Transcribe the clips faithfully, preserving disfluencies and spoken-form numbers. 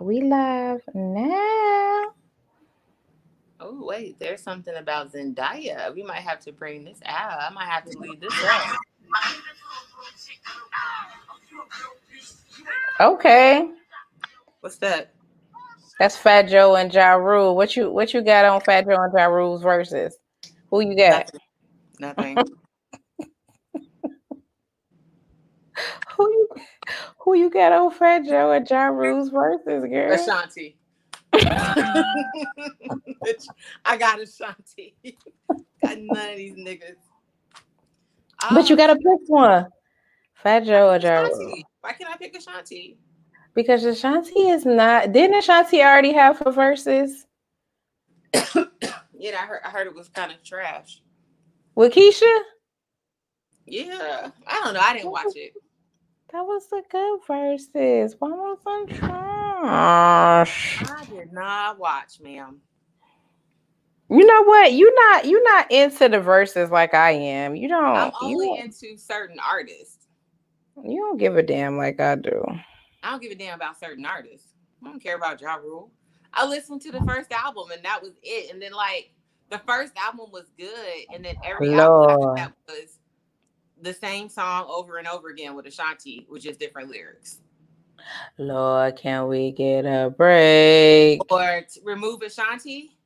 We live now. Oh, wait, there's something about Zendaya. We might have to bring this out. I might have to leave this out. Okay. What's that? That's Fat Joe and Ja Rule. What you what you got on Fat Joe and Ja Rule's verses? Who you got? Nothing. Nothing. Who you who you got on Fat Joe and Ja Rule's verses, girl? Ashanti. I got Ashanti. Got none of these niggas. Um, but you gotta pick one. Fat Joe or Ja Rule. Why can't I pick Ashanti? Because Ashanti is not. Didn't Ashanti already have her verses? Yeah, I heard. I heard it was kind of trash. With Keisha? Yeah, I don't know. I didn't watch it. That was a good verses. Why was some trash? I did not watch, ma'am. You know what? You're not. You're not into the verses like I am. You don't. I'm only you, into certain artists. You don't give a damn like I do. I don't give a damn about certain artists. I don't care about Ja Rule. I listened to the first album and that was it. And then like the first album was good. And then every Lord. album that was the same song over and over again with Ashanti with just different lyrics. Lord, can we get a break? Or remove Ashanti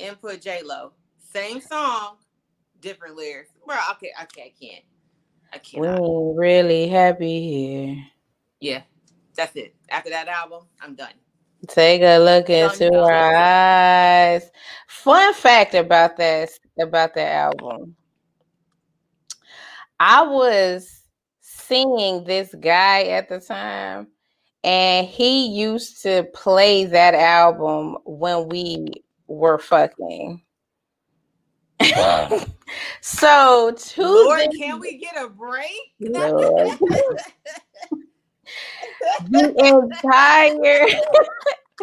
and put J-Lo. Same song, different lyrics. Bro, okay, okay, I can't. I can't. We're really happy here. Yeah. That's it. After that album, I'm done. Take a look into our eyes. Fun fact about that about the album. I was seeing this guy at the time, and he used to play that album when we were fucking. Wow. So to Lord, the- can we get a break? The entire talk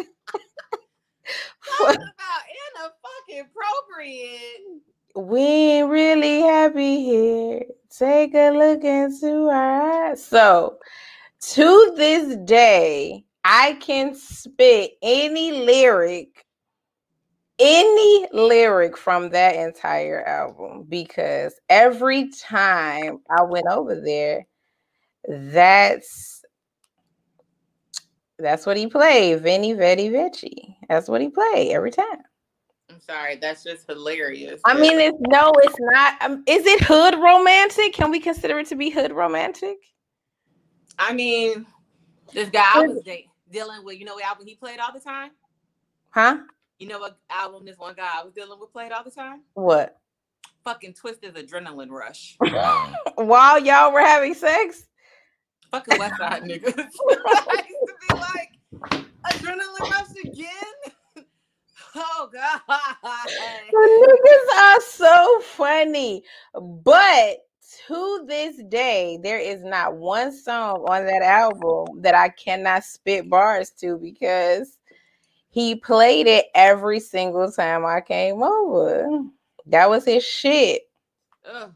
about inappropriate. We really happy here. Take a look into our eyes. So, to this day, I can spit any lyric, any lyric from that entire album because every time I went over there, that's. That's what he played. Vinny, Vetti, Vecchi. That's what he played every time. I'm sorry. That's just hilarious. I mean, it's no, it's not. Um, is it hood romantic? Can we consider it to be hood romantic? I mean, this guy I was dating, dealing with, you know what album he played all the time? Huh? You know what album this one guy I was dealing with played all the time? What? Fucking Twisted Adrenaline Rush. Wow. While y'all were having sex? Fucking West Side niggas. I used to be like, Adrenaline Rush again? Oh, God. The niggas are so funny. But to this day, there is not one song on that album that I cannot spit bars to because he played it every single time I came over. That was his shit. Ugh.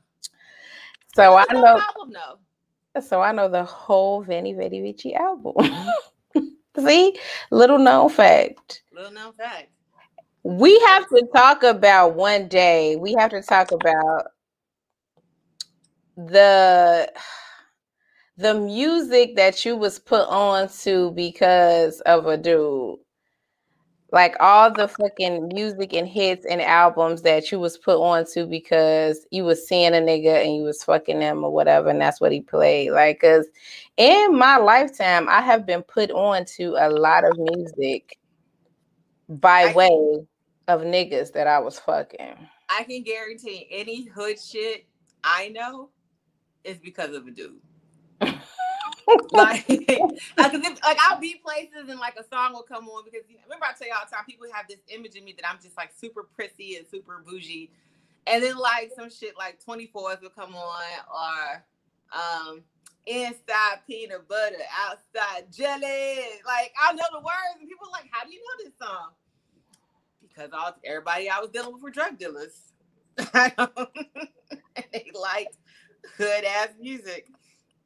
So I know. No problem, though. So I know the whole Vinny Vetti Vecchi album. See? Little known fact. Little known fact. We have to talk about one day. We have to talk about the the music that you was put on to because of a dude. Like all the fucking music and hits and albums that you was put on to because you was seeing a nigga and you was fucking him or whatever, and that's what he played. Like, cause in my lifetime, I have been put on to a lot of music by I way can, of niggas that I was fucking. I can guarantee any hood shit I know is because of a dude. like, like, if, like I'll be places and like a song will come on because you know, remember I tell you all the time people have this image of me that I'm just like super prissy and super bougie, and then like some shit like twenty-fours will come on or um inside peanut butter, outside jelly. Like I know the words and people are like, how do you know this song? Because all everybody I was dealing with were drug dealers. And they liked hood ass music.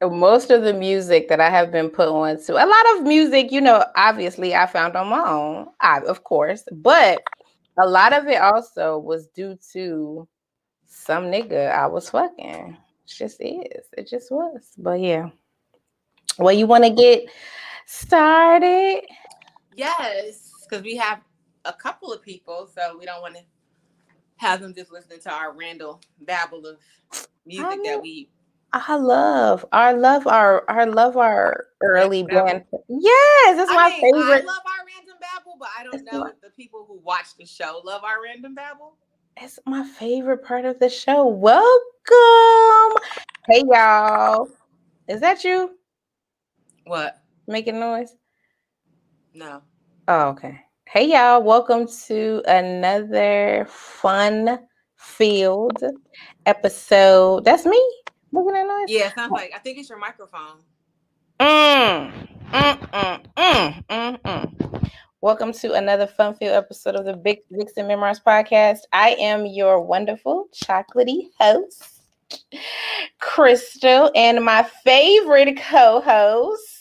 most of the music that I have been put on to, a lot of music, you know, obviously I found on my own, I, of course, but a lot of it also was due to some nigga I was fucking. It just is. It just was. But yeah. Well, you want to get started? Yes, because we have a couple of people, so we don't want to have them just listening to our Randall babble of music I mean, that we. I love, I love our, I love our early blend. Yes, that's I my mean, favorite. I love our random babble, but I don't it's know my... if the people who watch the show love our random babble. That's my favorite part of the show. Welcome, hey y'all. Is that you? What? Making noise? No. Oh, okay. Hey y'all, welcome to another fun-filled episode. That's me. Looking at noise. Yeah, sounds like. I think it's your microphone. Mm, mm, mm, mm, mm, mm. Welcome to another fun-filled episode of the Big Vixen Memoirs podcast. I am your wonderful chocolatey host, Crystal, and my favorite co-host.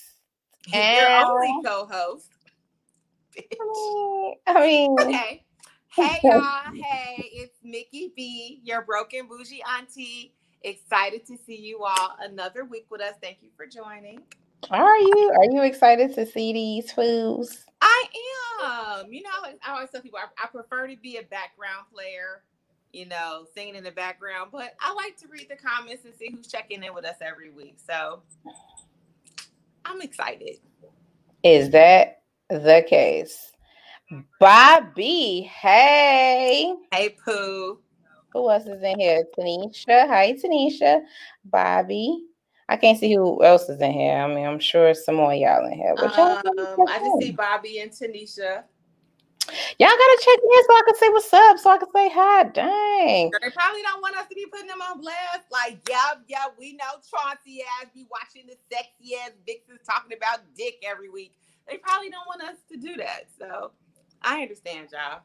And your only co-host. Bitch. I mean, okay. Hey y'all, hey, it's Mickey B, your broken bougie auntie. Excited to see you all another week with us. Thank you for joining. Are you? Are you excited to see these fools? I am. You know, I always tell people I, I prefer to be a background player, you know, singing in the background, but I like to read the comments and see who's checking in with us every week. So I'm excited. Is that the case? Bobby, hey. Hey, Pooh. Who else is in here? Tanisha. Hi, Tanisha. Bobby. I can't see who else is in here. I mean, I'm sure some more y'all in here. But um, I just see Bobby and Tanisha. Y'all gotta check in so I can say what's up, so I can say hi. Dang. They probably don't want us to be putting them on blast. Like, yeah, yeah, we know Chauncey ass be watching the sexy ass vixens talking about dick every week. They probably don't want us to do that. So I understand, y'all.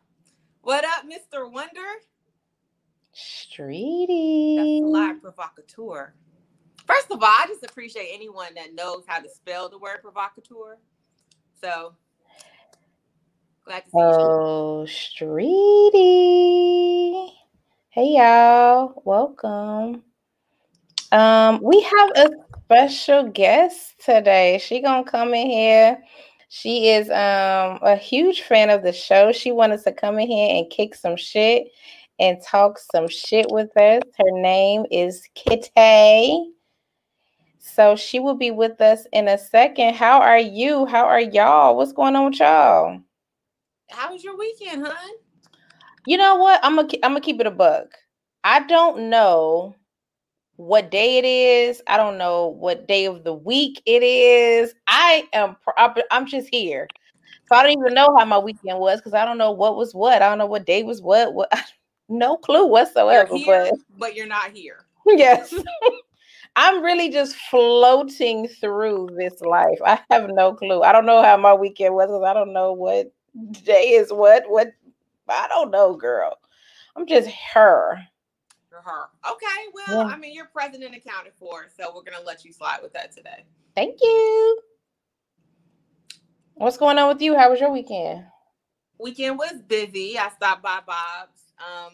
What up, Mister Wonder? Streety. That's a lot, provocateur. First of all, I just appreciate anyone that knows how to spell the word provocateur. So oh, Streety. Hey, y'all. Welcome. Um, we have a special guest today. She gonna come in here. She is um a huge fan of the show. She wanted to come in here and kick some shit and talk some shit with us. Her name is Kitty. So she will be with us in a second. How are you? How are y'all? What's going on with y'all? How was your weekend, hon? You know what? I'm gonna I'm gonna keep it a buck. I don't know what day it is. I don't know what day of the week it is. I am. I'm just here, so I don't even know how my weekend was because I don't know what was what. I don't know what day was what. What? No clue whatsoever. You're here, but, but you're not here. Yes. I'm really just floating through this life. I have no clue. I don't know how my weekend was because I don't know what day is what what I don't know, girl. I'm just her. You're her. Okay, well, yeah. I mean, you're present and accounted for, so we're gonna let you slide with that today. Thank you. What's going on with you? How was your weekend? Weekend was busy. I stopped by Bob's um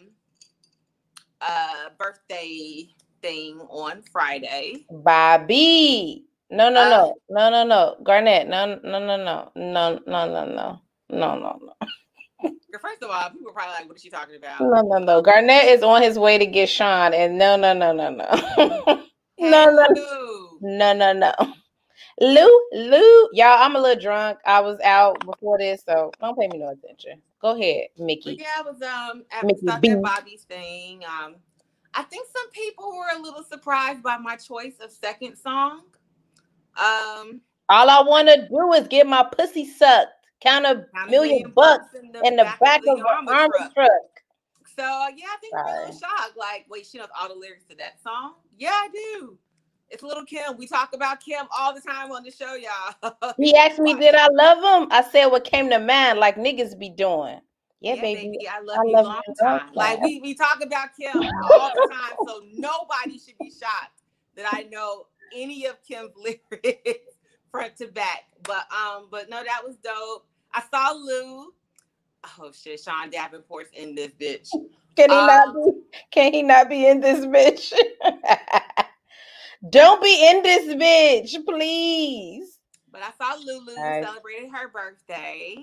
uh birthday thing on Friday. Bobby. No, no, uh, no, no, no, no. Garnett. No, no, no, no, no, no, no, no. No, no, no. First of all, people are probably like, what is she talking about? No, no, no. Garnett is on his way to get Sean, and no, no, no, no, no. no, no, no, no, no, no. Lou, Lou, y'all, I'm a little drunk. I was out before this, so don't pay me no attention. Go ahead, Mickey. But yeah, I was um, at Mickey Bobby's thing. Um, I think some people were a little surprised by my choice of second song. Um, All I want to do is get my pussy sucked. Count a million, million bucks in the, in the back, back of, of an armor truck. truck. So, yeah, I think I'm a little shocked. Like, wait, she knows all the lyrics to that song? Yeah, I do. It's Lil' Kim. We talk about Kim all the time on the show, y'all. He asked me, did I love him? I said what came to mind, like niggas be doing. Yeah, yeah baby. baby. I love I you love long time. time. Like, we, we talk about Kim all the time, so nobody should be shocked that I know any of Kim's lyrics front to back. But um, but no, that was dope. I saw Lou. Oh shit, Sean Davenport's in this bitch. Can he um, not be? Can he not be in this bitch? Don't be in this bitch, please. But I saw Lulu right. Celebrated her birthday.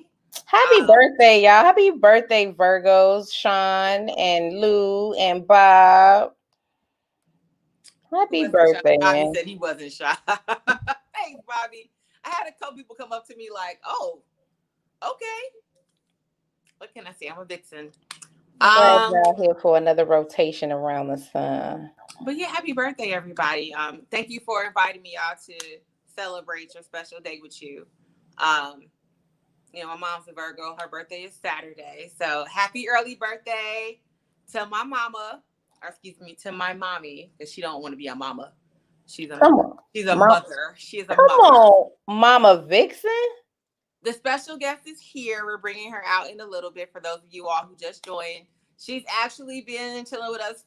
Happy um, birthday, y'all. Happy birthday, Virgos, Sean and Lou and Bob. Happy birthday. Bobby said he wasn't shy. Thanks, Bobby. I had a couple people come up to me like, oh, okay. What can I say? I'm a vixen. I'm glad um, here for another rotation around the sun. But yeah, happy birthday, everybody. Um, thank you for inviting me y'all to celebrate your special day with you. Um, you know, my mom's a Virgo. Her birthday is Saturday. So happy early birthday to my mama, or excuse me, to my mommy, because she don't want to be a mama. She's a mama. She's a mother. She is a mother. Come on, Mama Vixen. The special guest is here. We're bringing her out in a little bit for those of you all who just joined. She's actually been chilling with us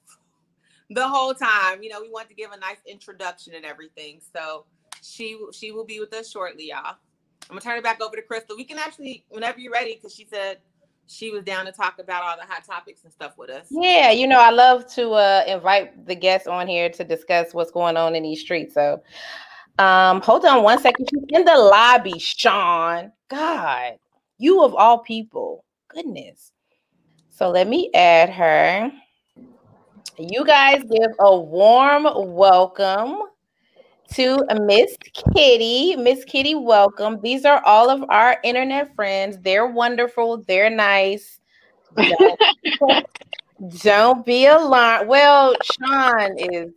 the whole time. You know, we want to give a nice introduction and everything. So she she will be with us shortly, y'all. I'm going to turn it back over to Crystal. We can actually, whenever you're ready, because she said she was down to talk about all the hot topics and stuff with us. Yeah, you know, I love to uh, invite the guests on here to discuss what's going on in these streets. So um, hold on one second. She's in the lobby, Sean. God, you of all people, goodness. So let me add her. You guys give a warm welcome to Miss Kitty. Miss Kitty, welcome. These are all of our internet friends. They're wonderful. They're nice. Don't, don't be alarmed. Well, Sean is...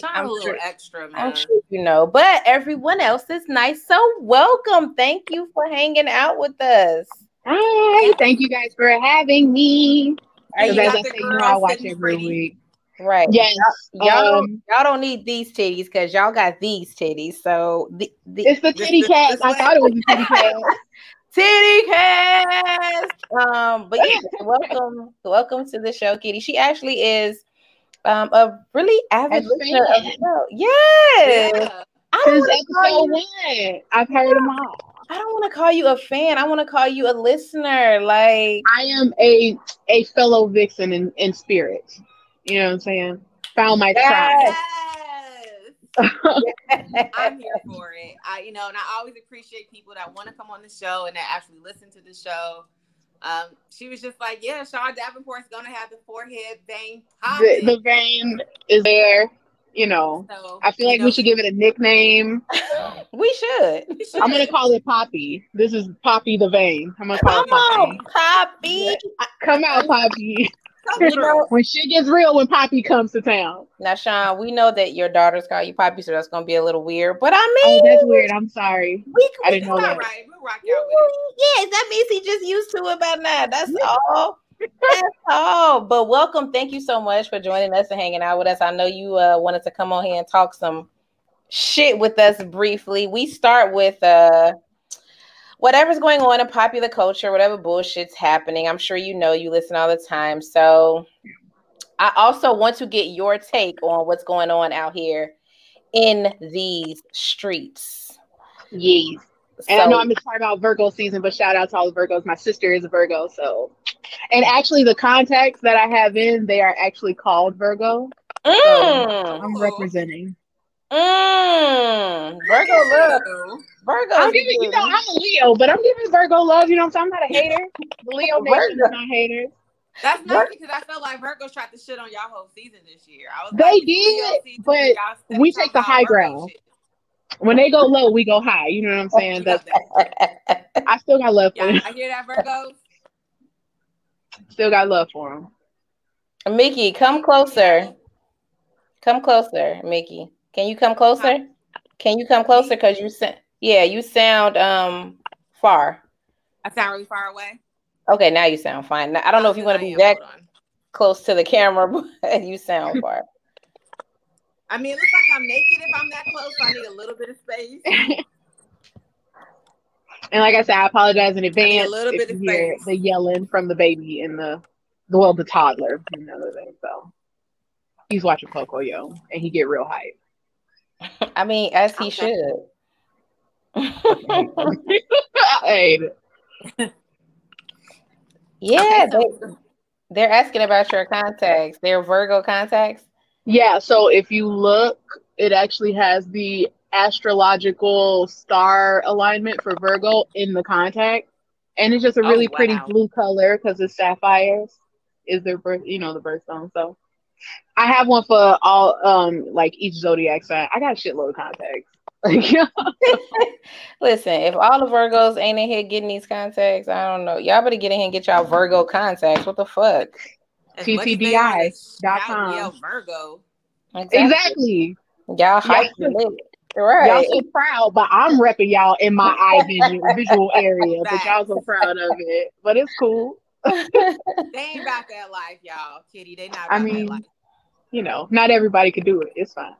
Sean I'm a little sure, extra, man. I'm sure you know, but everyone else is nice. So welcome. Thank you for hanging out with us. Hi. Thank you guys for having me. As I say, you know, I watch every week. Right. Yes. Y'all, um, y'all don't need these titties because y'all got these titties. So the, the, it's the titty cast. I thought it was the titty cast. Titty cast. Um, but yeah, welcome, welcome to the show, Kitty. She actually is Um, a really avid listener of the show. Yes. Yeah. I don't want to call you one. I've heard them all. I don't want to call you a fan. I want to call you a listener. Like I am a a fellow vixen in, in spirit. You know what I'm saying? Found my tribe. Yes. Yes. I'm here for it. I, you know, and I always appreciate people that want to come on the show and that actually listen to the show. Um, she was just like, yeah, Sean Davenport's gonna have the forehead vein. The, the vein is there, you know. So, I feel like know. we should give it a nickname. we, should. we should. I'm gonna call it Poppy. This is Poppy the vein. I'm gonna call Come it Poppy. on, Poppy. Come out, Poppy. Come on. When shit gets real, when Poppy comes to town. Now, Sean, we know that your daughters call you Poppy, so that's gonna be a little weird. But I mean, oh, that's weird. I'm sorry. We, I didn't know that. All right. We'll rock out with it. Yes, that means he just used to it by now. That's all. That's all. But welcome. Thank you so much for joining us and hanging out with us. I know you uh, wanted to come on here and talk some shit with us briefly. We start with uh, whatever's going on in popular culture, whatever bullshit's happening. I'm sure you know you listen all the time. So I also want to get your take on what's going on out here in these streets. Yes. And so, I know I'm just talking about Virgo season, but shout out to all the Virgos. My sister is a Virgo, so. And actually, the contacts that I have in, they are actually called Virgo. Mm. So I'm representing. Mm. Virgo love. Virgo. I'm giving, you know, I'm a Leo, but I'm giving Virgo love. You know what I'm saying? I'm not a hater. The Leo nation is not haters. That's not because I felt like Virgos tried to shit on y'all whole season this year. I was they like, did, season, but we take the high ground. Shit. When they go low, we go high. You know what I'm saying? That's, I still got love for them. Yeah, I hear that, Virgo. Still got love for them. Mickey, come closer. Come closer, Mickey. Can you come closer? Can you come closer? Because you sound, yeah, you sound um far. I sound really far away. Okay, now you sound fine. Now, I don't know if you want to be that close to the camera, but you sound far. I mean, it looks like I'm naked if I'm that close. So I need a little bit of space. And like I said, I apologize in advance. I need a little bit of space. The yelling from the baby and the, well, the toddler. You know, so he's watching Coco, yo, and he get real hype. I mean, as he okay. should. I hate it. Yeah, okay, so- they, they're asking about your contacts. They're Virgo contacts. Yeah, so if you look, it actually has the astrological star alignment for Virgo in the contact, and it's just a really oh, wow. pretty blue color because it's sapphires. Is their birth, you know, the birthstone. So I have one for all, um, like each zodiac sign. I got a shitload of contacts. Listen, if all the Virgos ain't in here getting these contacts, I don't know. Y'all better get in here and get y'all Virgo contacts. What the fuck? T T D I dot com Virgo. Exactly. exactly. Y'all hyped yeah. lit. Right. Y'all so proud, but I'm repping y'all in my eye visual, visual area. But y'all so proud of it. But it's cool. They ain't about that life, y'all. Kitty, they not about I mean, that life. You know, not everybody could do it. It's fine.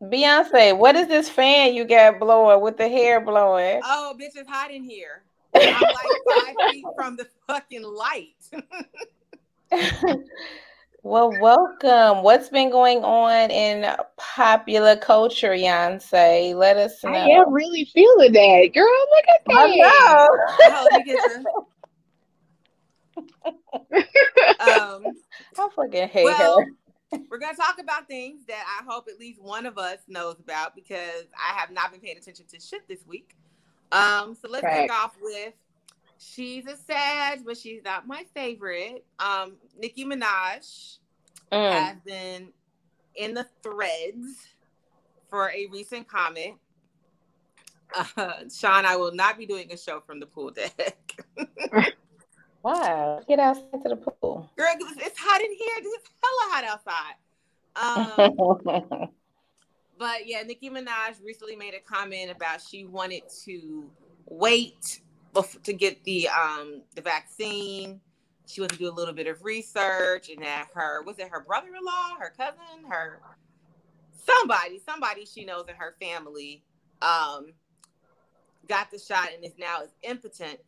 Beyonce, what is this fan you got blowing with the hair blowing? Oh, bitch, it's hot in here. I'm like five feet from the fucking light. Well, welcome. What's been going on in popular culture, Beyonce? Let us know. I am really feeling that, girl. Look at that. I know. um, I fucking hate well, her. We're gonna talk about things that I hope at least one of us knows about because I have not been paying attention to shit this week. Um, so let's kick off with. She's a Sag, but she's not my favorite. Um, Nicki Minaj mm. has been in the threads for a recent comment. Uh, Sean, I will not be doing a show from the pool deck. Wow. Get outside to the pool. Girl, it's hot in here. This is hella hot outside. Um, but yeah, Nicki Minaj recently made a comment about she wanted to wait to get the um the vaccine. She went to do a little bit of research, and that her was it her brother-in-law, her cousin, her somebody, somebody she knows in her family um got the shot and is now is impotent.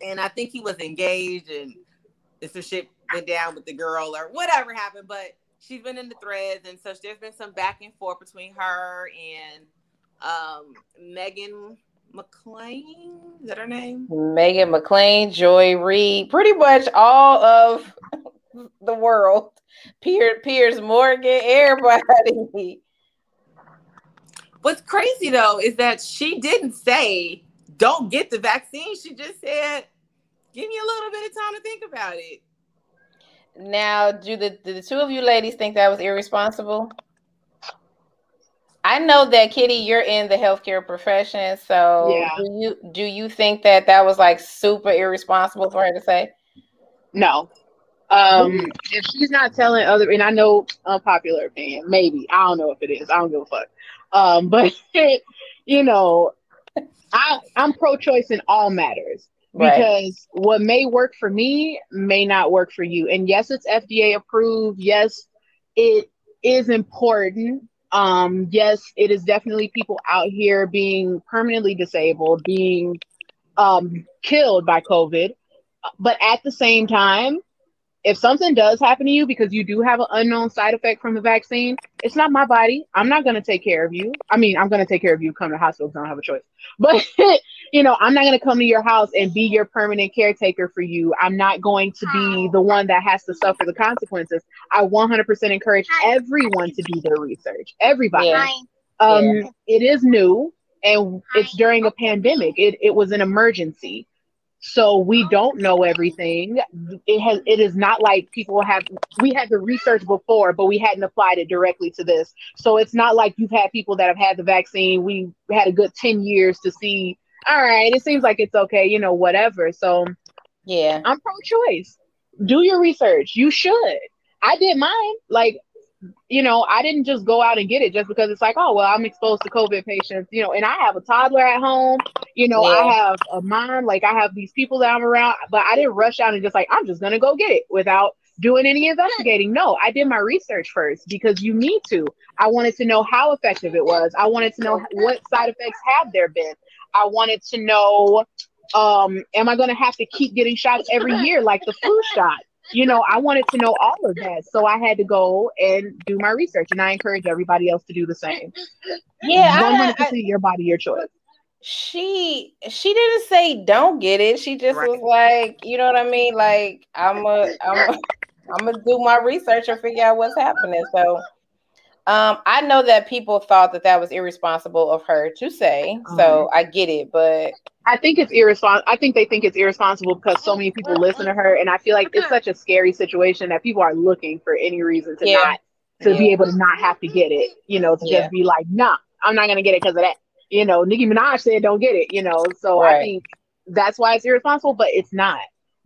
And I think he was engaged, and some shit went down with the girl or whatever happened. But she's been in the threads, and so there's been some back and forth between her and um Meghan McCain, is that her name? Meghan McCain, Joy Reid, pretty much all of the world. Pier, Piers Morgan, everybody. What's crazy though is that she didn't say don't get the vaccine. She just said, give me a little bit of time to think about it. Now, do the, do the two of you ladies think that was irresponsible? I know that, Kitty, you're in the healthcare profession, so yeah. do you do you think that that was like super irresponsible for her to say? No, um, if she's not telling other, and I know unpopular opinion, maybe I don't know if it is. I don't give a fuck. Um, but you know, I I'm pro-choice in all matters because right. what may work for me may not work for you. And yes, it's F D A approved. Yes, it is important. Um, yes, it is definitely people out here being permanently disabled, being um, killed by COVID. But at the same time, if something does happen to you because you do have an unknown side effect from the vaccine, it's not my body. I'm not going to take care of you. I mean, I'm going to take care of you. Come to the hospital because I don't have a choice. But, you know, I'm not going to come to your house and be your permanent caretaker for you. I'm not going to be the one that has to suffer the consequences. I one hundred percent encourage everyone to do their research. Everybody. Yeah. Um, yeah. It is new and it's during a pandemic. It It was an emergency. So we don't know everything. It has. It is not like people have. We had the research before, but we hadn't applied it directly to this. So it's not like you've had people that have had the vaccine. We had a good ten years to see. All right, it seems like it's okay. You know, whatever. So yeah, I'm pro-choice. Do your research. You should. I did mine. Like, you know, I didn't just go out and get it just because it's like, oh, well, I'm exposed to COVID patients, you know, and I have a toddler at home, you know, yeah. I have a mom, like I have these people that I'm around, but I didn't rush out and just like, I'm just going to go get it without doing any investigating. No, I did my research first because you need to. I wanted to know how effective it was. I wanted to know what side effects have there been. I wanted to know, um, am I going to have to keep getting shots every year like the flu shot? you know, I wanted to know all of that. So I had to go and do my research. And I encourage everybody else to do the same. Yeah. one hundred percent I, I, your body, your choice. She she didn't say don't get it. She just right. was like, you know what I mean? Like, I'm a, I'm a, I'm gonna do my research and figure out what's happening. So um, I know that people thought that that was irresponsible of her to say. Um, so I get it, but I think it's irresponsible. I think they think it's irresponsible because so many people listen to her, and I feel like it's such a scary situation that people are looking for any reason to yeah. not to yeah. be able to not have to get it. You know, to yeah. just be like, nah, I'm not gonna get it because of that. You know, Nicki Minaj said don't get it, you know, so right. I think that's why it's irresponsible, but it's not.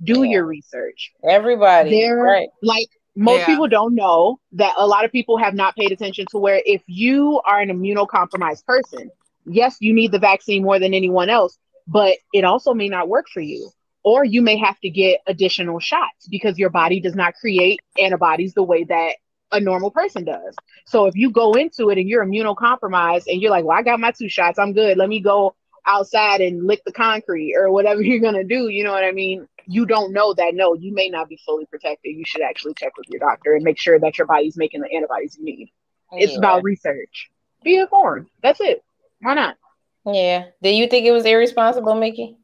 Do yeah. your research. Everybody. They're, right. Like, most yeah. people don't know that a lot of people have not paid attention to where if you are an immunocompromised person, yes, you need the vaccine more than anyone else, but it also may not work for you. Or you may have to get additional shots because your body does not create antibodies the way that a normal person does. So if you go into it and you're immunocompromised and you're like, well, I got my two shots, I'm good. Let me go outside and lick the concrete or whatever you're going to do. You know what I mean? You don't know that. No, you may not be fully protected. You should actually check with your doctor and make sure that your body's making the antibodies you need. Yeah. It's about research. Be informed. That's it. Why not? Yeah. Do you think it was irresponsible, Mickey?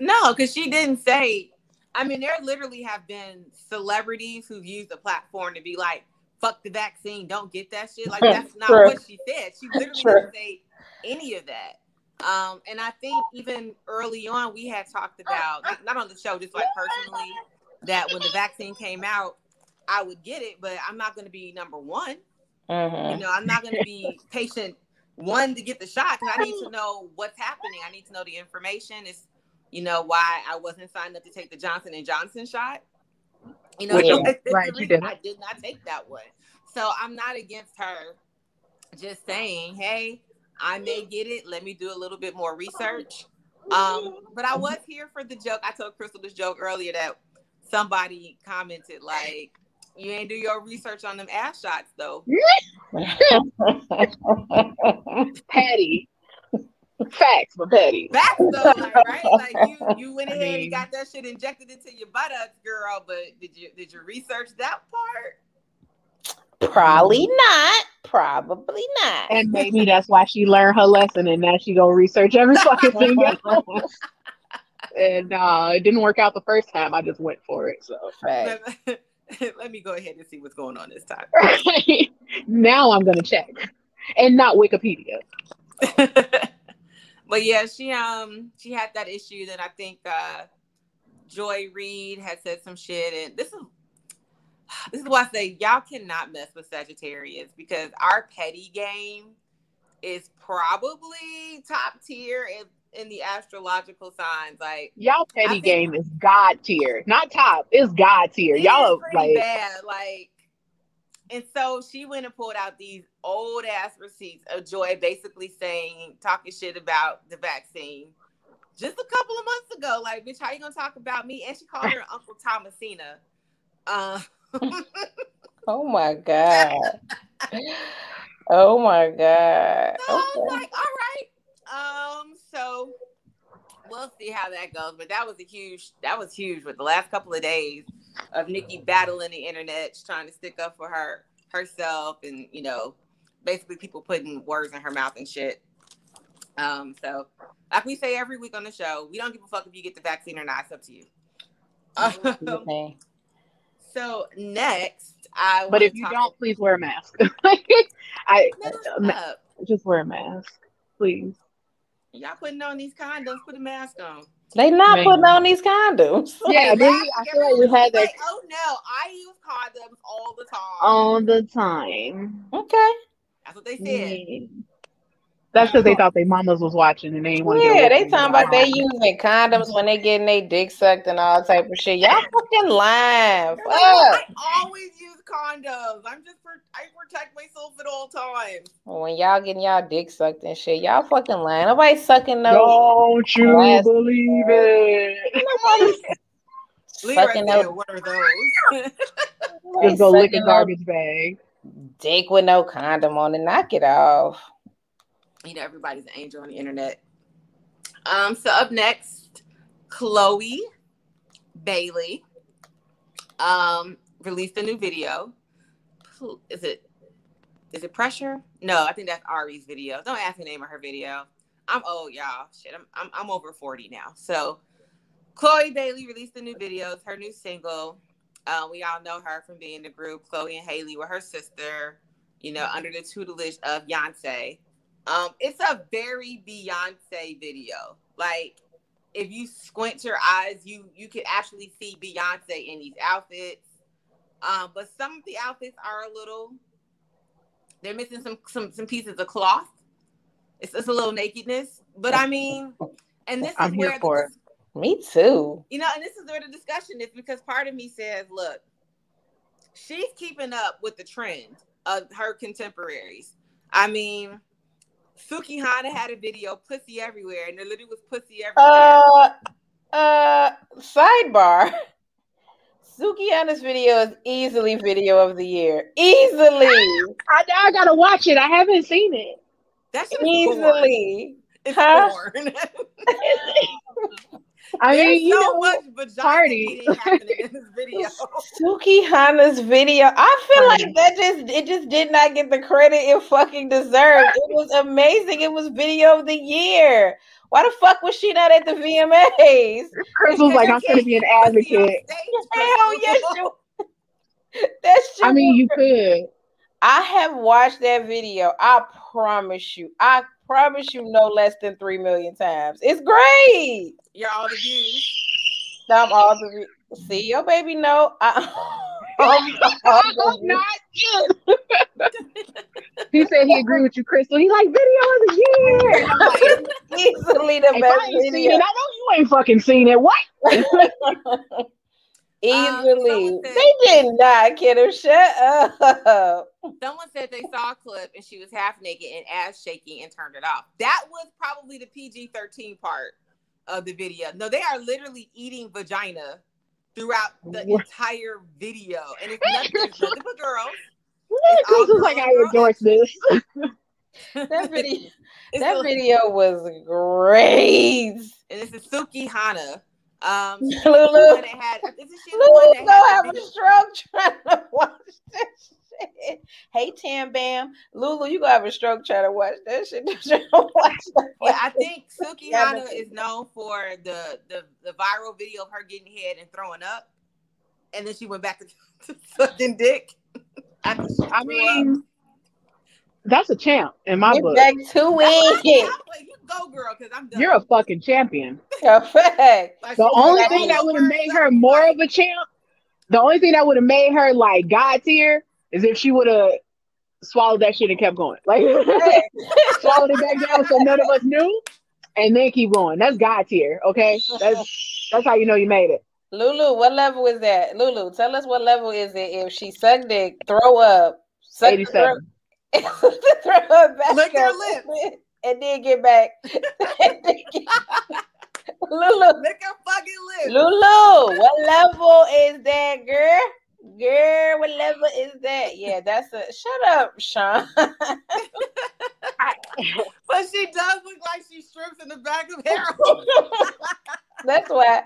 No, because she didn't say, I mean, there literally have been celebrities who've used the platform to be like, fuck the vaccine, don't get that shit. Like, that's not True. What she said. She literally True. Didn't say any of that. Um, and I think even early on, we had talked about, like, not on the show, just like personally, that when the vaccine came out, I would get it, but I'm not going to be number one. Mm-hmm. You know, I'm not going to be patient one to get the shot because I need to know what's happening. I need to know the information. It's, you know, why I wasn't signed up to take the Johnson and Johnson shot. You know, yeah. it's, it's right, you did. I did not take that one. So I'm not against her just saying, hey, I may get it. Let me do a little bit more research. Um, but I was here for the joke. I told Crystal this joke earlier that somebody commented, like, you ain't do your research on them ass shots, though. Patty. Facts, but Patty. Facts, though, like, right? Like, you, you went ahead I mean, and got that shit injected into your butt up, girl, but did you did you research that part? Probably not. Probably not. And maybe that's why she learned her lesson, and now she gonna research every fucking thing else. And uh, it didn't work out the first time. I just went for it. So right. Let me go ahead and see what's going on this time. Now I'm gonna check, and not Wikipedia. But yeah, she um she had that issue that I think uh, Joy Reid had said some shit, and this is. This is why I say y'all cannot mess with Sagittarius because our petty game is probably top tier in, in the astrological signs. Like y'all petty game is God tier, not top. It's God tier. Y'all are like bad. Like, and so she went and pulled out these old ass receipts of Joy basically saying talking shit about the vaccine just a couple of months ago. Like, bitch, how you gonna talk about me? And she called her Uncle Thomasina. Uh, oh my god! Oh my god! So okay. I was like, all right. Um, so we'll see how that goes. But that was a huge. That was huge with the last couple of days of Nicki battling the internet, trying to stick up for her herself, and you know, basically people putting words in her mouth and shit. Um, so like we say every week on the show, we don't give a fuck if you get the vaccine or not. It's up to you. Um, So next, I but if you talk- don't, please wear a mask. I no, just wear a mask, please. Y'all putting on these condoms? Put a mask on. They not Man. Putting on these condoms. Yeah, they, I feel like we had that. Like, oh no, I use condoms all the time. All the time. Okay, that's what they said. Yeah. That's because they thought their mamas was watching and they didn't want to. Yeah, they talking about they using condoms when they getting their dick sucked and all type of shit. Y'all fucking lying. Fuck. I always use condoms. I'm just I protect myself at all times. When y'all getting y'all dick sucked and shit, y'all fucking lying. Nobody sucking no. Don't you glass. Believe it? Nobody's sucking no. One of those. Just go lick a garbage bag. Dick with no condom on and knock it off. You know, everybody's an angel on the internet. Um, so up next, Chloe Bailey. um, released a new video. Is it is it Pressure? No, I think that's Ari's video. Don't ask the name of her video. I'm old, y'all. Shit, I'm I'm, I'm over forty now. So, Chloe Bailey released a new video. It's her new single. Uh, we all know her from being in the group Chloe and Haley with her sister, you know, under the tutelage of Beyonce. Um, it's a very Beyonce video. Like, if you squint your eyes, you you can actually see Beyonce in these outfits. Um, but some of the outfits are a little, they're missing some some some pieces of cloth. It's just a little nakedness. But I mean, and this I'm is where here for the, it. Me too. You know, and this is where the discussion is, because part of me says, look, she's keeping up with the trend of her contemporaries. I mean, Sukihana had a video, Pussy Everywhere, and there literally was pussy everywhere. Uh, uh, sidebar. Sukihana's video is easily video of the year. Easily. I, I gotta watch it. I haven't seen it. That's easily. Porn. It's huh? porn. I There's mean, you so know, much vagina happening in this video. Sukihana's video. I feel right. like that just it just did not get the credit it fucking deserved. It was amazing. It was video of the year. Why the fuck was she not at the V M As? Chris was like, I'm gonna be an advocate. Hell yes, you. That's true. I mean, you could. I have watched that video. I promise you. I promise you no less than three million times. It's great. You're all the views. I'm all the views. See, your baby no. I, I'm, I'm not you. He said he agreed with you, Crystal. He like, video of the year. Like, easily the if best I ain't video. Seen it, I know you ain't fucking seen it. What? Easily. Um, said, they did not kid her. Shut up. Someone said they saw a clip and she was half naked and ass shaking and turned it off. That was probably the P G thirteen part of the video. No, they are literally eating vagina throughout the what? entire video. And it's nothing, it's nothing but girls. It's all girls, like I endorse this. That video, that so video was great. And this is Sukihana. Um, Lulu, had, this is she Lulu's the one that having a stroke trying to watch that shit. Hey, Tam Bam, Lulu, you gonna have a stroke trying to watch that shit. watch that yeah, I think Sukihana is known for the, the the viral video of her getting head and throwing up, and then she went back to, to sucking dick. I, I mean, up. That's a champ in my Get book. Back to it. Go, girl, because I'm done. You're a fucking champion. Perfect. Like, the only thing that would have made her more of a champ, the only thing that would have made her like God tier, is if she would have swallowed that shit and kept going. Like swallowed it back down so none of us knew, and then keep going. That's God tier. Okay, that's that's how you know you made it. Lulu, what level is that? Lulu, tell us what level is it if she sucked dick, throw up, suck eighty-seven, throw, throw up back, lick her lips. And then get back. Then get back. Lulu. Lick her fucking lips. Lulu, what level is that, girl? Girl, what level is that? Yeah, that's a... Shut up, Sean. But she does look like she strips in the back of Harold. That's why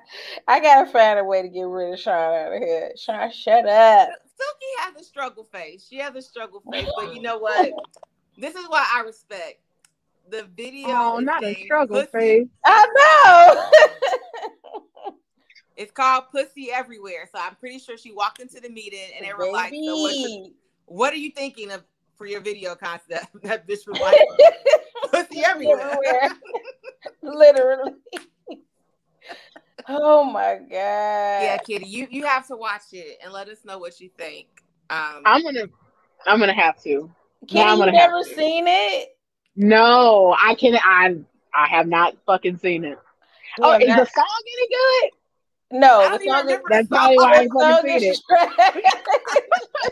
I gotta find a way to get rid of Sean out of here. Sean, shut up. Suki has a struggle face. She has a struggle face, but you know what? This is what I respect. The video. Oh, not a struggle face. I know. It's called Pussy Everywhere. So I'm pretty sure she walked into the meeting and they were like, so what's the, what are you thinking of for your video concept? That bitch was like, Pussy Everywhere. Literally. Oh my God. Yeah, Kitty, you, you have to watch it and let us know what you think. Um, I'm gonna I'm gonna have to. Kitty, yeah, you've never seen it? No, I can. I I have not fucking seen it. Yeah, oh, is not, the song any good? No, the song is, that's probably why I ain't fucking seen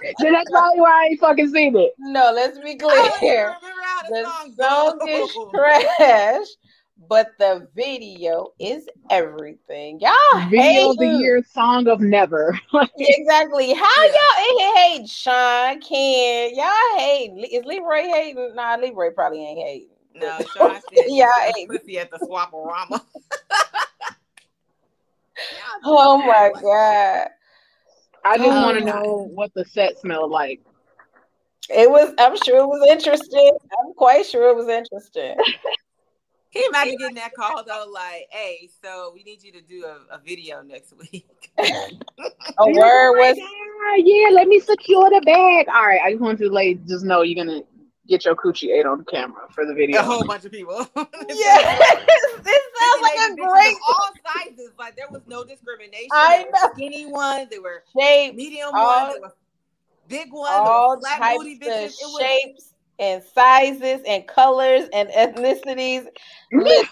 it. Then that's probably why I ain't fucking seen it. No, let's be clear. The song, song is trash, but the video is everything. Y'all video of the year, song of never. Exactly. How yeah. y'all hate Sean, Ken? Y'all hate. Is Leroy hating? Nah, Leroy probably ain't hating. No, Sean said y'all hate pussy at the Swaparama. Oh my God. I just oh, want to know what the set smelled like. It was, I'm sure it was interesting. I'm quite sure it was interesting. Can you imagine getting that call though? Like, hey, so we need you to do a, a video next week. A word was, yeah, let me secure the bag. All right, I just want you to like, just know you're going to get your coochie ate on camera for the video. A whole bunch of people. Yeah. This sounds like a great. All sizes. Like, there was no discrimination. I know. Skinny ones, there were shapes, medium all, ones, there were big ones, all there were flat booty bitches. It was shapes and sizes and colors and ethnicities. Listen,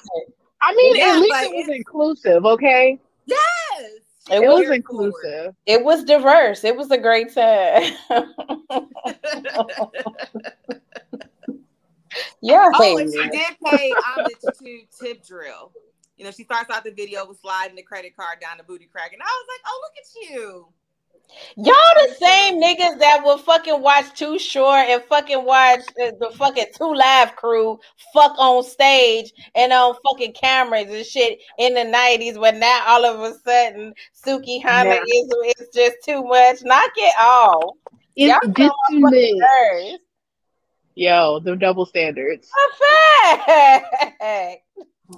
I mean, yeah, at least like, it was inclusive, okay? Yes. It, it was inclusive. Forward. It was diverse. It was a great time. Yeah. Oh, and she did pay homage to Tip Drill. You know, she starts out the video with sliding the credit card down the booty crack. And I was like, oh, look at you. Y'all the same niggas that will fucking watch Too Short and fucking watch the, the fucking Two Live Crew fuck on stage and on fucking cameras and shit in the nineties, but now all of a sudden Sukihana yeah. is it's just too much. Knock it off. It's just too much. Yo, the double standards. A fact.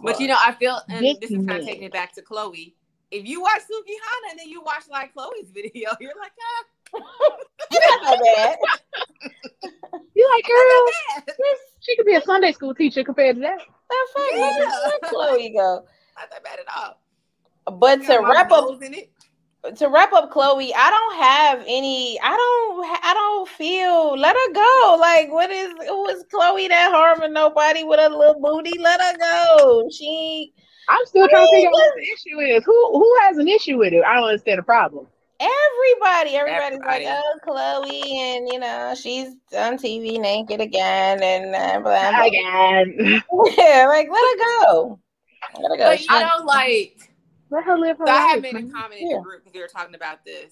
But you know, I feel, and this, this is kind of taking it back to Chloe. If you watch Sukihana and then you watch like Chloe's video, you're like, ah. You're not so bad. You're like, girl, so she could be a Sunday school teacher compared to that. That's fine. Yeah. Chloe go. Not that bad at all. But you to wrap up, to wrap up, Chloe, I don't have any. I don't. I don't feel. Let her go. Like, what is? Who is Chloe that harming nobody with a little booty? Let her go. She. I'm still trying to figure out what the issue is. Who who has an issue with it? I don't understand the problem. Everybody, everybody's Everybody. like, oh, Chloe, and you know, she's on T V naked again, and uh, blah, blah. again. Yeah, like let her go. Let her go. But, you know, like let her live her so life. I had made a comment yeah. in the group because we were talking about this.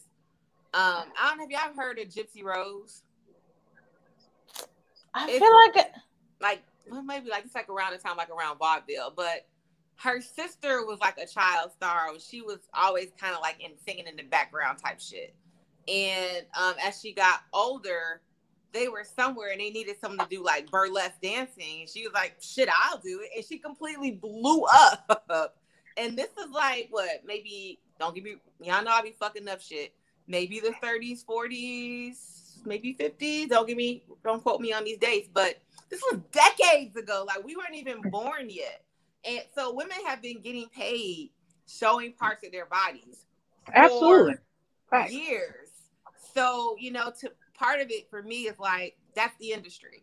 Um, I don't know if y'all heard of Gypsy Rose. I it's, feel like like well, maybe like it's like around the time like around vaudeville, but. Her sister was like a child star. She was always kind of like in singing in the background type shit. And um, as she got older, they were somewhere and they needed someone to do like burlesque dancing. And she was like, shit, I'll do it. And she completely blew up. And this is like, what, maybe, don't give me, y'all know I be fucking up shit. Maybe the thirties, forties, maybe fifties. Don't give me, don't quote me on these dates. But this was decades ago. Like we weren't even born yet. And so women have been getting paid showing parts of their bodies Absolutely. for right. years. So, you know, to, part of it for me is like, that's the industry.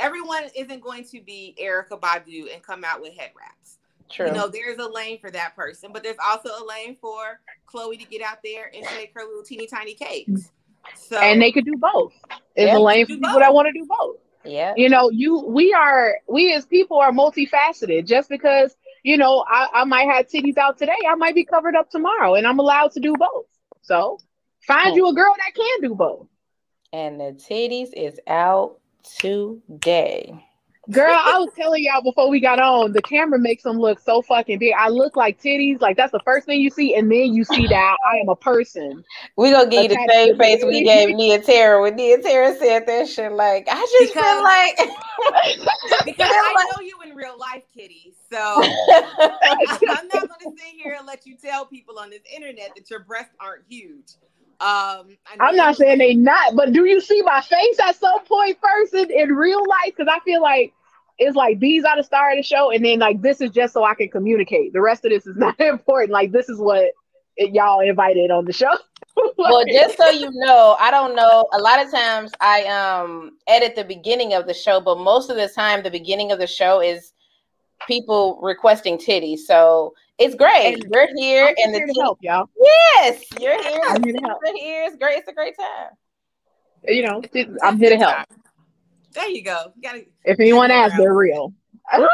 Everyone isn't going to be Erykah Badu and come out with head wraps. True. You know, there's a lane for that person, but there's also a lane for Chloe to get out there and shake her little teeny tiny cakes. So, and they could do both. There's yeah, a lane for people both. that want to do both. Yeah, you know, you we are we as people are multifaceted. Just because you know I, I might have titties out today, I might be covered up tomorrow, and I'm allowed to do both. So find oh. you a girl that can do both. And the titties is out today, girl. I was telling y'all before we got on, the camera makes them look so fucking big. I look like titties, like that's the first thing you see, and then you see that I am a person. We gonna give you the same face we gave Nia Tara when Nia Tara said that shit. Like I just because, feel like because I know you in real life, Kitty. So I, I'm not gonna sit here and let you tell people on this internet that your breasts aren't huge. Um, I'm not saying they not, but do you see my face at some point first in, in real life? Because I feel like it's like these are the star of the show, and then like this is just so I can communicate. The rest of this is not important. Like this is what it, y'all invited on the show. Like, well, just so you know, I don't know. A lot of times I um edit the beginning of the show, but most of the time the beginning of the show is people requesting titties. So. It's great. And We're here, I'm and here the to help y'all. Yes, you're here. I'm here to help. You're here. It's great. It's a great time. You know, I'm here to help. There you go. You gotta, if anyone asks, they're real. Because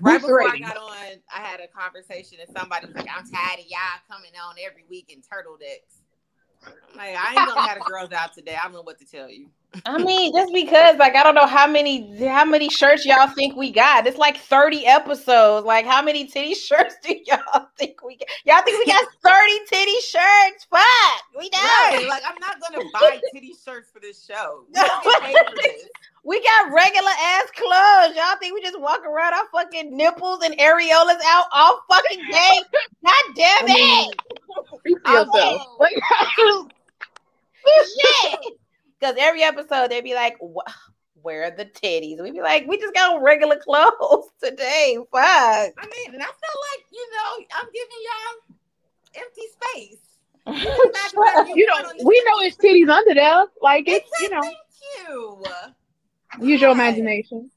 right before I got on, I had a conversation and somebody was like, "I'm tired of y'all coming on every week in turtle decks." I'm like, I ain't gonna have the girls out today. I don't know what to tell you. I mean, just because, like, I don't know how many how many shirts y'all think we got. It's like thirty episodes. Like, how many titty shirts do y'all think we got? Y'all think we got thirty titty shirts? regular ass clothes. Y'all think we just walk around our fucking nipples and areolas out all fucking day? God damn it! I mean, shit. Because every episode they'd be like, where are the titties? We'd be like, we just got regular clothes today. Fuck. I mean, and I feel like, you know, I'm giving y'all empty space. You, you don't, we know it's titties under there. Like, it's, it's you know. Thank you. Use your imagination.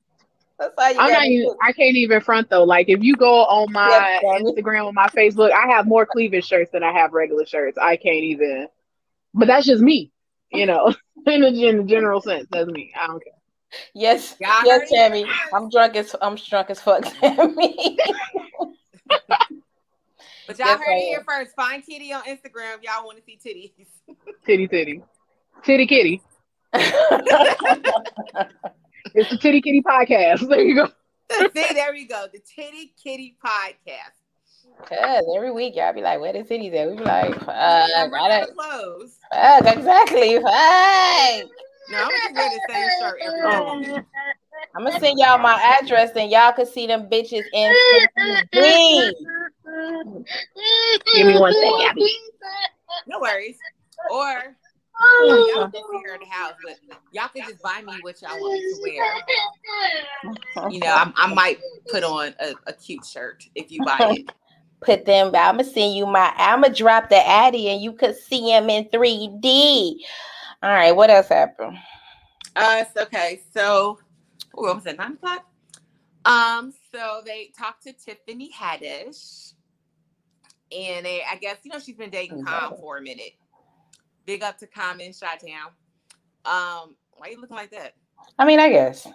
That's all you I'm not even, I can't even front though. Like, if you go on my yeah, Instagram or my Facebook, I have more cleavage shirts than I have regular shirts. I can't even. But that's just me, you know, in the, in the general sense. That's me. I don't care. Yes, God, yes, Tammy. I'm drunk as I'm drunk as fuck, Tammy. But y'all yes, heard it here first. Find Kitty on Instagram. Y'all want to see titties. Titty, titty, titty, kitty. It's the Titty Kitty podcast. There you go. See, there we go. The Titty Kitty podcast. Cause every week y'all be like, "Where the titties at?" We be like, "Fuck, yeah, I clothes." Fuck, exactly. Fuck. No, I'm just wear the same shirt every time. I'm gonna send y'all my address, and y'all can see them bitches in T V. Give me one second, Abby. No worries. Or oh, y'all just here in the house, but y'all can just buy me what y'all want to wear. You know, I, I might put on a, a cute shirt if you buy it. Put them. I'm gonna send you my. I'm gonna drop the Addy, and you could see them in three D. All right, what else happened? Uh, okay, so ooh, what was it? Nine o'clock. Um, so they talked to Tiffany Haddish, and they, I guess you know she's been dating exactly. Common for a minute. Big up to Common, Chi-Town. Um, why are you looking like that? I mean, I guess.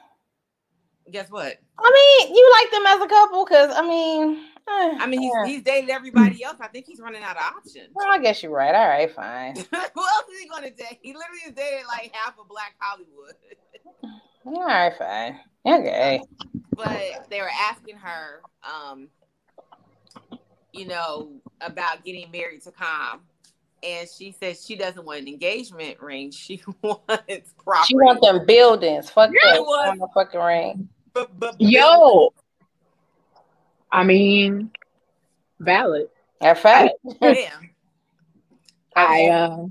Guess what? I mean, you like them as a couple, because I mean, eh, I mean, he's, yeah. he's dated everybody else. I think he's running out of options. Well, I guess you're right. All right, fine. Who else is he gonna date? He literally has dated like half of Black Hollywood. All right, fine. Okay. But they were asking her, um, you know, about getting married to Common. And she says she doesn't want an engagement ring. She wants property. She wants them buildings. Fuck yeah, that motherfucking ring. B- b- Yo. I mean, valid. That's fact. Yeah. I, uh,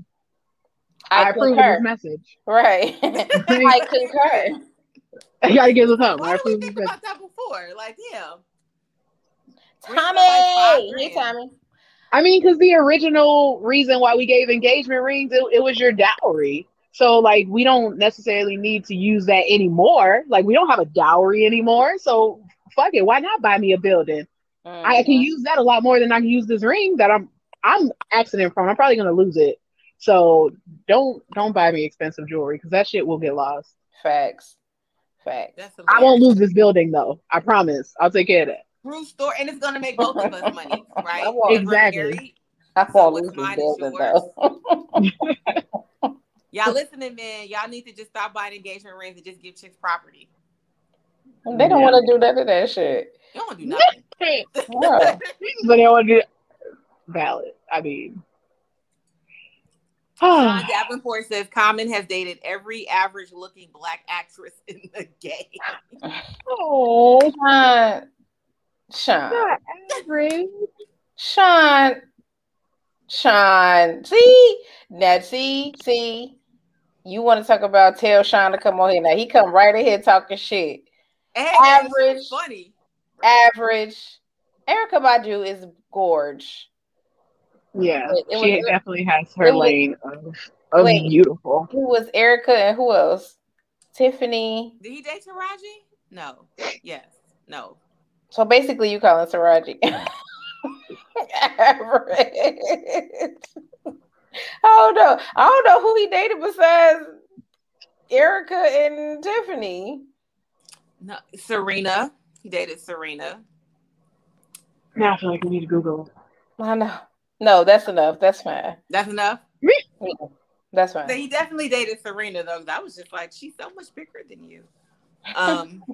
I, I approve of this message. Right. I concur. I gotta give this up. Why I did we think about that before? Like, yeah. Tommy! Like hey, Tommy. I mean, because the original reason why we gave engagement rings, it, it was your dowry. So, like, we don't necessarily need to use that anymore. Like, we don't have a dowry anymore. So, fuck it. Why not buy me a building? Mm-hmm. I can use that a lot more than I can use this ring that I'm I'm accident prone. I'm probably gonna lose it. So don't don't buy me expensive jewelry because that shit will get lost. Facts. Facts. I won't lose this building though. I promise. I'll take care of that. True story, and it's gonna make both of us money, right? I won't, exactly. I fall so losing though. Y'all listening, man? Y'all need to just stop buying engagement rings and just give chicks property. They don't yeah. want to do none of that shit. They don't want to do nothing. But they want to do valid. I mean, Sean Davenport says Common has dated every average-looking Black actress in the game. Oh, uh, Sean. Not average. Sean. Sean. See? Now, see? See? You want to talk about tell Sean to come on here. Now, he come right in here talking shit. And average. Funny. Average. Erykah Badu is gorge. Yeah, it, it she was, definitely has her lane was, of, of wait, beautiful. Who was Erykah and who else? Tiffany. Did he date Taraji? No. Yes. No. So basically, you calling Taraji average. I don't know. I don't know who he dated besides Erykah and Tiffany. No, Serena. He dated Serena. Now I feel like we need to Google. I know. No, that's enough. That's fine. That's enough? Yeah, that's fine. So he definitely dated Serena, though. I was just like, she's so much bigger than you. Um,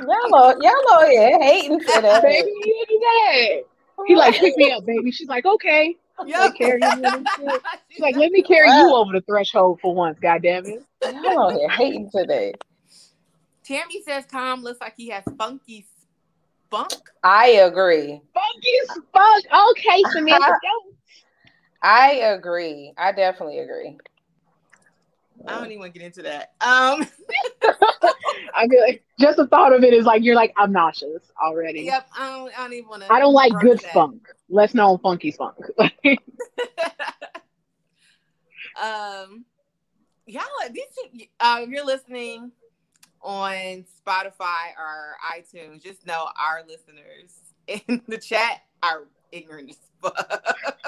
y'all are y'all here hating to that. Baby, you do that. He like, pick me up, baby. She's like, okay. Yep. Carry you She's like, let me carry you over the threshold for once, goddammit. Y'all are here hating today. Tammy says Tom looks like he has funky spunk. I agree. Funky spunk. Okay, Samantha. I agree. I definitely agree. I don't even want to get into that. Um, I good. Just the thought of it is like you're like I'm nauseous already. Yep. I don't. I don't even want to. I don't like good that. Spunk. Let's know funky spunk. um, y'all, these two, uh, if you're listening on Spotify or iTunes, just know our listeners in the chat are ignorant as fuck.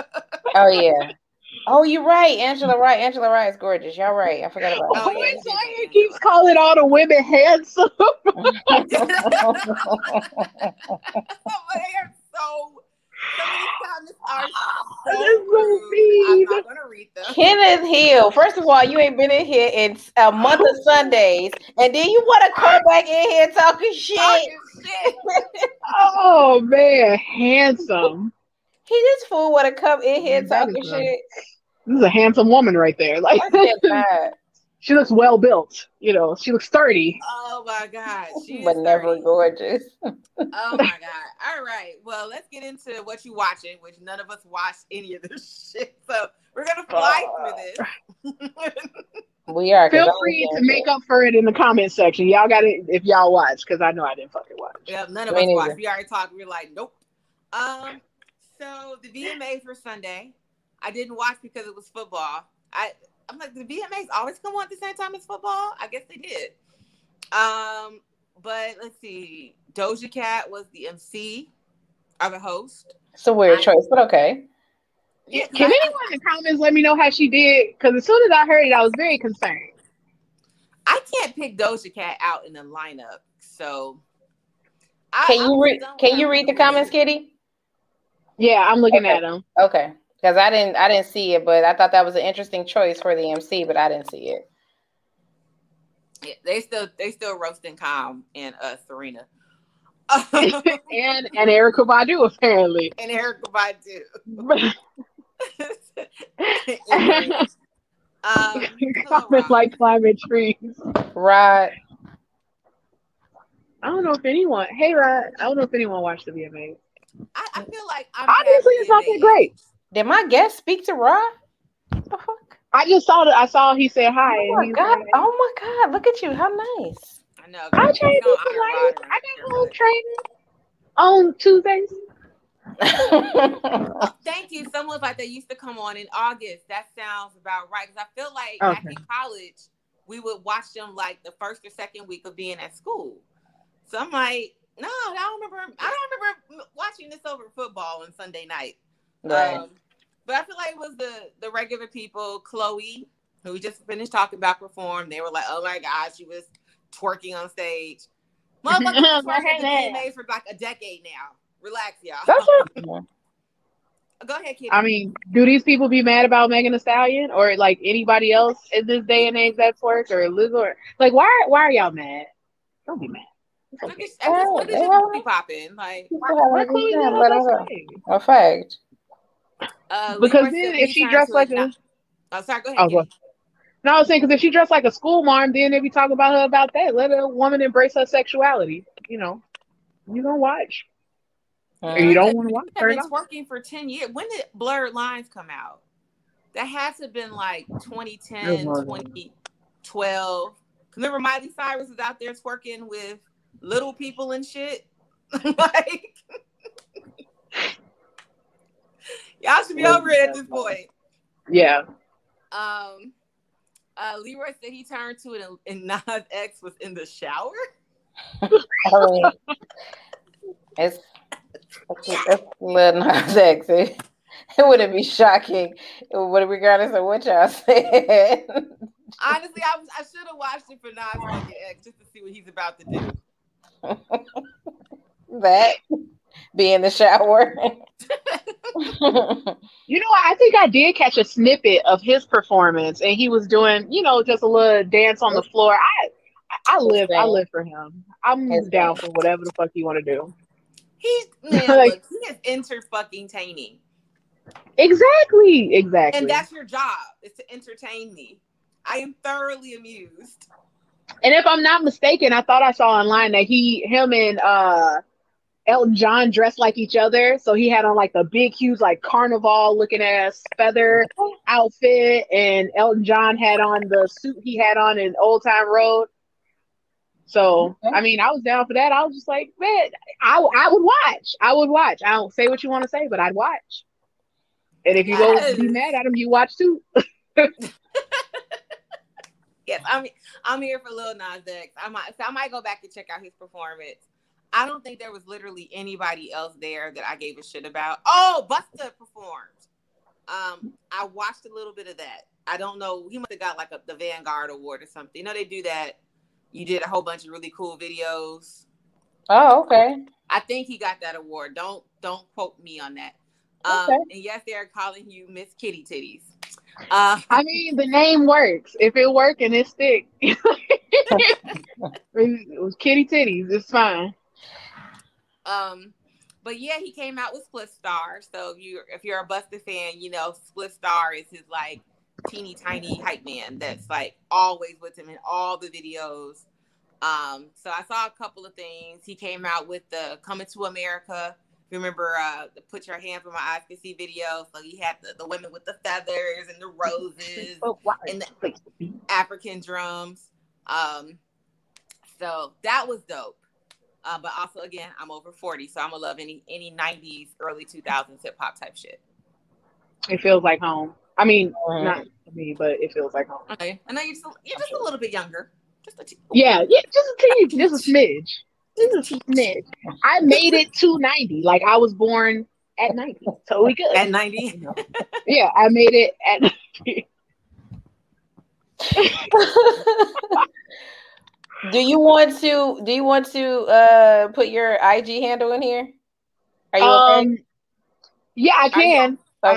Oh yeah. Oh, you're right. Angela Rye. Angela Rye is gorgeous. Y'all right. I forgot about that. Oh, yeah. Zaya keeps calling all the women handsome. They are so... Are so, so I'm not gonna read them. Kenneth Hill. First of all, you ain't been in here in a month of Sundays, and then you want to come back in here talking shit. Talking shit. Oh, man. Handsome. He just fool would have come in here that talking shit. This is a handsome woman right there. Like, she looks well built. You know, she looks sturdy. Oh my God, she's but never gorgeous. Oh my God! All right, well, let's get into what you watching, which none of us watched any of this shit, so we're gonna fly oh. through this. We are. Feel free to make up for it in the comment section. Y'all got it if y'all watch, because I know I didn't fucking watch. Yeah, none of we us watched. Either. We already talked. We we're like, nope. Um. So the V M As were Sunday. I didn't watch because it was football. I, I'm like, the V M As always come on at the same time as football? I guess they did. Um, but let's see. Doja Cat was the M C or the host. It's a weird I, choice, but okay. Yeah, can I, anyone in the comments let me know how she did? Because as soon as I heard it, I was very concerned. I can't pick Doja Cat out in the lineup, so. Can I, you re- Can you read the comments, Kitty? Yeah, I'm looking okay. at them. Okay, because I didn't, I didn't see it, but I thought that was an interesting choice for the M C, but I didn't see it. Yeah, they still, they still roasting Calm and uh, Serena, and and Erykah Badu apparently, and Erykah Badu. um, Comments like climbing trees, right? I don't know if anyone. Hey, Rod, I don't know if anyone watched the V M As. I, I feel like I'm obviously it's not that great. Did my guest speak to Ra? What the fuck? I just saw that. I saw he said hi. Oh my god! Like, oh my god! Look at you! How nice! I know. I trained you know, I got home training on Tuesdays. Thank you. Someone like that used to come on in August. That sounds about right. Because I feel like okay. back in college, we would watch them like the first or second week of being at school. So I'm like. No, I don't remember. I don't remember watching this over football on Sunday night. Right. Um, but I feel like it was the the regular people. Chloe, who we just finished talking about, performed. They were like, "Oh my God, she was twerking on stage." Motherfuckers twerking the V M As for like a decade now. Relax, y'all. That's right. Go ahead, Kitty. I mean, do these people be mad about Megan Thee Stallion or like anybody else in this day and age that twerks or illegal? Or, like, why why are y'all mad? Don't be mad. Look at oh, you yeah. be popping. Like, why, why yeah, a fact. Uh, because then if she dressed like a... Oh, sorry, go ahead. Oh, well. No, I was saying, because if she dressed like a school mom, then they be talking about her about that. Let a woman embrace her sexuality. You know, you don't watch. Uh, or you don't want to watch her. It's working for ten years. When did Blurred Lines come out? That has to have been like twenty ten, twenty twelve. Remember Miley Cyrus was out there twerking with little people and shit. Like, y'all should be over it at this point. Yeah. Um, uh, Leroy said he turned to it and, and Nas X was in the shower. Oh, it's, it's, it's little Nas X. It, it wouldn't be shocking, would regardless of what y'all said. Honestly, I, I should have watched it for Nas X just to see what he's about to do. That be in the shower. You know, I think I did catch a snippet of his performance, and he was doing, you know, just a little dance on the floor. I, I live, I live for him. I'm His down name. for whatever the fuck you want to do. He's man, like, look, he is inter fucking taining. Exactly, exactly. And that's your job, is to entertain me. I am thoroughly amused. And if I'm not mistaken, I thought I saw online that he, him and uh, Elton John dressed like each other. So he had on like the big, huge, like carnival looking ass feather outfit. And Elton John had on the suit he had on in Old Time Road. So, okay. I mean, I was down for that. I was just like, man, I, I would watch. I would watch. I don't say what you want to say, but I'd watch. And if you yes. go be mad at him, you watch too. Yes, I'm I'm here for Lil Nas X. I might, so I might go back and check out his performance. I don't think there was literally anybody else there that I gave a shit about. Oh, Busta performed. Um, I watched a little bit of that. I don't know. He must have got like a, the Vanguard Award or something. You know, they do that. You did a whole bunch of really cool videos. Oh, okay. I think he got that award. Don't don't quote me on that. Um, okay. And yes, they're calling you Miss Kitty Titties. Uh, I mean, the name works. If it works and it sticks. It was Kitty Titties. It's fine. Um, but yeah, he came out with Spliff Star. So if you're, if you're a Busta fan, you know, Spliff Star is his like teeny tiny hype man that's like always with him in all the videos. Um, so I saw a couple of things. He came out with the Coming to America. Remember uh, the Put Your Hands on My Eyes to See video. So he had the, the women with the feathers and the roses oh, wow. and the African drums. Um, so that was dope. Uh, but also, again, I'm over forty, so I'm going to love any any nineties, early two thousands hip-hop type shit. It feels like home. I mean, um, not to me, but it feels like home. Okay. I know you're just a, you're just a little bit younger. Just a t- yeah, yeah, just a teeny, just a smidge. This is mid. I made it to ninety. Like I was born at ninety, so we good. At ninety, yeah, I made it at ninety. Do you want to? Do you want to uh, put your I G handle in here? Are you um, okay? Yeah, I can. Okay,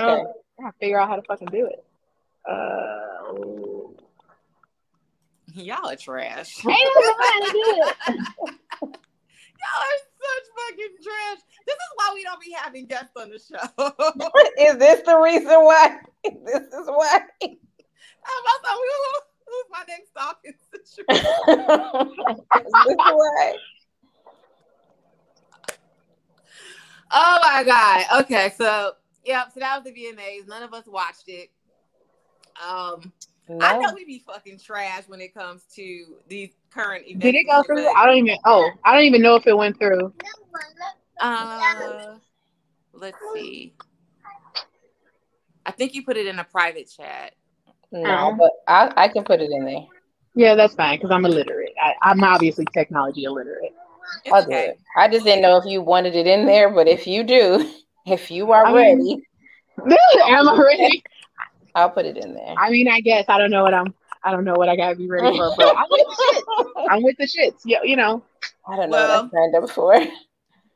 um, I gotta figure out how to fucking do it. Uh, y'all are trash. Hey, I don't know how to do it. Y'all are such fucking trash. This is why we don't be having guests on the show. Is this the reason why? This is why. I thought we were, who's my next talking situation? Is this why? Oh my God. Okay, so yeah, so that was the V M As. None of us watched it. Um, no. I know we be fucking trash when it comes to these current events. Did it go through? I don't even. Oh, I don't even know if it went through. Uh, let's see. I think you put it in a private chat. No, um, but I, I can put it in there. Yeah, that's fine because I'm illiterate. I, I'm obviously technology illiterate. I'll do it. I just didn't know if you wanted it in there, but if you do, if you are I mean, ready, am I ready? I'll put it in there. I mean, I guess I don't know what I'm. I don't know what I gotta be ready for, but I'm with the shits. I'm with the shits. You, you know. I don't know well, what I've signed up for. I,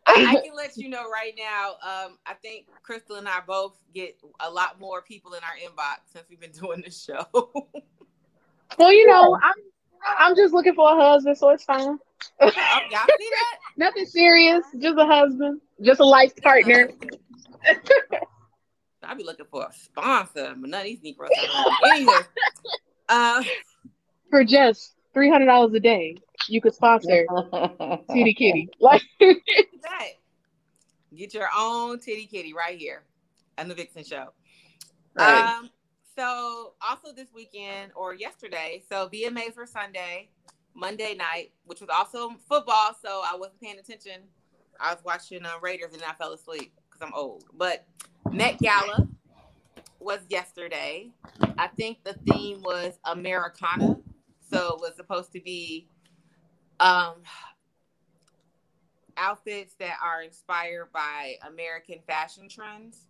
I can let you know right now. Um, I think Crystal and I both get a lot more people in our inbox since we've been doing this show. Well, you know, I'm I'm just looking for a husband, so it's fine. Y'all see that? Nothing serious, just a husband, just a life partner. I'll be looking for a sponsor, but none of these Negroes. Anyway, uh, for just three hundred dollars a day, you could sponsor Titty Kitty. Like that. Get your own Titty Kitty right here on the Vixen Show. Right. Um, so also this weekend or yesterday, so V M As were Sunday, Monday night, which was also football. So I wasn't paying attention. I was watching uh, Raiders and I fell asleep because I'm old, but. Met Gala was yesterday. I think the theme was Americana. So it was supposed to be um, outfits that are inspired by American fashion trends.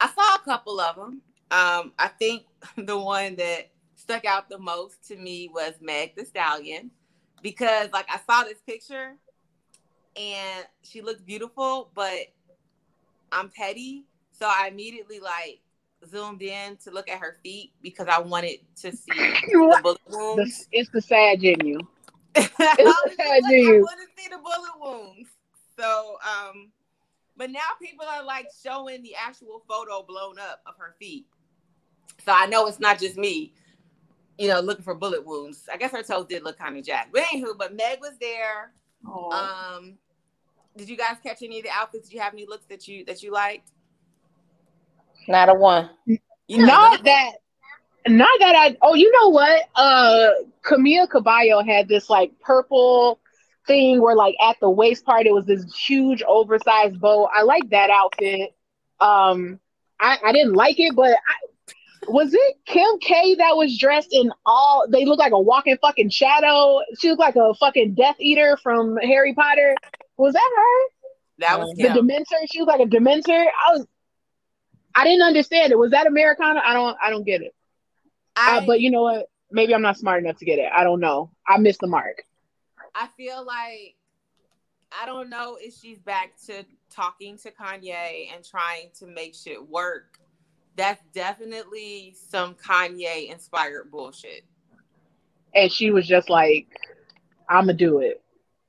I saw a couple of them. Um, I think the one that stuck out the most to me was Meg Thee Stallion because like I saw this picture and she looked beautiful, but I'm petty, so I immediately like zoomed in to look at her feet because I wanted to see the bullet wounds. It's the sad in you. It's the sad in you. I want to see the bullet wounds. So, um, but now people are like showing the actual photo blown up of her feet. So I know it's not just me. you know, looking for bullet wounds. I guess her toes did look kind of jacked. But anywho, but Meg was there. Aww. Um, did you guys catch any of the outfits? Did you have any looks that you that you liked? Not a one. You know, not that. Not that I. Oh, you know what? Uh, Camila Cabello had this like purple thing where like at the waist part it was this huge oversized bow. I like that outfit. Um, I, I didn't like it, but I, was it Kim K that was dressed in all? They looked like a walking fucking shadow. She looked like a fucking Death Eater from Harry Potter. Was that her? That was Kim. The Dementor. She was like a Dementor. I was. I didn't understand it. Was that Americana? I don't. I don't get it. I, uh, but you know what? Maybe I'm not smart enough to get it. I don't know. I missed the mark. I feel like, I don't know if she's back to talking to Kanye and trying to make shit work. That's definitely some Kanye-inspired bullshit. And she was just like, I'm going to do it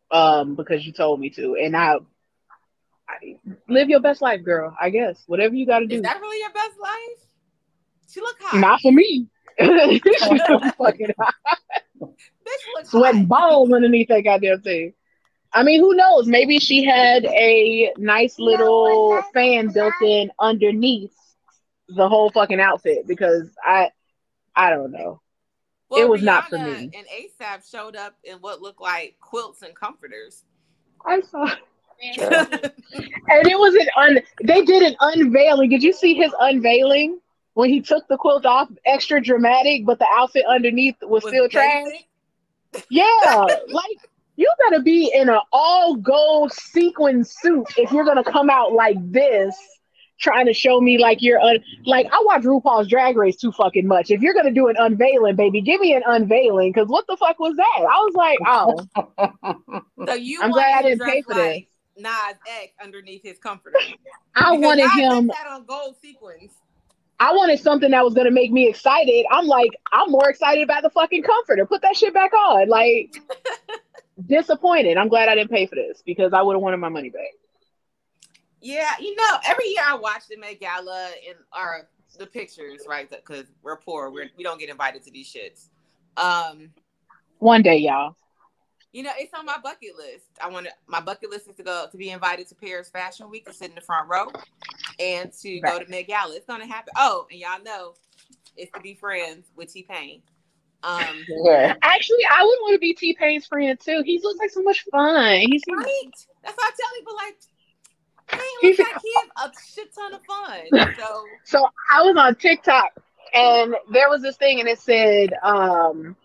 um, because you told me to. And I, I live your best life, girl, I guess. Whatever you got to do. Is that really your best life? She look hot. Not for me. She so fucking hot. Sweating balls underneath that goddamn thing. I mean, who knows? Maybe she had a nice little fan built in underneath the whole fucking outfit because I, I don't know. Well, it was Rihanna not for me. And A$AP showed up in what looked like quilts and comforters. I saw. Yeah. And it was an un. They did an unveiling. Did you see his unveiling? When he took the quilt off, extra dramatic, but the outfit underneath was, was still trash. Yeah, like you better be in an all gold sequin suit if you're gonna come out like this, trying to show me like you're un- like I watch RuPaul's Drag Race too fucking much. If you're gonna do an unveiling, baby, give me an unveiling because what the fuck was that? I was like, oh, so you? I'm glad I didn't pay for like this. Nas X underneath his comforter. I because wanted I him that on gold sequins. I wanted something that was going to make me excited. I'm like, I'm more excited about the fucking comforter. Put that shit back on. Like, disappointed. I'm glad I didn't pay for this because I would have wanted my money back. Yeah, you know, every year I watch the Met Gala and our, the pictures, right? Because we're poor. We're, we don't get invited to these shits. Um, One day, y'all. You know, it's on my bucket list. I want to, my bucket list is to go to be invited to Paris Fashion Week and sit in the front row and to right. go to Met Gala. It's going to happen. Oh, and y'all know it's to be friends with T-Pain. Um, yeah. Actually, I would want to be T-Pain's friend too. He looks like so much fun. He's right. That's what I tell people. Like, man, he's like he has a shit ton of fun. So, so I was on TikTok and there was this thing and it said, um,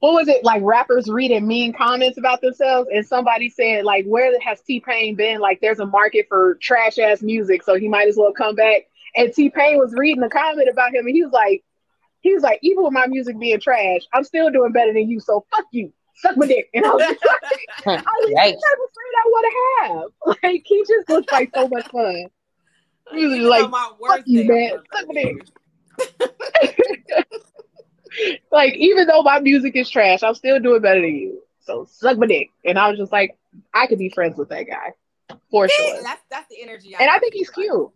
what was it, like rappers reading mean comments about themselves? And somebody said, like, where has T-Pain been? Like, there's a market for trash-ass music, so he might as well come back. And T-Pain was reading the comment about him, and he was like, he was like, even with my music being trash, I'm still doing better than you, so fuck you. Suck my dick. And I was like, I was the type of friend I want to have. Like, he just looks like so much fun. He was like, fuck you, man. Suck my dick. Like, even though my music is trash, I'm still doing better than you. So, suck my dick. And I was just like, I could be friends with that guy. For yeah, sure. That's, that's the energy. I and I think he's like. Cute.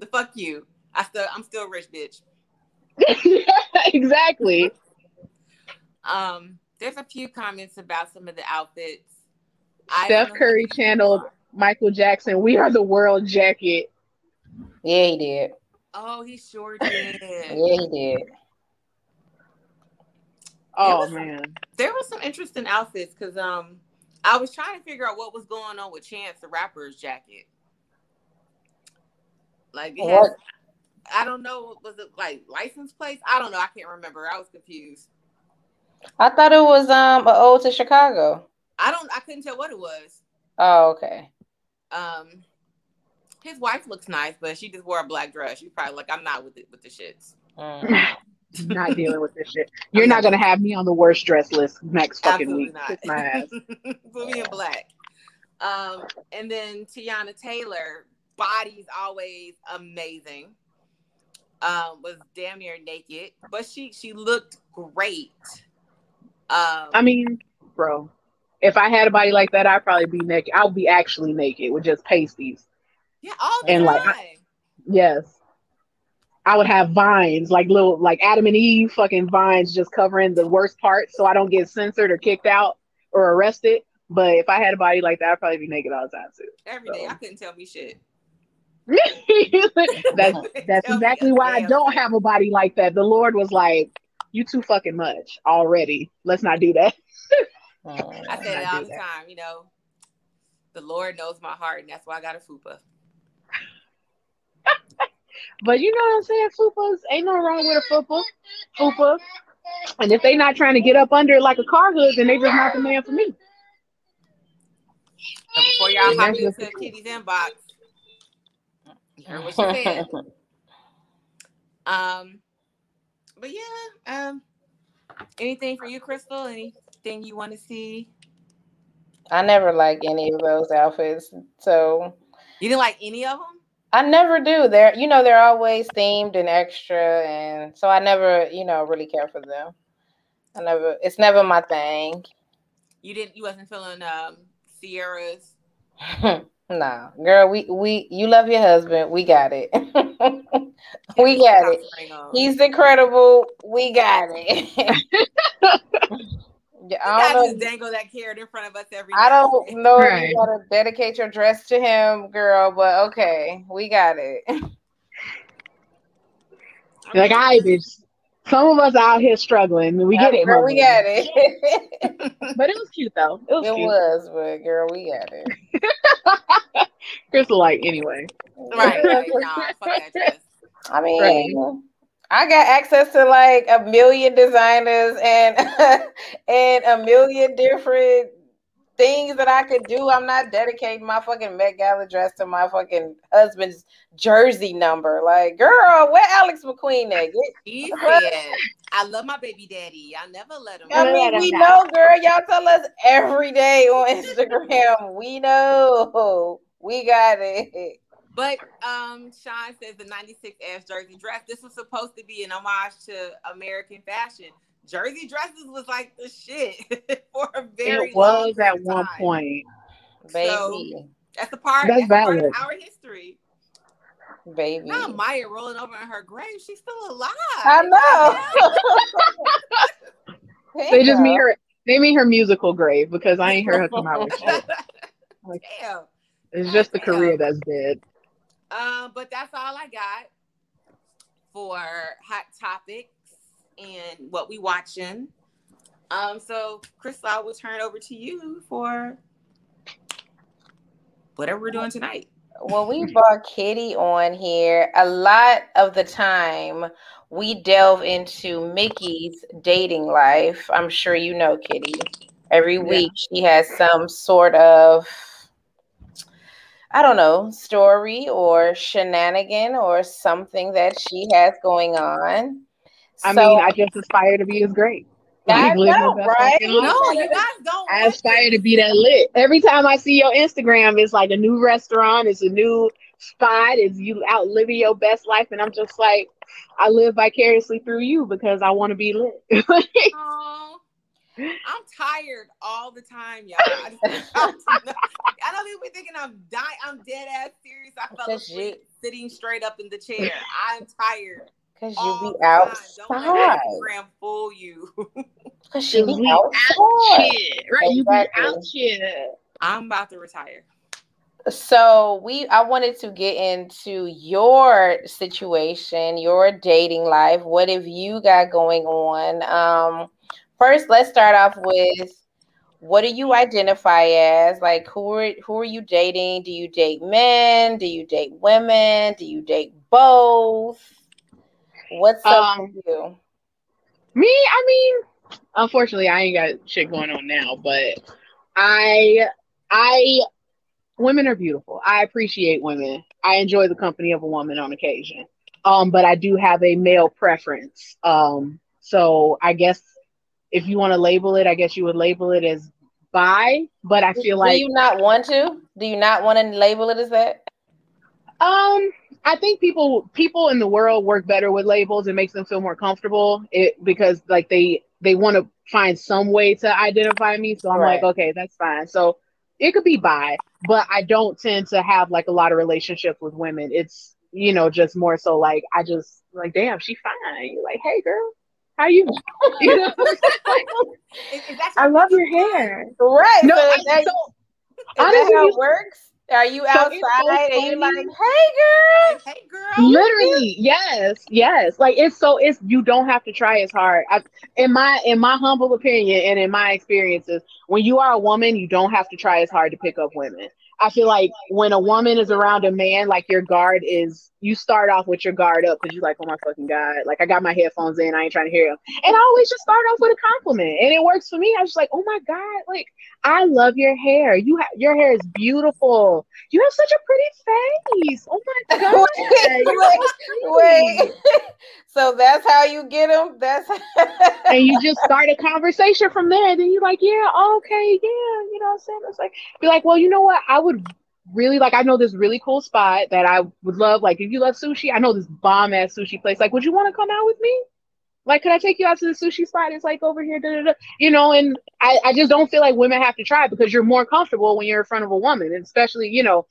The fuck you. I still, I'm still rich, bitch. Yeah, exactly. um, There's a few comments about some of the outfits. Steph Curry channeled Michael Jackson, We Are the World jacket. Yeah, he did. Oh, he sure did. Yeah, he did. Oh man, some, there were some interesting outfits because um, I was trying to figure out what was going on with Chance the Rapper's jacket. Like, it has, I don't know, was it like license plates? I don't know, I can't remember. I was confused. I thought it was um an ode to Chicago. I don't, I couldn't tell what it was. Oh okay. Um, his wife looks nice, but she just wore a black dress. She's probably like, I'm not with it with the shits. Mm. Not dealing with this shit. You're not gonna have me on the worst dress list next fucking Absolutely week. Not. Kiss my ass. Booty and black. Um, and then Tiana Taylor, body's always amazing. Um, was damn near naked, but she she looked great. Um, I mean, bro, if I had a body like that, I'd probably be naked. I would be actually naked with just pasties. Yeah, all the and time. Like, I, yes. I would have vines, like little, like Adam and Eve fucking vines just covering the worst parts so I don't get censored or kicked out or arrested. But if I had a body like that, I'd probably be naked all the time too. Every so. day. I couldn't tell me shit. that's that's exactly why I don't have a body like that. The Lord was like, you too fucking much already. Let's not do that. oh, I say that all the that. time, you know. The Lord knows my heart, and that's why I got a fupa. But you know what I'm saying? Fupas, ain't no wrong with a fupa. Fupa. And if they not trying to get up under it like a car hood, then they just not the man for me. So before y'all hop into cool. Kitty's inbox, you heard what she said. um, but yeah, um, anything for you, Crystal? Anything you want to see? I never like any of those outfits. So you didn't like any of them? I never do. They're, you know, they're always themed and extra, and so I never, you know, really care for them. I never. It's never my thing. You didn't. You wasn't feeling um. Sierra's. No, girl, we we you love your husband. We got it. we got it. He's incredible. We got it. Yeah, I don't know. Just dangle that carrot in front of us every. I don't day. know right. if you gotta dedicate your dress to him, girl, but okay, we got it. Like I bitch. Some of us out here struggling. We yeah, get it. Girl, we got it. But it was cute, though. It was, it cute. was but girl, we got it. Crystal, like, anyway. Right. Like, nah, fuck that dress. I mean, right. I got access to, like, a million designers and and a million different things that I could do. I'm not dedicating my fucking Met Gala dress to my fucking husband's jersey number. Like, girl, where Alex McQueen at? He said, I love my baby daddy. Y'all never let him. I mean, we know, girl. Y'all tell us every day on Instagram. We know. We got it. But um, Sean says the ninety-six ass jersey dress. This was supposed to be an homage to American fashion. Jersey dresses was like the shit for a very It was long at time. one point. Baby. So that's a part, that's that's part of our history. Baby. Now Maya rolling over in her grave. She's still alive. I know. Yeah. They just mean her they mean her musical grave because I ain't heard her come out with shit. Like, damn. It's just the Damn. career that's dead. Um, but that's all I got for Hot Topic. And what we watching. Um, so Crystal, I will turn over to you for whatever we're doing tonight. When we brought Kitty on here, a lot of the time we delve into Mickey's dating life. I'm sure you know Kitty. Every week yeah. she has some sort of, I don't know, story or shenanigan or something that she has going on. I so, mean, I just aspire to be as great. I know, right? No, you guys don't. I aspire to be that lit. Every time I see your Instagram, it's like a new restaurant, it's a new spot, it's you out living your best life, and I'm just like, I live vicariously through you because I want to be lit. Oh, I'm tired all the time, y'all. I, just, I don't think we're thinking I'm dying. I'm dead ass serious. I fell asleep sitting straight up in the chair. I'm tired. Cause you be outside. Don't let Instagram fool you. Cause she be outside. Right, you be out here. I'm about to retire. So we, I wanted to get into your situation, your dating life. What have you got going on? Um, first, let's start off with, what do you identify as? Like, who are who are you dating? Do you date men? Do you date women? Do you date both? What's up um, with you? Me, I mean, unfortunately, I ain't got shit going on now, but I, I, women are beautiful. I appreciate women. I enjoy the company of a woman on occasion. Um, but I do have a male preference. Um, so I guess if you want to label it, I guess you would label it as bi, but I feel do like. Do you not want to? Do you not want to label it as that? Um, I think people people in the world work better with labels. It makes them feel more comfortable it, because like they, they want to find some way to identify me. So I'm right. like, okay, that's fine. So it could be bi, but I don't tend to have like a lot of relationships with women. It's you know, just more so like, I just like, damn, she fine. You're like, hey girl, how you? You know? I love your hair. Right. No, so I, that, so, is that how it works? Are you outside? So so and you're like, hey girl, hey girl. Literally, yes, yes. Like it's so it's you don't have to try as hard. I, in my in my humble opinion and in my experiences, when you are a woman, you don't have to try as hard to pick up women. I feel like when a woman is around a man, like your guard is, you start off with your guard up because you're like, oh my fucking God, like I got my headphones in, I ain't trying to hear him. And I always just start off with a compliment, and it works for me. I was just like, oh my God, like I love your hair. You ha- your hair is beautiful. You have such a pretty face. Oh my God. Wait, so wait. So that's how you get them? That's and you just start a conversation from there, and then you're like, yeah, okay, yeah, you know what I'm saying? It's like, be like, well, you know what? I would really like, I know this really cool spot that I would love, like if you love sushi, I know this bomb ass sushi place, like would you want to come out with me? Like could I take you out to the sushi spot? It's like over here, da, da, da. You know, and I, I just don't feel like women have to try because you're more comfortable when you're in front of a woman, and especially, you know,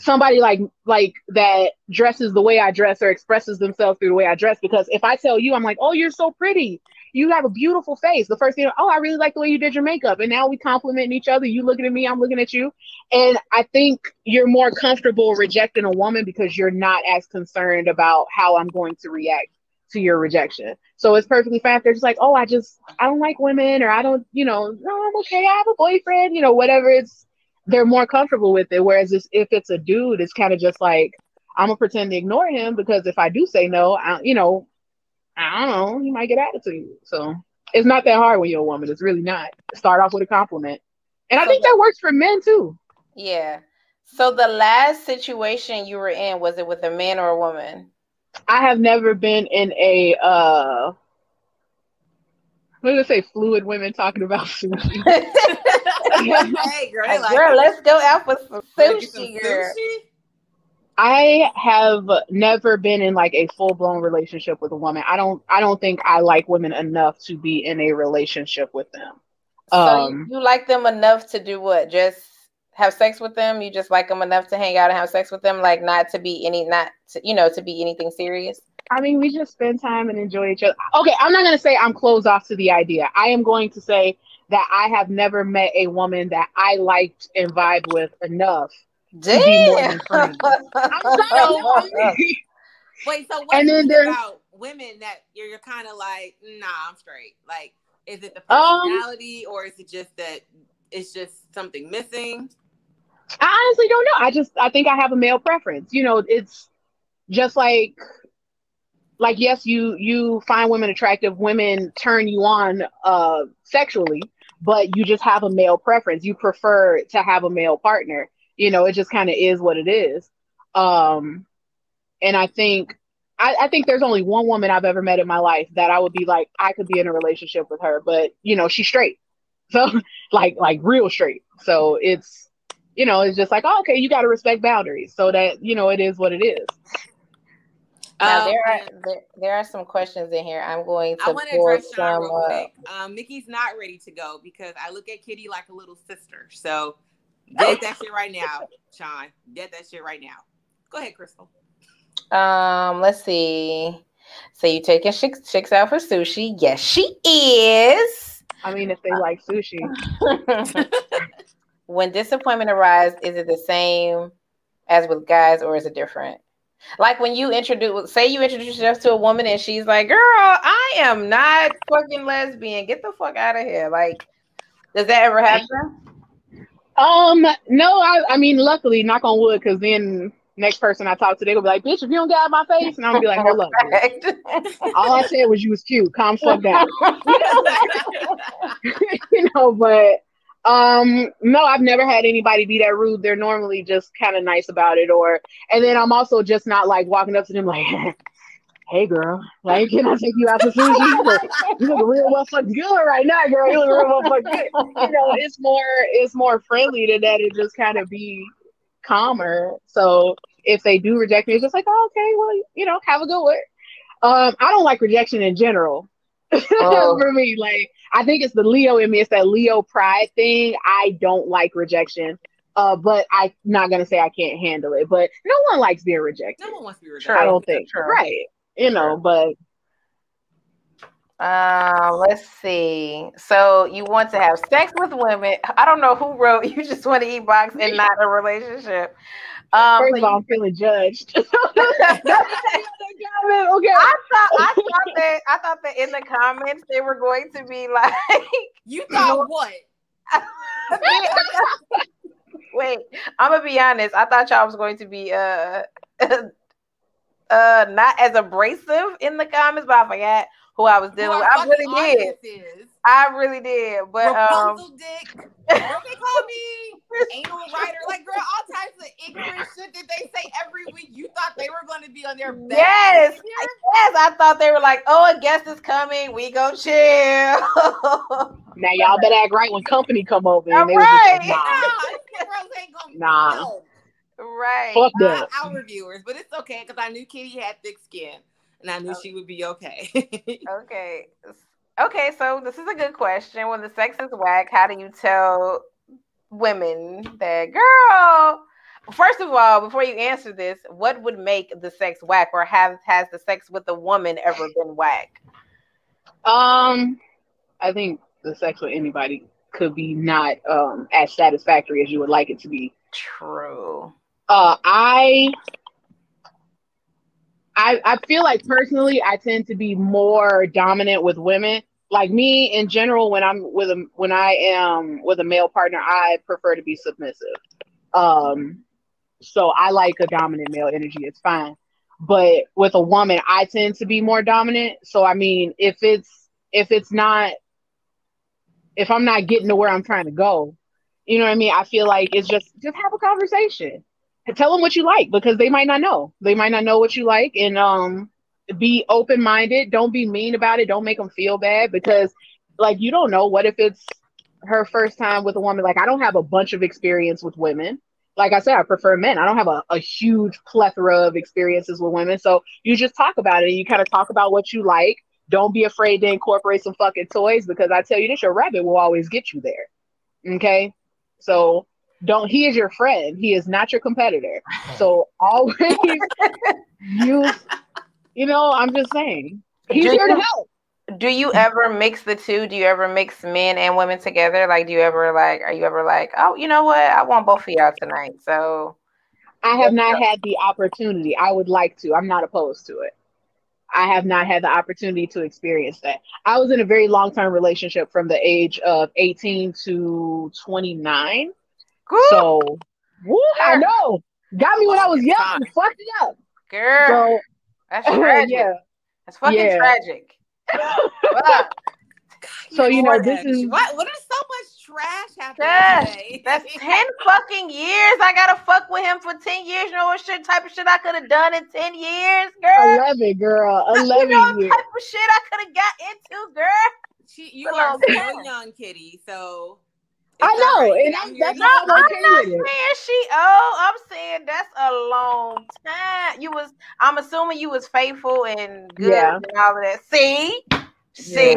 somebody like like that dresses the way I dress or expresses themselves through the way I dress. Because if I tell you, I'm like, oh, you're so pretty, you have a beautiful face, the first thing, oh, I really like the way you did your makeup. And now we complimenting each other. You looking at me, I'm looking at you. And I think you're more comfortable rejecting a woman because you're not as concerned about how I'm going to react to your rejection. So it's perfectly fine if they're just like, oh, I just, I don't like women, or I don't, you know, no, I'm okay, I have a boyfriend, you know, whatever. It's, they're more comfortable with it. Whereas it's, if it's a dude, it's kind of just like, I'm going to pretend to ignore him because if I do say no, I, you know, I don't know, he might get attitude. So it's not that hard when you're a woman. It's really not. Start off with a compliment. And I think that works for men too. Yeah. So the last situation you were in, was it with a man or a woman? I have never been in a, uh, what did I say? Fluid women talking about sushi. Hey, girl, like, girl, let's go out for some sushi, girl. I have never been in like a full-blown relationship with a woman. I don't I don't think I like women enough to be in a relationship with them. So um, you like them enough to do what? Just have sex with them? You just like them enough to hang out and have sex with them? Like not to be any, not to, you know, to be anything serious? I mean, we just spend time and enjoy each other. Okay, I'm not going to say I'm closed off to the idea. I am going to say that I have never met a woman that I liked and vibed with enough. Damn. I'm sorry. Wait, so what do you think about women that you're, you're kind of like, nah, I'm straight? Like, is it the personality um, or is it just that it's just something missing? I honestly don't know. I just, I think I have a male preference. You know, it's just like, like, yes, you, you find women attractive, women turn you on uh, sexually, but you just have a male preference. You prefer to have a male partner. You know, it just kind of is what it is. Um, and I think I, I think there's only one woman I've ever met in my life that I would be like, I could be in a relationship with her, but, you know, she's straight. So like like real straight. So it's, you know, it's just like, oh, OK, you got to respect boundaries so that, you know, it is what it is. Now, um, there are there, there are some questions in here. I'm going to I want to address Sean real quick. Um, Mickey's not ready to go because I look at Kitty like a little sister. So. Get that shit right now, Sean. Get that shit right now. Go ahead, Crystal. Um, let's see. So you taking chicks, chicks out for sushi? Yes, she is. I mean, if they uh, like sushi. When disappointment arrives, is it the same as with guys, or is it different? Like when you introduce, say you introduce yourself to a woman and she's like, "Girl, I am not fucking lesbian. Get the fuck out of here." Like, does that ever happen? Um, no, I, I mean, luckily, knock on wood, because then next person I talk to, they will be like, bitch, if you don't get out of my face, and I'm going to be like, hold up. All I said was you was cute. Calm fuck down. You know, but um, no, I've never had anybody be that rude. They're normally just kind of nice about it. Or, and then I'm also just not like walking up to them like, hey, girl, like, can I take you out to sushi? You look real well fucking good right now, girl. You look real well fucking good. You know, it's more, it's more friendly than that. It just kind of be calmer. So if they do reject me, it's just like, oh, okay, well, you know, have a good one. Um, I don't like rejection in general. Oh. For me, like, I think it's the Leo in me. It's that Leo pride thing. I don't like rejection. Uh, but I'm not gonna say I can't handle it. But no one likes being rejected. No one wants to be rejected. True. I don't think. True. Right. You know, but uh, let's see. So you want to have sex with women. I don't know who wrote you just want to eat box and not a relationship. Um, First of all, I'm feeling judged. okay. I thought I thought that I thought that in the comments they were going to be like, you thought what? Wait, I'm gonna be honest. I thought y'all was going to be uh uh not as abrasive in the comments, but I forgot who I was dealing with. I really did. Is. I really did. But Rapunzel um, dick. What they call me? Anal writer. Like, girl, all types of ignorant shit that they say every week. You thought they were going to be on their back. Yes. I, yes. I thought they were like, oh, a guest is coming. We go chill. Now y'all better act right when company come over. And they right. Like, nah. No, girls ain't gonna nah. Help. Right. Fuck that. Our viewers, but it's okay because I knew Kitty had thick skin. And I knew okay. she would be okay. okay. Okay, so this is a good question. When the sex is whack, how do you tell women that, girl, first of all, before you answer this, what would make the sex whack, or have has the sex with a woman ever been whack? Um, I think the sex with anybody could be not um, as satisfactory as you would like it to be. True. Uh, I... I, I feel like personally, I tend to be more dominant with women. Like me, in general, when I'm with a when I am with a male partner, I prefer to be submissive. Um, so I like a dominant male energy. It's fine, but with a woman, I tend to be more dominant. So I mean, if it's if it's not if I'm not getting to where I'm trying to go, you know what I mean? I feel like it's just just have a conversation. Tell them what you like, because they might not know. They might not know what you like, and um, be open-minded. Don't be mean about it. Don't make them feel bad, because like you don't know. What if it's her first time with a woman? Like, I don't have a bunch of experience with women. Like I said, I prefer men. I don't have a, a huge plethora of experiences with women. So you just talk about it, and you kind of talk about what you like. Don't be afraid to incorporate some fucking toys, because I tell you this, your rabbit will always get you there. Okay? So... Don't, he is your friend. He is not your competitor. So always use, you know, I'm just saying. He's do here you, to help. Do you ever mix the two? Do you ever mix men and women together? Like, do you ever like, are you ever like, oh, you know what? I want both of y'all tonight. So I have not had the opportunity. I would like to. I'm not opposed to it. I have not had the opportunity to experience that. I was in a very long-term relationship from the age of eighteen to twenty-nine. Good. So, woo, I know. Got me when I was young. Fucked it up. Girl. So, that's tragic. Yeah. That's fucking yeah. tragic. God, so, you know, this is... What, what is so much trash happening trash. Today? That's ten fucking years. I got to fuck with him for ten years. You know what shit, type of shit I could have done in ten years, girl? eleven, girl. eleven years. You know what type of shit I could have got into, girl? She, you are so young, Kitty, so... It's I know, right. and I'm, that's no, not I'm not saying she old. I'm saying that's a long time. You was, I'm assuming you was faithful and good yeah. and all of that. See, yeah. see,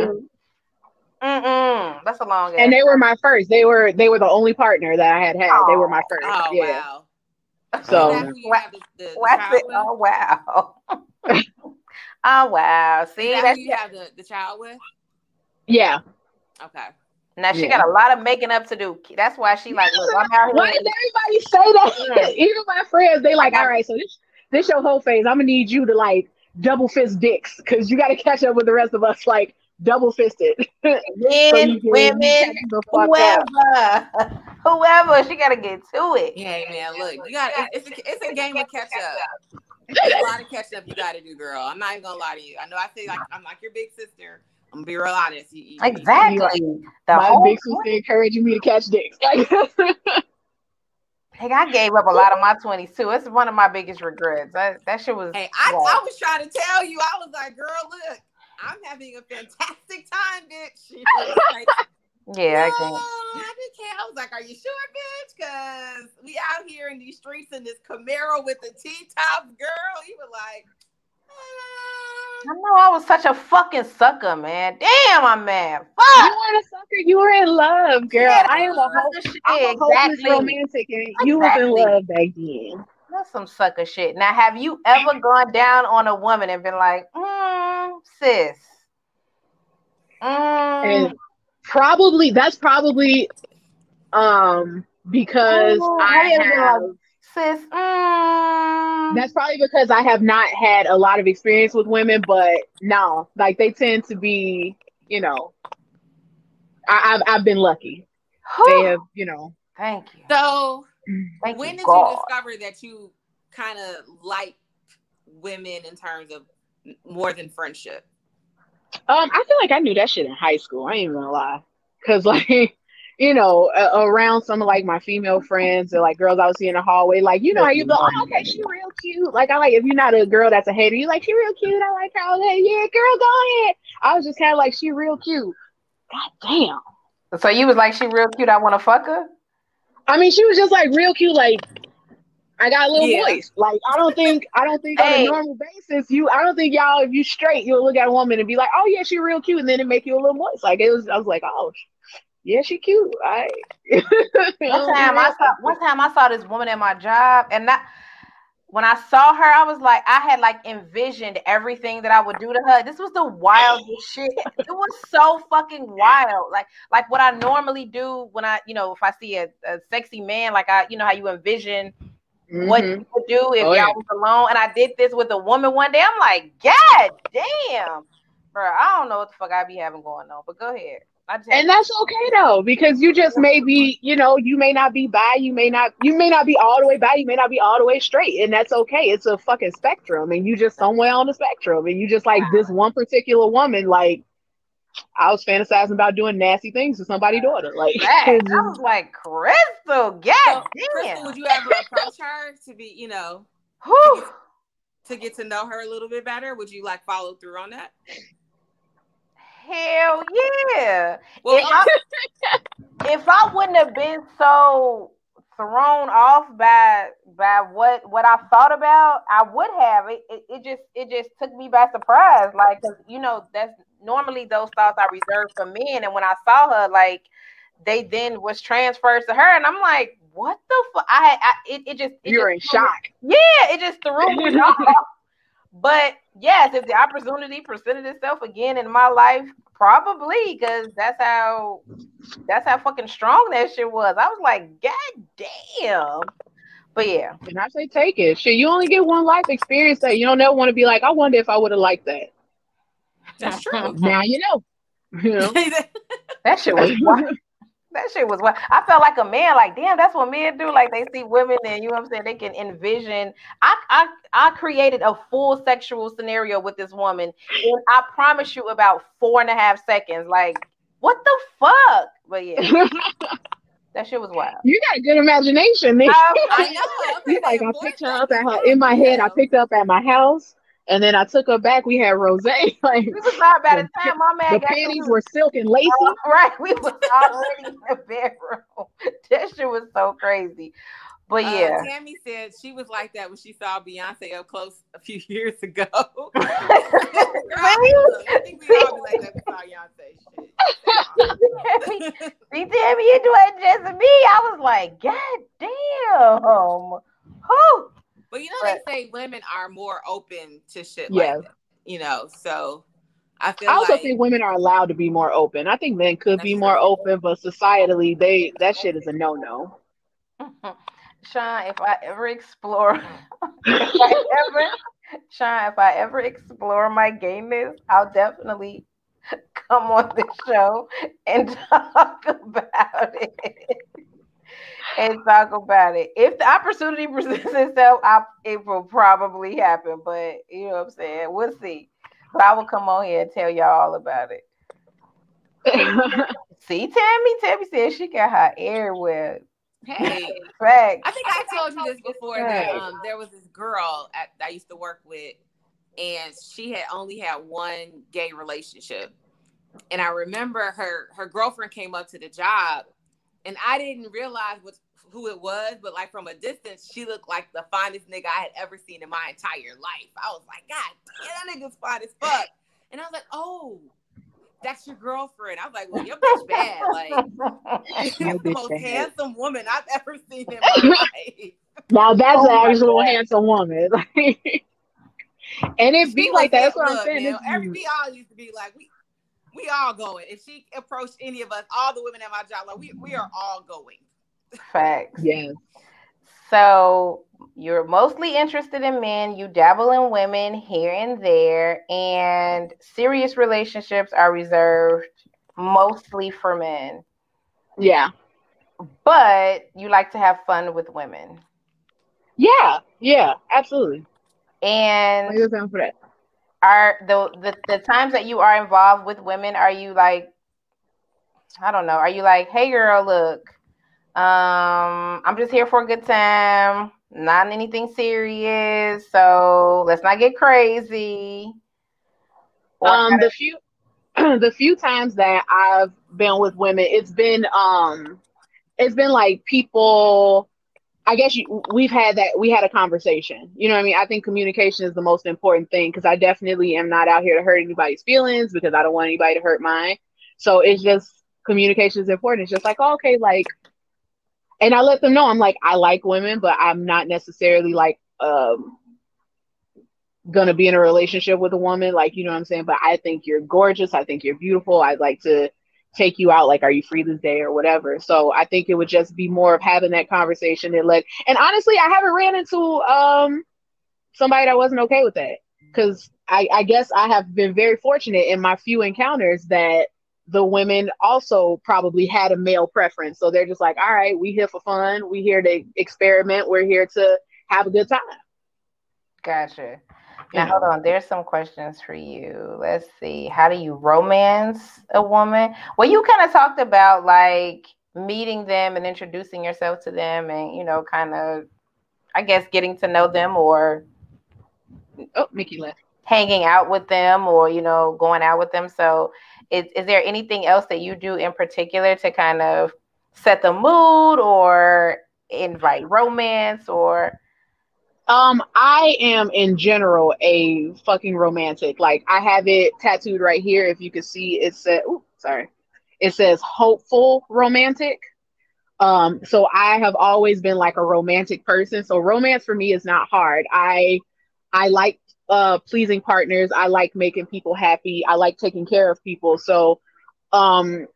mm-mm. That's a long. And they were my first. They were, they were the only partner that I had had. Oh. They were my first. Oh yeah. wow. So what's it? Oh wow. oh wow. See, is that that's who you have the, the child with. Yeah. Okay. Now she yeah. got a lot of making up to do. That's why she like. Look, I'm out here. Why did everybody say that? Yeah. Even my friends, they like. All right, so this this your whole phase. I'm gonna need you to like double fist dicks, because you got to catch up with the rest of us. Like double fisted. Men, so women, whoever, out. whoever. She got to get to it. Hey man, look, you got it's a, it's a game of catch up. There's a lot of catch up you got to do, girl. I'm not even gonna lie to you. I know I say like I'm like your big sister. I'm gonna be real honest. You, you, exactly. You, the my big sister encouraging me to catch dicks. Like, hey, I gave up a lot of my twenties too. It's one of my biggest regrets. I, that shit was. Hey, I, I was trying to tell you. I was like, girl, look, I'm having a fantastic time, bitch. She was like, yeah, no, I can't. I can't. I was like, are you sure, bitch? Because we out here in these streets in this Camaro with the T-top, girl. You were like. Ah. I know I was such a fucking sucker, man. Damn, I'm mad. Fuck. You weren't a sucker. You were in love, girl. Yeah, I am a hopeless, exactly. hopeless romantic, and exactly. you was in love back then. That's some sucker shit. Now, have you ever gone down on a woman and been like, mm, sis? Mm. And probably, that's probably um because oh, I have... Love. Sis, mm. That's probably because I have not had a lot of experience with women, but no, like they tend to be, you know, I, I've I've been lucky. Whew. They have, you know. Thank you. So, Thank when you did God. you discover that you kind of like women in terms of more than friendship? Um, I feel like I knew that shit in high school. I ain't even gonna lie, cause like. You know, uh, around some of like my female friends or like girls I would see in the hallway, like, you know, how you go, oh, okay, she real cute. Like, I like, if you're not a girl that's a hater, you like, she real cute. I like her. Okay, yeah, girl, go ahead. I was just kind of like, she real cute. God damn. So you was like, she real cute. I want to fuck her. I mean, she was just like real cute. Like, I got a little yeah. voice. Like, I don't think, I don't think hey. on a normal basis, you, I don't think y'all, if you straight, you'll look at a woman and be like, oh yeah, she real cute. And then it make you a little voice. Like it was, I was like, oh shit. Yeah, she cute. I one time I saw one time I saw this woman at my job, and that when I saw her, I was like, I had like envisioned everything that I would do to her. This was the wildest shit. It was so fucking wild. Like, like what I normally do when I, you know, if I see a, a sexy man, like I, you know, how you envision mm-hmm. what you would do if oh, y'all yeah. was alone. And I did this with a woman one day. I'm like, God damn, bro. I don't know what the fuck I be having going on, but go ahead. And that's okay though, because you just may be, you know, you may not be bi, you may not, you may not be all the way bi, you may not be all the way straight, and that's okay. It's a fucking spectrum, and you just somewhere on the spectrum, and you just like wow. this one particular woman. Like, I was fantasizing about doing nasty things to somebody's daughter. Like, I was like, Crystal, yeah, so, Crystal, would you ever approach her to be, you know, to get, to get to know her a little bit better? Would you like follow through on that? Hell yeah. Well, if, I, if I wouldn't have been so thrown off by by what what I thought about, I would have. It, it it just it just took me by surprise. Like, cause you know, that's normally those thoughts I reserve for men. And when I saw her, like they then was transferred to her, and I'm like, what the fuck? I, I it, it just it you're just in shock. Me, yeah, it just threw me off. But yes, if the opportunity presented itself again in my life, probably, because that's how that's how fucking strong that shit was. I was like, God damn. But yeah. And I say take it. Shit, you only get one life experience that you don't ever want to be like, I wonder if I would have liked that. That's true. Now you know. You know? That shit was wild. That shit was wild. I felt like a man, like, damn, that's what men do. Like, they see women and, you know what I'm saying, they can envision. I I, I created a full sexual scenario with this woman, and I promise you about four and a half seconds. Like, what the fuck? But yeah, that shit was wild. You got a good imagination, man. Um, I know. You like, I picked her up at her, in my head, I picked her up at my house. And then I took her back. We had rosé. Like, we was not by the time my man the got panties to... were silk and lacy. Oh, right, we was already in the bedroom. That shit was so crazy. But yeah, uh, Tammy said she was like that when she saw Beyonce up close a few years ago. Girl, I think we all be like that when we saw Beyonce. Shit. See, Tammy, you do it just me. I was like, God damn, who? But you know, right. they say women are more open to shit yeah. like that, you know, so I feel I also like, think women are allowed to be more open. I think men could be more open, but societally, they that shit is a no-no. Sean, if I ever explore, if I ever, Sean, if I ever explore my gayness, I'll definitely come on the show and talk about it. And talk about it. If the opportunity presents itself, I, it will probably happen. But you know what I'm saying? We'll see. But I will come on here and tell y'all all about it. See, Tammy? Tammy said she got her everywhere. Hey. Facts. I think I told you this before. That, um, there was this girl at, I used to work with, and she had only had one gay relationship. And I remember her her girlfriend came up to the job. And I didn't realize what who it was, but like from a distance, she looked like the finest nigga I had ever seen in my entire life. I was like, God damn, that nigga's fine as fuck. And I was like, oh, that's your girlfriend. I was like, well, your bitch bad. Like, you're the most handsome woman I've ever seen in my life. Now that's oh an actual God. handsome woman. And it be like that. That's what I'm saying. Man, every, we all used to be like, we we all going. If she approached any of us, all the women at my job, like we, we are all going. Facts. Yeah. So you're mostly interested in men. You dabble in women here and there, and serious relationships are reserved mostly for men. Yeah. But you like to have fun with women. Yeah. Yeah. Absolutely. And for that. Are the, the the times that you are involved with women, are you like, I don't know, are you like, hey girl, look, um, I'm just here for a good time, not anything serious, so let's not get crazy. Or um, the few the few times that I've been with women, it's been um, it's been like people. I guess you, we've had that, we had a conversation, you know what I mean? I think communication is the most important thing, because I definitely am not out here to hurt anybody's feelings, because I don't want anybody to hurt mine. So it's just, communication is important. It's just like, oh, okay, like, and I let them know, I'm like, I like women, but I'm not necessarily like, um, going to be in a relationship with a woman. Like, you know what I'm saying? But I think you're gorgeous. I think you're beautiful. I'd like to take you out, like, are you free this day or whatever? So I think it would just be more of having that conversation. And let, and honestly, I haven't ran into um somebody that wasn't okay with that, because I, I guess I have been very fortunate in my few encounters that the women also probably had a male preference. So they're just like, all right, we here for fun, we here to experiment, we're here to have a good time. Gotcha. Now, hold on. There's some questions for you. Let's see. How do you romance a woman? Well, you kind of talked about like meeting them and introducing yourself to them and, you know, kind of, I guess, getting to know them or oh, Mickey left. hanging out with them or, you know, going out with them. So is, is there anything else that you do in particular to kind of set the mood or invite romance or? Um, I am in general a fucking romantic. Like, I have it tattooed right here. If you can see, it said, ooh, sorry, it says hopeful romantic. Um, so I have always been like a romantic person. So romance for me is not hard. I, I like uh pleasing partners. I like making people happy. I like taking care of people. So, um,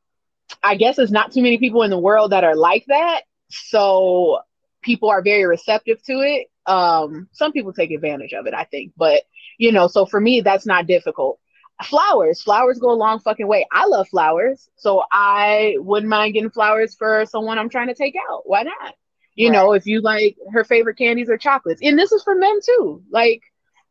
I guess there's not too many people in the world that are like that. So people are very receptive to it. Um, some people take advantage of it, I think, but you know, so for me, that's not difficult. Flowers, flowers go a long fucking way. I love flowers. So I wouldn't mind getting flowers for someone I'm trying to take out. Why not? You right. know, if you like her favorite candies or chocolates, and this is for men too. Like,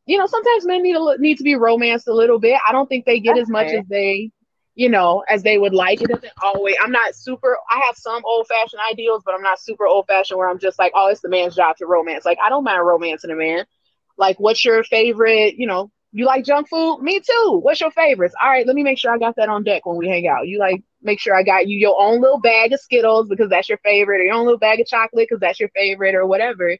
you know, sometimes men need to, need to be romanced a little bit. I don't think they get that's as much fair. as they, you know, as they would like. It doesn't always, I'm not super, I have some old fashioned ideals, but I'm not super old fashioned where I'm just like, oh, it's the man's job to romance. Like, I don't mind romancing a man. Like, what's your favorite, you know, you like junk food? Me too. What's your favorites? All right, let me make sure I got that on deck when we hang out. You like, make sure I got you your own little bag of Skittles because that's your favorite, or your own little bag of chocolate because that's your favorite or whatever,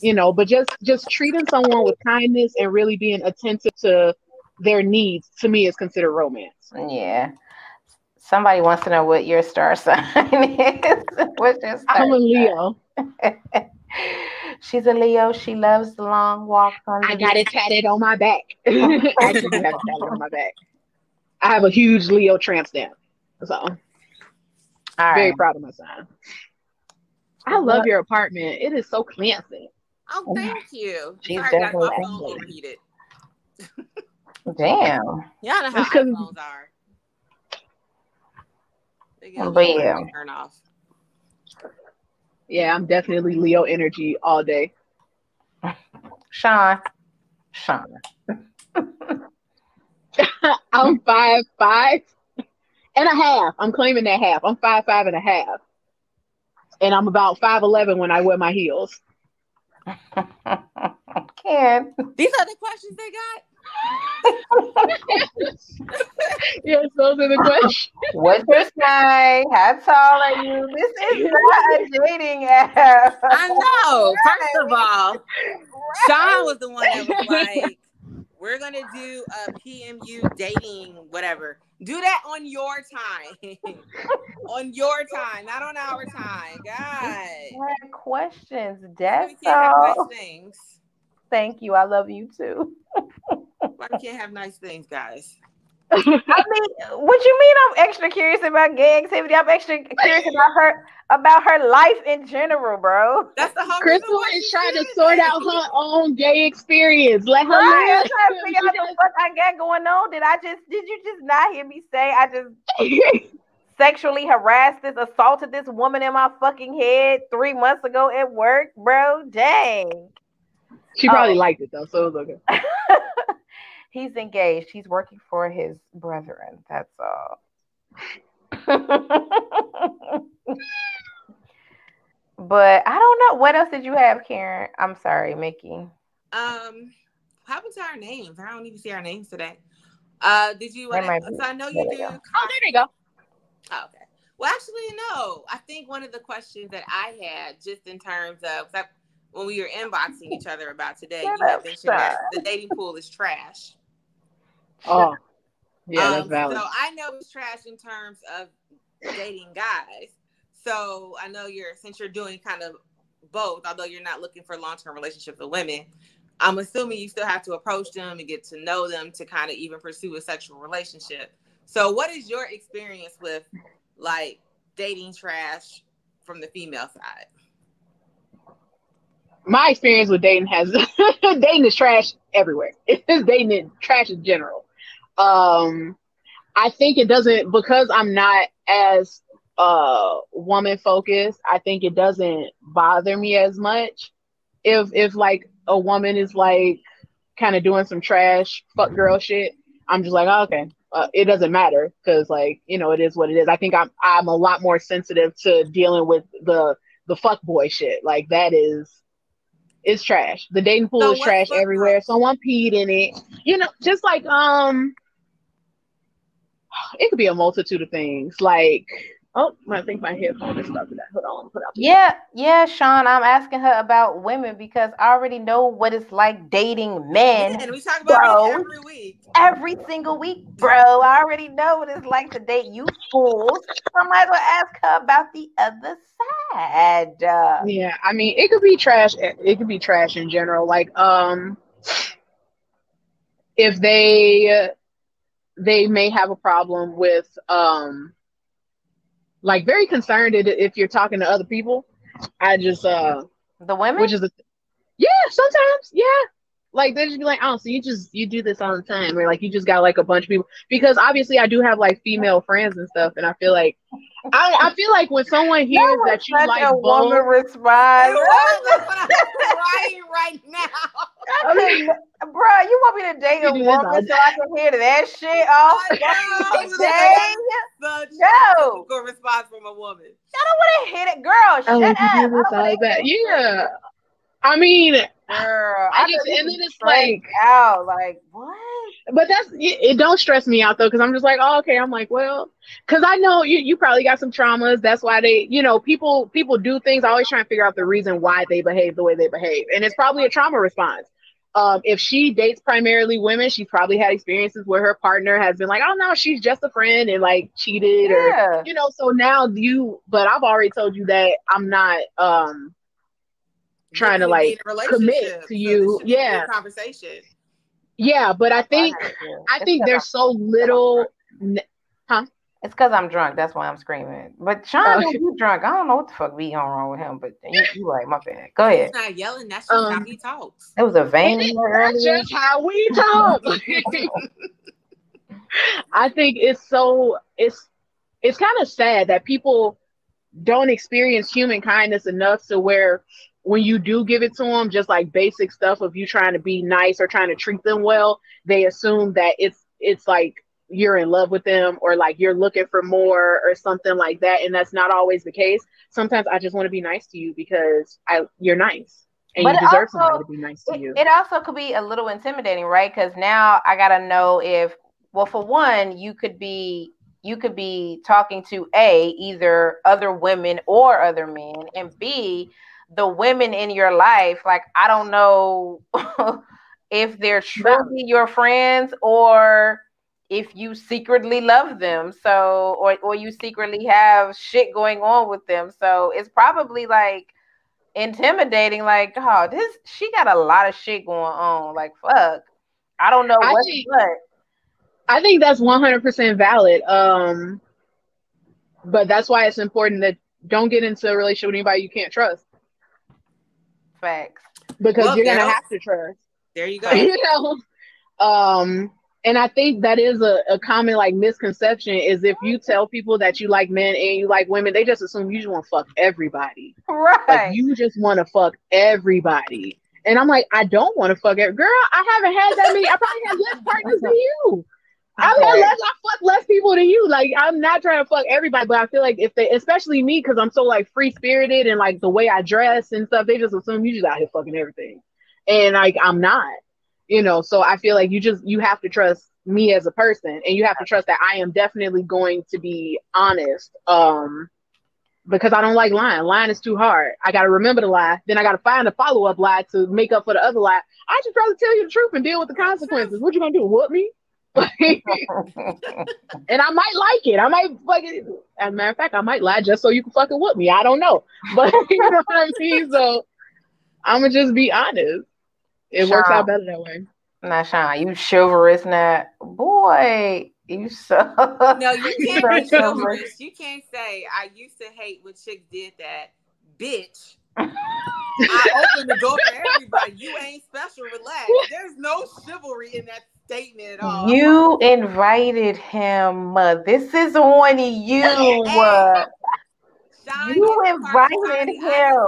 you know, but just, just treating someone with kindness and really being attentive to their needs, to me, is considered romance. Yeah. Somebody wants to know what your star sign is. What's your star I'm a Leo. She's a Leo. She loves the long walk. On I got it tatted on my back. I do have it tatted on my back. I have a huge Leo tramp stamp. So, all right. Very proud of my sign. I love what? your apartment. It is so classy. Oh, thank you. She's Sorry, definitely I got my phone overheated. Damn. Y'all know how iPhones are. They get yeah. turn off. Yeah, I'm definitely Leo energy all day. Sean. Sean. I'm five five and a half. I'm claiming that half. I'm five five and a half. And I'm about five eleven when I wear my heels. I can't. These are the questions they got? Yes, those are the questions. What's your sign? How tall are you? This is not a dating app. I know. First of all, Sean was the one that was like, we're going to do a P M U dating, whatever. Do that on your time. On your time, not on our time. God. What questions, that's all. Nice. Thank you. I love you too. Why can't have nice things, guys? I mean, what you mean I'm extra curious about gay activity? I'm extra curious about her about her life in general, bro. That's the whole Crystal is trying to sort out her own gay experience. Let her right, live. I'm trying to figure out what the fuck I got going on. Did I just did you just not hear me say I just sexually harassed this, assaulted this woman in my fucking head three months ago at work, bro? Dang. She probably um, liked it though, so it was okay. He's engaged. He's working for his brethren. That's all. But I don't know. What else did you have, Karen? I'm sorry, Mickey. Um, how about our names? I don't even see our names today. Uh, did you? Uh, so I know you do. Go. Oh, there you go. Oh, okay. Well, actually, no. I think one of the questions that I had, just in terms of that, when we were inboxing each other about today, Shut you had mentioned that the dating pool is trash. Oh, yeah, um, that's valid. So I know it's trash in terms of dating guys. So I know you're, since you're doing kind of both, although you're not looking for long-term relationships with women, I'm assuming you still have to approach them and get to know them to kind of even pursue a sexual relationship. So what is your experience with like dating trash from the female side? My experience with dating has dating is trash everywhere. It's dating is trash in general. Um, I think it doesn't, because I'm not as uh woman focused, I think it doesn't bother me as much if if like a woman is like kind of doing some trash fuck girl shit. I'm just like, oh, okay, uh, it doesn't matter because like, you know, it is what it is. I think I'm I'm a lot more sensitive to dealing with the the fuck boy shit. Like that is. It's trash. The dating pool so is trash everywhere. Up? Someone peed in it. You know, just like, um, it could be a multitude of things. Like, oh, I think my headphone is stuck to that. Hold on. Put up. Yeah, yeah, Sean, I'm asking her about women because I already know what it's like dating men. Yeah, we talk about bro. It every week. Every single week, bro. I already know what it's like to date you fools. I might as well ask her about the other side. And, uh, yeah, I mean, it could be trash. It could be trash in general. Like, um, if they, they may have a problem with, um, like, very concerned if you're talking to other people. I just, uh, the women, which is, a, yeah, sometimes, yeah. Like, they just be like, oh, so you just, you do this all the time. Or, like, you just got, like, a bunch of people. Because, obviously, I do have, like, female friends and stuff. And I feel like, I, I feel like when someone hears that, that you like a both. Woman response. Right, right now. I mean, bro, you want me to date a woman so I can hear that shit all day? No. Good response from a woman. I don't want to hear it. Girl, shut up. This all that. Yeah. I mean, girl, I, I just and then it's like out, like what? But that's it. Don't stress me out though, because I'm just like, oh, okay. I'm like, well, because I know you, you probably got some traumas. That's why they, you know, people people do things. I always try and figure out the reason why they behave the way they behave, and it's probably a trauma response. Um, if she dates primarily women, she's probably had experiences where her partner has been like, oh no, she's just a friend and like cheated, yeah. or you know. So now you, but I've already told you that I'm not. Um, trying to like commit to you, so yeah, conversation, yeah, but i think i it's think there's I'm so little huh it's because I'm drunk, that's why I'm screaming. But Sean, oh. You drunk, I don't know what the fuck be wrong with him, but you, you right, my bad, go ahead. He's not yelling, that's just um, how he talks. It was a vein, that's just how we talk. I think it's so it's it's kind of sad that people don't experience human kindness enough to where when you do give it to them, just like basic stuff of you trying to be nice or trying to treat them well, they assume that it's it's like you're in love with them or like you're looking for more or something like that. And that's not always the case. Sometimes I just want to be nice to you because I you're nice. And but you deserve also, somebody to be nice to you. It, it also could be a little intimidating, right? Because now I gotta know if, well, for one, you could be you could be talking to A, either other women or other men, and B, the women in your life. Like, I don't know if they're truly your friends or if you secretly love them. So, or or you secretly have shit going on with them. So it's probably like intimidating, like, oh, this, she got a lot of shit going on, like, fuck, I don't know what. I think, what. I think that's one hundred percent valid, um but that's why it's important that don't get into a relationship with anybody you can't trust. Facts. Because well, you're gonna have to trust. There you go. You know, um and I think that is a, a common like misconception is if you tell people that you like men and you like women, they just assume you just want to fuck everybody. Right. Like, you just want to fuck everybody. And I'm like, I don't want to fuck every girl. I haven't had that many. I probably have less partners than you. I've had less, I fuck less people than you. Like, I'm not trying to fuck everybody, but I feel like if they, especially me, because I'm so like free spirited and like the way I dress and stuff, they just assume you just out here fucking everything. And like, I'm not. You know, so I feel like you just, you have to trust me as a person, and you have to trust that I am definitely going to be honest, um, because I don't like lying. Lying is too hard. I got to remember the lie. Then I got to find a follow-up lie to make up for the other lie. I just rather tell you the truth and deal with the consequences. What you going to do? Whoop me? And I might like it. I might fucking, as a matter of fact, I might lie just so you can fucking whoop me. I don't know. But you know what I mean? So I'm going to just be honest. It Sean, works out better that way. Nah, Sean, you chivalrous now. Boy, you so. No, you can't be chivalrous. You can't say, I used to hate when chicks did that. Bitch, I opened the door for everybody. You ain't special. Relax. There's no chivalry in that statement at all. You invited him. Uh, this is on you. Uh, Sean, you invited him. I didn't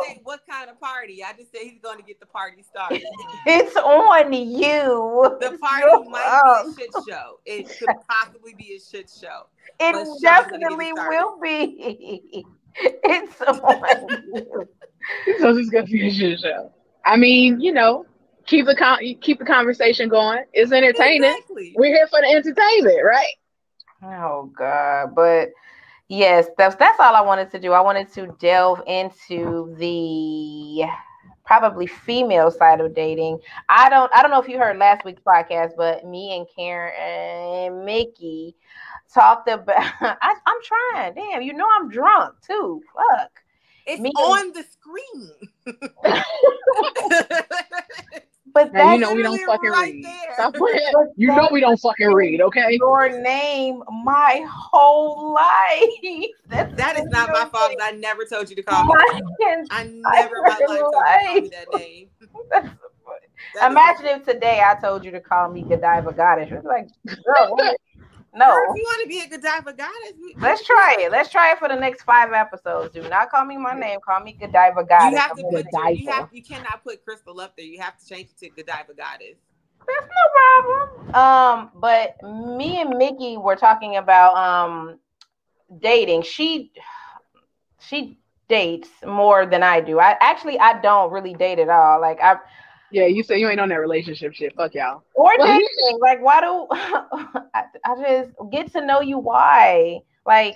say what kind of party? I just said he's going to get the party started. It's on you. The party You're might up. be a shit show. It could possibly be a shit show. It definitely will be. It's on you. So this is going to be a shit show. I mean, you know, keep the con- keep the conversation going. It's entertaining. Exactly. We're here for the entertainment, right? Oh God, but. Yes, that's, that's all I wanted to do. I wanted to delve into the probably female side of dating. I don't I don't know if you heard last week's podcast, but me and Karen and Mickey talked about... I, I'm trying. Damn, you know I'm drunk too. Fuck. It's me on and, the screen. But that, you know we don't fucking right read. Stop playing. You know we don't fucking read, okay? Your name my whole life. That's that is not my fault. I never told you to call me. I never in my life told you to call me that name. That's so funny. That Imagine if today I told you to call me Godiva Goddess. It's like, girl, what? No. Girl, if you want to be a Godiva Goddess, we- let's try it. Let's try it for the next five episodes. Do not call me my name. Call me Godiva Goddess. You have to put Godiva. You, have, you cannot put Crystal up there. You have to change it to Godiva Goddess. That's no problem. Um, but me and Mickey were talking about um dating. She she dates more than I do. I actually I don't really date at all. Like I. Yeah, you say you ain't on that relationship shit. Fuck y'all. Or dating. Like, why do I, I just get to know you? Why? Like,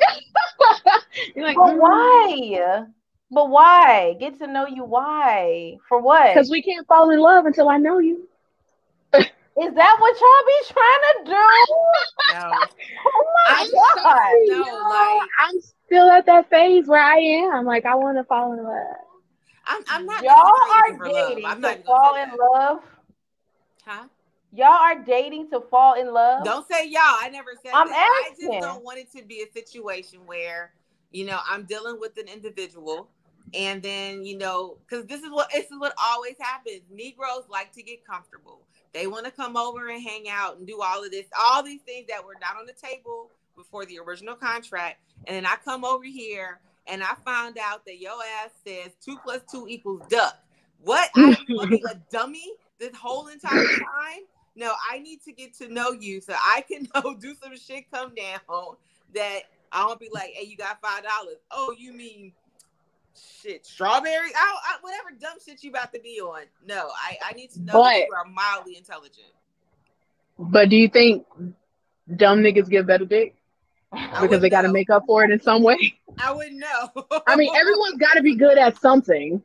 you're like, but mm-hmm. why? But why? Get to know you? Why? For what? Because we can't fall in love until I know you. Is that what y'all be trying to do? No. Oh my I'm God. So, no, like, I'm still at that phase where I am. Like, I want to fall in love. I'm, I'm not y'all are dating I'm to fall in that. love. Huh? Y'all are dating to fall in love? Don't say y'all. I never said I'm that. Asking. I just don't want it to be a situation where, you know, I'm dealing with an individual and then, you know, because this is what this is what always happens. Negroes like to get comfortable. They want to come over and hang out and do all of this, all these things that were not on the table before the original contract. And then I come over here and I found out that your ass says two plus two equals duck. What? I'm looking a dummy this whole entire time? No, I need to get to know you so I can know, do some shit come down that I won't be like, hey, you got five dollars. Oh, you mean shit, strawberry, I, I, whatever dumb shit you about to be on. No, I, I need to know but, that you are mildly intelligent. But do you think dumb niggas get better dick? Because they got to make up for it in some way? I wouldn't know. I mean, everyone's got to be good at something.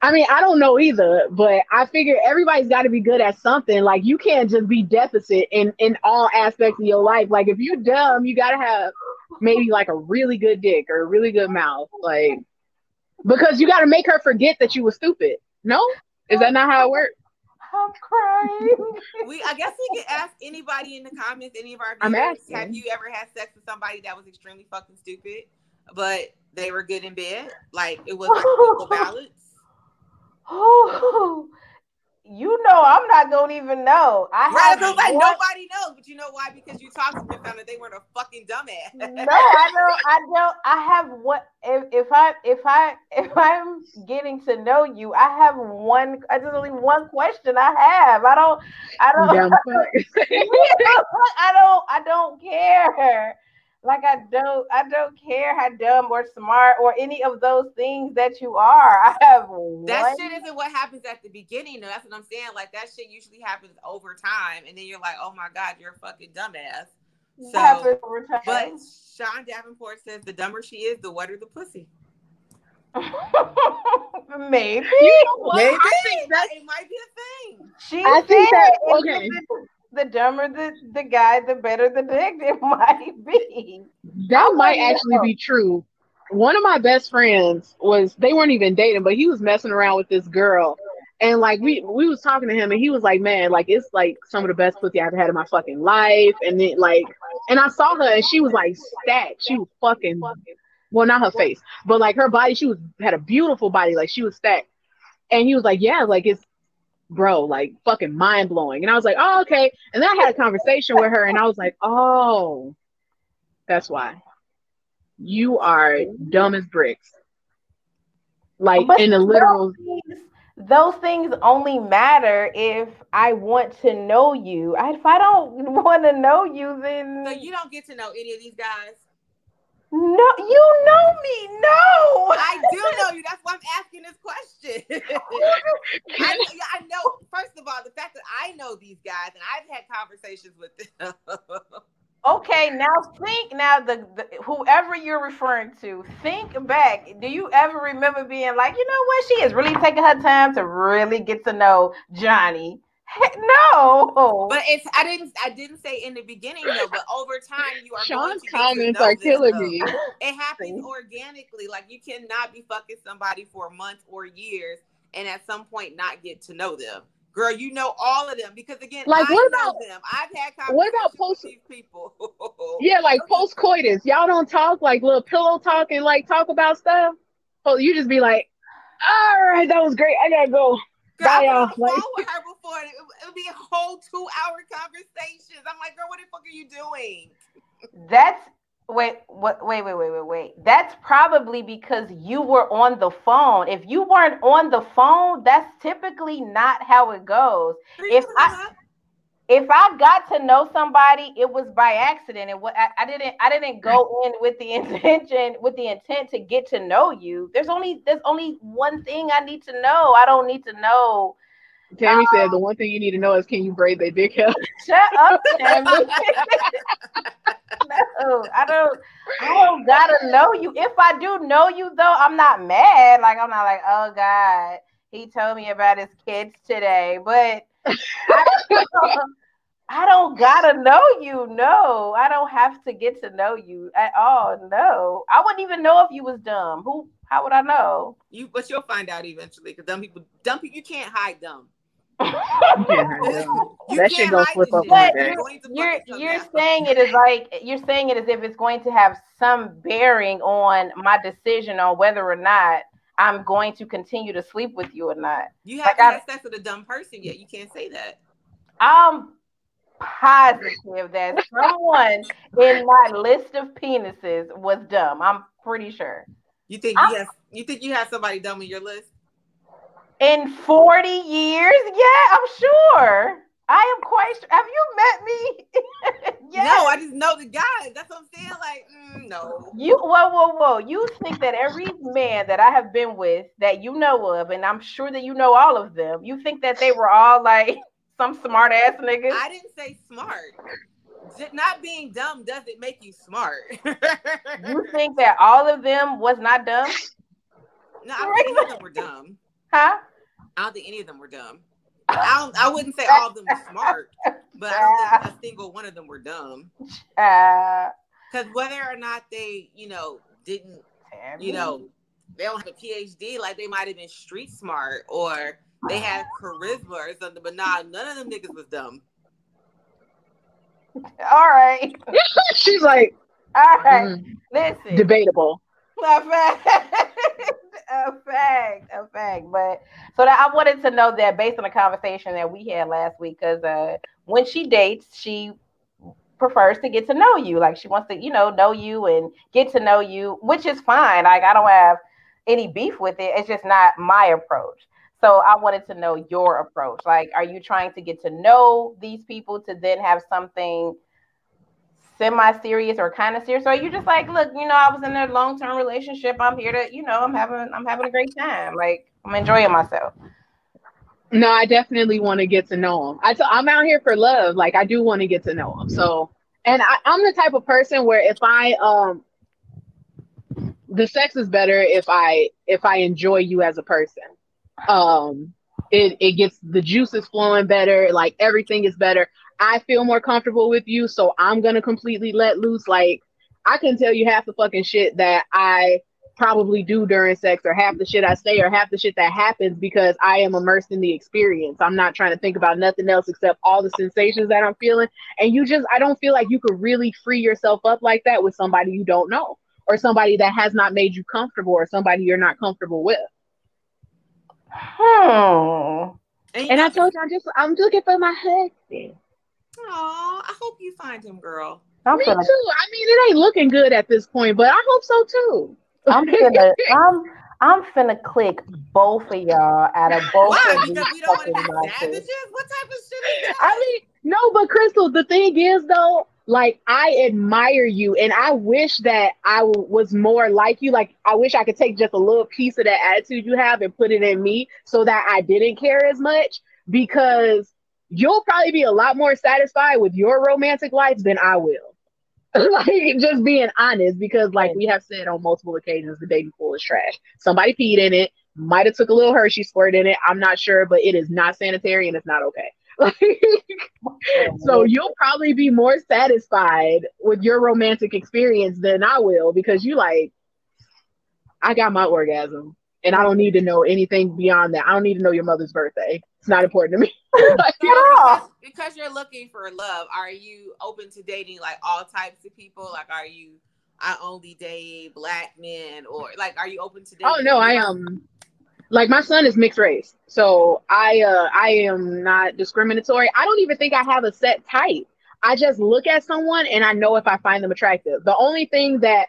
I mean, I don't know either, but I figure everybody's got to be good at something. Like, you can't just be deficit in, in all aspects of your life. Like, if you're dumb, you got to have maybe, like, a really good dick or a really good mouth. Like, because you got to make her forget that you were stupid. No? Is that not how it works? I'm crying. we, I guess we could ask anybody in the comments, any of our viewers, I'm asking. Have you ever had sex with somebody that was extremely fucking stupid, but they were good in bed? Like, it was equal balance? Oh, you know, I'm not gonna even know. I right, have like, nobody knows, but you know why? Because you talked to them, found that they weren't a fucking dumbass. No, I don't. I don't. I have what? If, if I, if I, if I'm getting to know you, I have one. I just only one question I have. I don't. I don't. I don't, I don't. I don't care. Like, I don't, I don't care how dumb or smart or any of those things that you are. I have one. That shit isn't what happens at the beginning, though. That's what I'm saying. Like, that shit usually happens over time, and then you're like, oh my God, you're a fucking dumbass. So, over time. But Sean Davenport says the dumber she is, the wetter the pussy. Maybe. You know what? Maybe. I think that it might be a thing. She I think that okay. The dumber the, the guy, the better the dick it might be. That might actually be true. One of my best friends was, they weren't even dating, but he was messing around with this girl. And like, we, we was talking to him and he was like, man, like, it's like some of the best pussy I've ever had in my fucking life. And then like, and I saw her and she was like stacked. She was fucking, well, not her face, but like her body, she was, had a beautiful body. Like, she was stacked. And he was like, yeah, like it's, bro, like fucking mind blowing. And I was like, oh, okay. And then I had a conversation with her and I was like, oh, that's why you are dumb as bricks. Like, but in the literal. Those, those things only matter if I want to know you. I, if I don't want to know you, then. So you don't get to know any of these guys. No, you know me. No, I do know you. That's why I'm asking this question. I, know, I know. First of all, the fact that I know these guys and I've had conversations with them. Okay, now think. Now the, the whoever you're referring to, think back. Do you ever remember being like, you know what? She is really taking her time to really get to know Johnny. No, but it's I didn't I didn't say in the beginning though, but over time you are. Sean's comments are killing though. me. It happens organically. Like, you cannot be fucking somebody for months or years and at some point not get to know them. Girl, you know all of them because again, like, I what know about them? I've had conversations what about post with these people? Yeah, like post coitus. Y'all don't talk like little pillow talk and like talk about stuff. Oh, you just be like, all right, that was great. I gotta go. Girl, I was on the phone with her before. It would be a whole two-hour conversations. I'm like, girl, what the fuck are you doing? That's wait, what? Wait, wait, wait, wait, wait. That's probably because you were on the phone. If you weren't on the phone, that's typically not how it goes. If I, if I got to know somebody, it was by accident. And what I, I didn't, I didn't go in with the intention, with the intent to get to know you. There's only, there's only one thing I need to know. I don't need to know. Tammy um, said the one thing you need to know is, can you braid their dick out? Shut up, Tammy. No, I don't. I don't gotta know you. If I do know you, though, I'm not mad. Like, I'm not like, oh God, he told me about his kids today, but. I, don't, I don't gotta know you. No, I don't have to get to know you at all. No, I wouldn't even know if you was dumb. Who? How would I know? You, but you'll find out eventually. Because dumb people, dumb people, you can't hide dumb. That shit goes flip up. You're you're saying it is like you're saying it as if it's going to have some bearing on my decision on whether or not I'm going to continue to sleep with you or not. You haven't like had I, sex with a dumb person yet. You can't say that. I'm positive that someone in my list of penises was dumb. I'm pretty sure. You think you, have, you think you have somebody dumb in your list? In forty years? Yeah, I'm sure. I am quite sure. Have you met me? Yes. No, I just know the guys. That's what I'm saying. Like, mm, no. You whoa, whoa, whoa. You think that every man that I have been with that you know of, and I'm sure that you know all of them, you think that they were all like some smart ass niggas? I didn't say smart. Not being dumb doesn't make you smart. You think that all of them was not dumb? No, I don't think any of them were dumb. Huh? I don't think any of them were dumb. I don't, I wouldn't say all of them were smart, but I don't think a single one of them were dumb. Because whether or not they, you know, didn't, you know, they don't have a P H D, like they might have been street smart or they had charisma or something, but nah, none of them niggas was dumb. All right. She's like, all right, mm, listen. Debatable. A fact. A fact. A fact. But so that I wanted to know that based on the conversation that we had last week, because uh, when she dates, she prefers to get to know you. Like she wants to, you know, know you and get to know you, which is fine. Like I don't have any beef with it. It's just not my approach. So I wanted to know your approach. Like, are you trying to get to know these people to then have something semi-serious or kind of serious? Or are you just like, look, you know, I was in a long-term relationship. I'm here to, you know, I'm having, I'm having a great time. Like, I'm enjoying myself. No, I definitely want to get to know them. I t- I'm out here for love. Like, I do want to get to know them. So, and I, I'm the type of person where if I, um, the sex is better if I, if I enjoy you as a person. Um, it, it gets the juices flowing better. Like everything is better. I feel more comfortable with you. So I'm going to completely let loose. Like I can tell you half the fucking shit that I probably do during sex or half the shit I say or half the shit that happens because I am immersed in the experience. I'm not trying to think about nothing else except all the sensations that I'm feeling. And you just, I don't feel like you could really free yourself up like that with somebody you don't know or somebody that has not made you comfortable or somebody you're not comfortable with. Hmm. And, and I told you I'm just I'm looking for my husband. Oh, I hope you find him, girl. I'm Me gonna, too. I mean, it ain't looking good at this point, but I hope so too. I'm finna I'm I'm finna click both of y'all out of both wow, of these we don't fucking want to have what type of shit is that? I mean, no, but Crystal, the thing is though, like I admire you, and I wish that I w- was more like you. Like I wish I could take just a little piece of that attitude you have and put it in me, so that I didn't care as much. Because you'll probably be a lot more satisfied with your romantic life than I will. Like just being honest, because like we have said on multiple occasions, the dating pool is trash. Somebody peed in it. Might have took a little Hershey squirt in it. I'm not sure, but it is not sanitary and it's not okay. So you'll probably be more satisfied with your romantic experience than I will, because you like, I got my orgasm and I don't need to know anything beyond that. I don't need to know your mother's birthday. It's not important to me. Like, so because, because you're looking for love, are you open to dating like all types of people? Like, are you I only date black men, or like are you open to dating? Oh no, I am. Um, Like my son is mixed race, so I uh, I am not discriminatory. I don't even think I have a set type. I just look at someone and I know if I find them attractive. The only thing that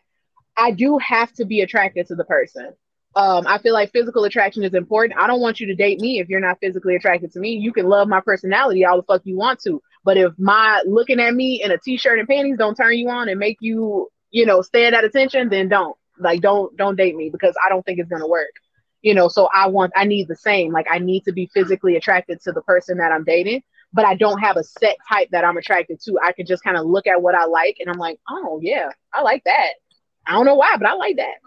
I do have to be attracted to the person. Um, I feel like physical attraction is important. I don't want you to date me if you're not physically attracted to me. You can love my personality all the fuck you want to, but if my looking at me in a t-shirt and panties don't turn you on and make you, you know, stand at attention, then don't like don't don't date me, because I don't think it's gonna work. You know, so I want, I need the same, like I need to be physically attracted to the person that I'm dating, but I don't have a set type that I'm attracted to. I can just kind of look at what I like and I'm like, oh yeah, I like that. I don't know why, but I like that.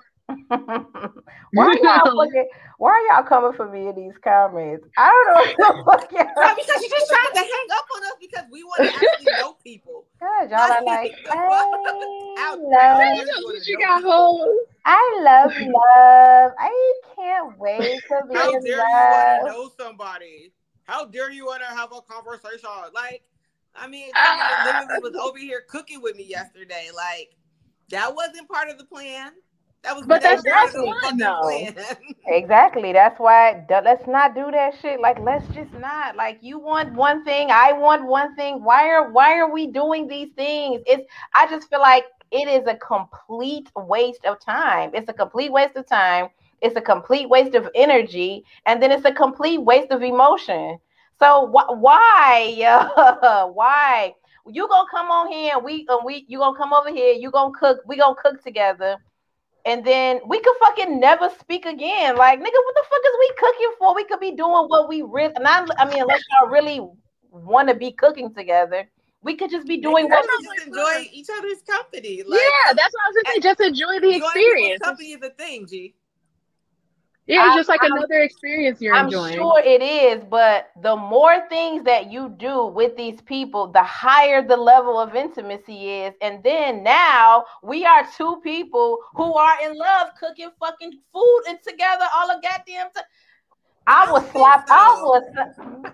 Why are y'all looking, why are y'all coming for me in these comments? I don't know what the fuck y'all. No, because you just trying to hang up on us because we want to actually know people. God, y'all are like, I love you. You got hoes. I love love. I can't wait to be in love. How dare you want to know somebody? How dare you want to have a conversation? Like, I mean, uh, literally was over here cooking with me yesterday. Like, that wasn't part of the plan. That was, but that that's fun though. Exactly. That's why. Let's not do that shit. Like, let's just not. Like, you want one thing, I want one thing. Why are Why are we doing these things? It's. I just feel like. It is a complete waste of time. It's a complete waste of time. It's a complete waste of energy. And then it's a complete waste of emotion. So wh- why? Uh, why? you gonna come on here and we and we you gonna come over here, you gonna cook, we gonna cook together, and then we could fucking never speak again. Like, nigga, what the fuck is we cooking for? We could be doing what we really, and I, I mean, unless y'all really want to be cooking together, we could just be doing what we just enjoy each other's company. Like, yeah, that's what I was gonna say. Just enjoy the experience. Company is a thing, G. Yeah, it's just like I'm, another experience you're I'm enjoying. I'm sure it is, but the more things that you do with these people, the higher the level of intimacy is. And then now we are two people who are in love cooking fucking food and together all the goddamn time. I was slap. So. I was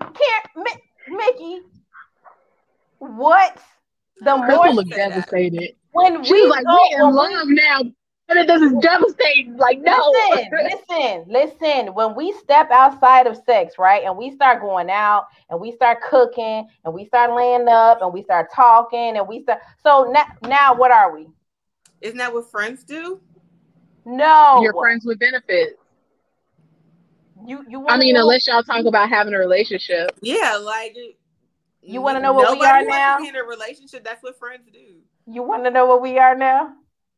can't M- Mickey. What the Crystal more devastated when she we was like we in love we, now. But it doesn't devastate. Like, no. Listen, listen, listen. When we step outside of sex, right, and we start going out, and we start cooking, and we start laying up, and we start talking, and we start. So now, now what are we? Isn't that what friends do? No, you're friends with benefits. You, you. I mean, know? Unless y'all talk about having a relationship. Yeah, like you want to know what we are now. In a relationship, that's what friends do. You want to know what we are now.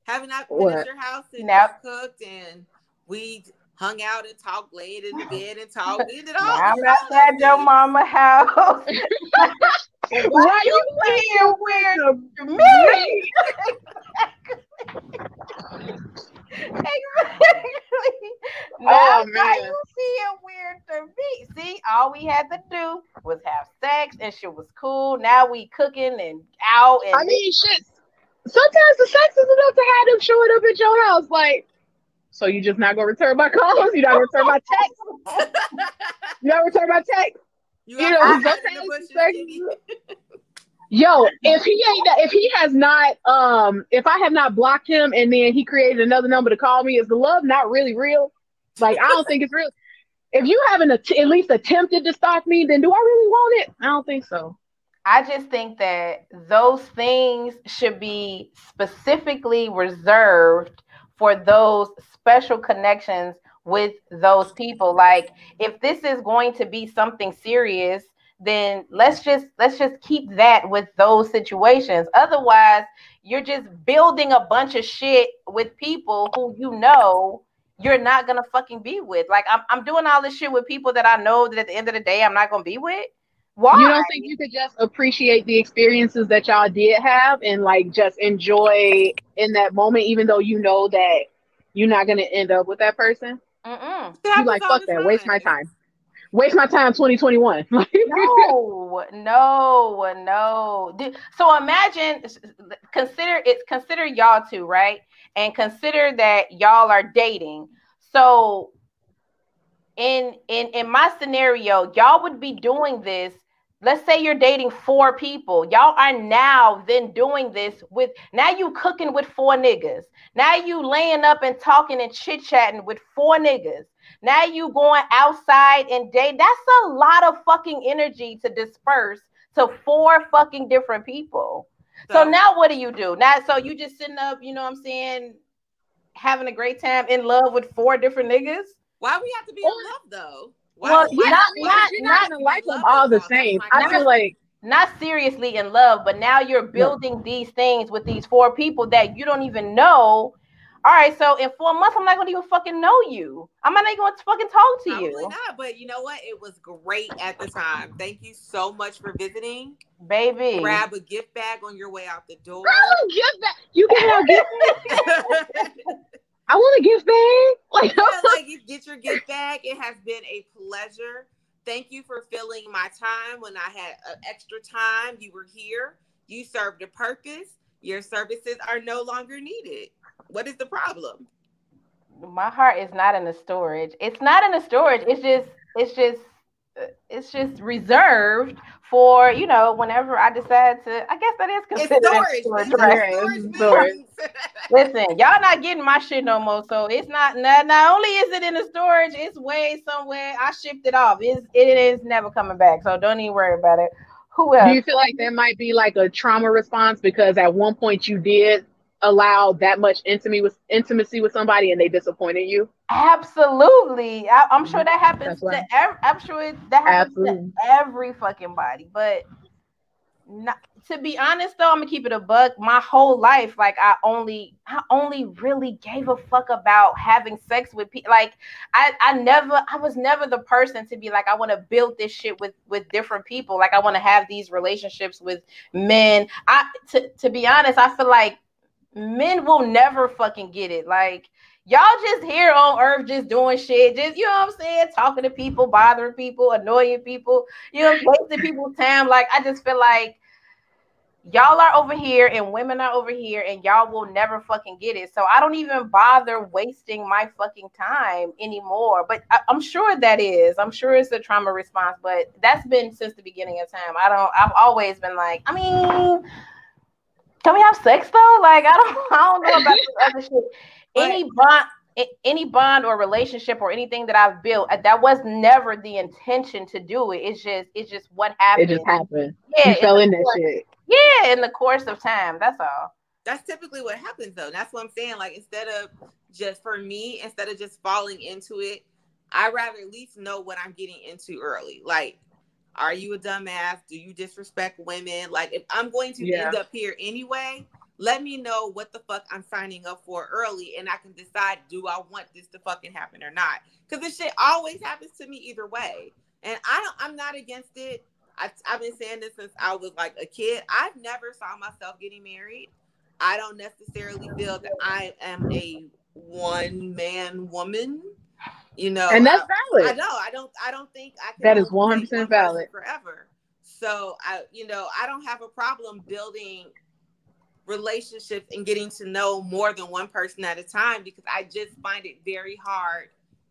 Having I been at your house and nope. cooked and we hung out and talked late in the bed and talked. We did all. I'm outside your mama's house. Why, Why you being weird to me? Exactly. Now, oh, why you being weird to me? See, all we had to do was have sex and shit was cool. Now we cooking and out. And I mean, shit. Sometimes the sex is enough to have them showing up at your house. Like, so you just not gonna return my calls? You not gonna return my text? You not return my text? You, you know, sometimes. Yo, if he ain't, if he has not, um, if I have not blocked him and then he created another number to call me, is the love not really real? Like, I don't think it's real. If you haven't at-, at least attempted to stalk me, then do I really want it? I don't think so. I just think that those things should be specifically reserved for those special connections with those people. Like, if this is going to be something serious, then let's just let's just keep that with those situations. Otherwise, you're just building a bunch of shit with people who you know you're not gonna fucking be with. Like, I'm I'm doing all this shit with people that I know that at the end of the day I'm not gonna be with. Why? You don't think you could just appreciate the experiences that y'all did have and like just enjoy in that moment, even though you know that you're not gonna end up with that person? Mm-mm. You like fuck that, waste my time, waste my time. twenty twenty-one. no, no, no. Dude, so imagine, consider it's consider y'all two, right? And consider that y'all are dating. So in in in my scenario, y'all would be doing this. Let's say you're dating four people. Y'all are now then doing this with, now you cooking with four niggas. Now you laying up and talking and chit-chatting with four niggas. Now you going outside and date. That's a lot of fucking energy to disperse to four fucking different people. So, so now what do you do? Now, so you just sitting up, you know what I'm saying, having a great time in love with four different niggas? Why we have to be in love though? Why, well, why, not why, not, you're not, not gonna like them all the same. Like, I feel like not seriously in love, but now you're building no. these things with these four people that you don't even know. All right, so in four months, I'm not gonna even fucking know you. I'm not even gonna fucking talk to Probably you. Not, but you know what? It was great at the time. Thank you so much for visiting, baby. Grab a gift bag on your way out the door. Grab a gift bag. You can have gift bag. I want a gift bag. Like, yeah, like you get your gift bag. It has been a pleasure. Thank you for filling my time when I had uh, extra time. You were here. You served a purpose. Your services are no longer needed. What is the problem? My heart is not in the storage. It's not in the storage. It's just, it's just, it's just reserved for, you know, whenever I decide to, I guess that is considered it's storage. Storage, right? It's storage. Listen, y'all not getting my shit no more. So it's not, not, not only is it in the storage, it's way somewhere. I shipped it off. It's, it is never coming back. So don't even worry about it. Who else? Do you feel like there might be like a trauma response because at one point you did allow that much intimacy with intimacy with somebody and they disappointed you? Absolutely. I, I'm sure that happens to ev- I'm sure it, that happens Absolutely. to every fucking body, but Not, to be honest though, I'm gonna keep it a buck. My whole life, like I only, I only really gave a fuck about having sex with people. Like I, I never, I was never the person to be like, I want to build this shit with with different people. Like I want to have these relationships with men. I, to to be honest, I feel like men will never fucking get it. Like y'all just here on earth, just doing shit, just, you know what I'm saying, talking to people, bothering people, annoying people, you know, wasting people's time. Like I just feel like y'all are over here and women are over here and y'all will never fucking get it. So I don't even bother wasting my fucking time anymore. But I, I'm sure that is. I'm sure it's a trauma response, but that's been since the beginning of time. I don't, I've always been like, I mean, can we have sex though? Like, I don't, I don't know about this other shit. Any bond, any bond or relationship or anything that I've built, that was never the intention to do it. It's just, it's just what happened. It just happened. Yeah, you fell in that shit. Yeah, in the course of time. That's all. That's typically what happens, though. That's what I'm saying. Like, instead of just, for me, instead of just falling into it, I'd rather at least know what I'm getting into early. Like, are you a dumbass? Do you disrespect women? Like, if I'm going to yeah. end up here anyway, let me know what the fuck I'm signing up for early, and I can decide, do I want this to fucking happen or not? Because this shit always happens to me either way. And I don't, I'm not against it. I've, I've been saying this since I was like a kid. I've never saw myself getting married. I don't necessarily feel that I am a one man woman, you know. And that's valid. I, I know. I don't. I don't think I can. That is one hundred percent valid forever. So I, you know, I don't have a problem building relationships and getting to know more than one person at a time, because I just find it very hard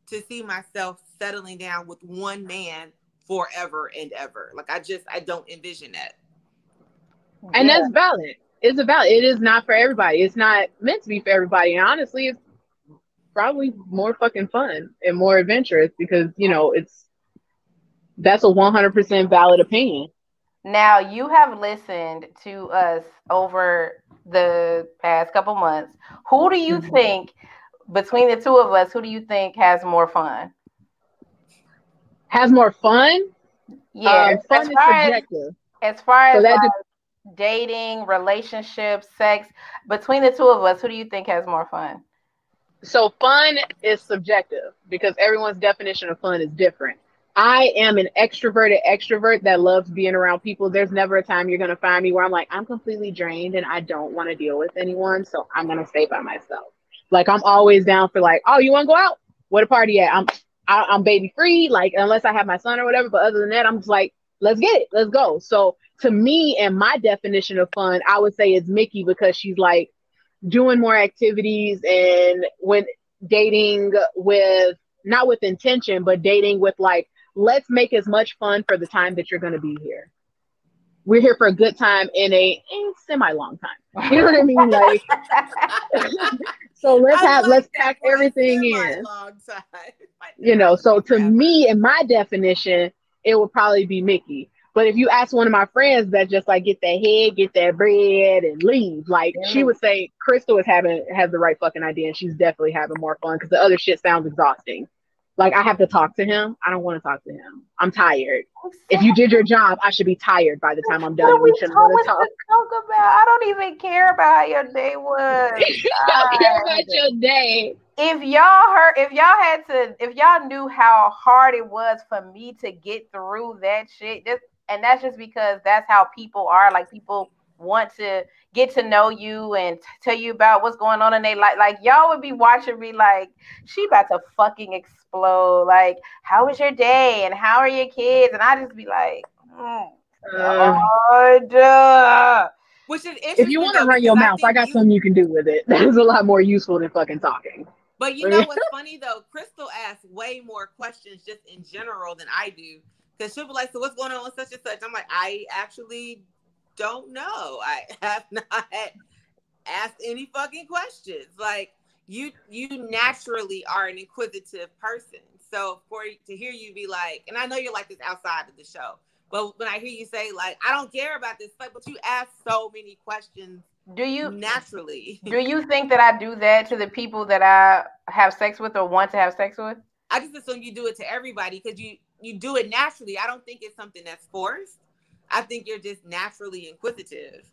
to see myself settling down with one man forever and ever. Like I just, I don't envision that. And yeah. that's valid. It's a valid. It is not for everybody. It's not meant to be for everybody. And honestly, it's probably more fucking fun and more adventurous because, you know, it's, that's a one hundred percent valid opinion. Now you have listened to us over the past couple months. Who do you mm-hmm. think between the two of us, who do you think has more fun? Has more fun? Yeah. Um, fun as is far subjective. As, as far so as like just, dating, relationships, sex, between the two of us, who do you think has more fun? So fun is subjective because everyone's definition of fun is different. I am an extroverted extrovert that loves being around people. There's never a time you're going to find me where I'm like, I'm completely drained and I don't want to deal with anyone. So I'm going to stay by myself. Like I'm always down for like, oh, you want to go out? What a party at? I'm I, I'm baby free, like unless I have my son or whatever. But other than that, I'm just like, let's get it, let's go. So to me and my definition of fun, I would say it's Mickey because she's like doing more activities and when dating with not with intention, but dating with like, let's make as much fun for the time that you're going to be here. We're here for a good time in a, a semi-long time. You know what I mean? Like, so let's I have like let's pack everything in. You know, so to forever. me, in my definition, it would probably be Mickey. But if you ask one of my friends that just like get that head, get that bread, and leave, like mm. she would say, Crystal is having has the right fucking idea, and she's definitely having more fun because the other shit sounds exhausting. Like I have to talk to him. I don't want to talk to him. I'm tired. Exactly. If you did your job, I should be tired by the time I'm done. We shouldn't want to talk. talk about. I don't even care about how your day was. I don't care about your day. If y'all heard, if y'all had to, if y'all knew how hard it was for me to get through that shit, just, and that's just because that's how people are. Like people want to get to know you and t- tell you about what's going on in their life. Like y'all would be watching me like, she about to fucking explode. Like, how was your day? And how are your kids? And I just be like, mm, God. Uh, Which is interesting. If you want to run your mouth, I, I got you, something you can do with it. That is a lot more useful than fucking talking. But you know what's funny though? Crystal asks way more questions just in general than I do. Because she'll be like, so what's going on with such and such? I'm like, I actually don't know. I have not asked any fucking questions. Like you, you naturally are an inquisitive person. So for to hear you be like, and I know you're like this outside of the show, but when I hear you say like, I don't care about this, like, but you ask so many questions. Do you naturally? Do you think that I do that to the people that I have sex with or want to have sex with? I just assume you do it to everybody because you, you do it naturally. I don't think it's something that's forced. I think you're just naturally inquisitive.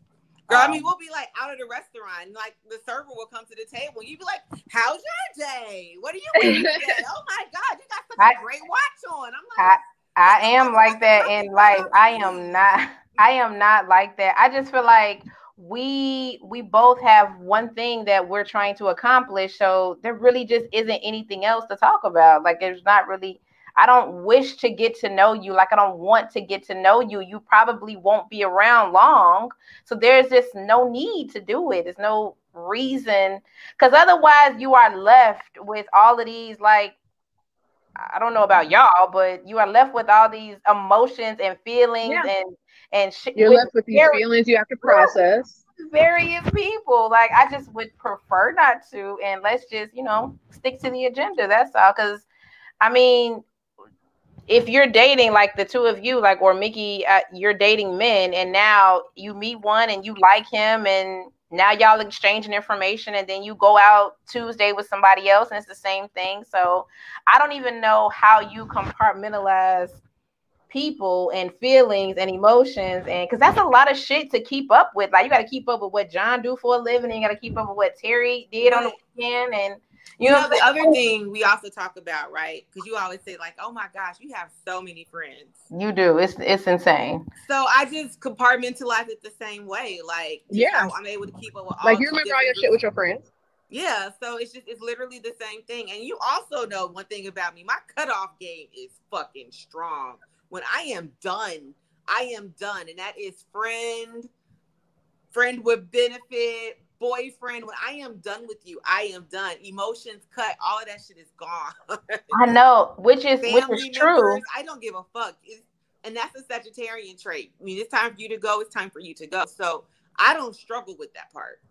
Girl, I mean, we'll be, like, out at a restaurant, and, like, the server will come to the table, and you'd be like, how's your day? What are you eating today? Oh, my God, you got such I, a great watch on. I'm like, I, I am like that in life. I am not, I am not like that. I just feel like we, we both have one thing that we're trying to accomplish, so there really just isn't anything else to talk about. Like, there's not really... I don't wish to get to know you. Like, I don't want to get to know you. You probably won't be around long. So there's just no need to do it. There's no reason. Because otherwise you are left with all of these, like, I don't know about y'all, but you are left with all these emotions and feelings. Yeah. and, and sh- You're with left with these various, feelings you have to process. Various people. Like, I just would prefer not to. And let's just, you know, stick to the agenda. That's all. Because, I mean... if you're dating, like the two of you, like, or Mickey, uh, you're dating men, and now you meet one and you like him, and now y'all exchanging information, and then you go out Tuesday with somebody else and it's the same thing. So I don't even know how you compartmentalize people and feelings and emotions, and because that's a lot of shit to keep up with. Like, you got to keep up with what John do for a living, and you got to keep up with what Terry did on the weekend, and You know, the other thing we also talk about, right? Because you always say, like, oh, my gosh, you have so many friends. You do. It's it's insane. So I just compartmentalize it the same way. Like, yeah, you know, I'm able to keep up with all Like, you remember all your shit with your friends. Yeah. So it's just, it's literally the same thing. And you also know one thing about me. My cutoff game is fucking strong. When I am done, I am done. And that is friend, friend with benefit, boyfriend. When I am done with you, I am done. Emotions cut, all of that shit is gone. I know, which is Family which is true. Members, I don't give a fuck. It's, and that's a Sagittarian trait. I mean, it's time for you to go. It's time for you to go. So I don't struggle with that part.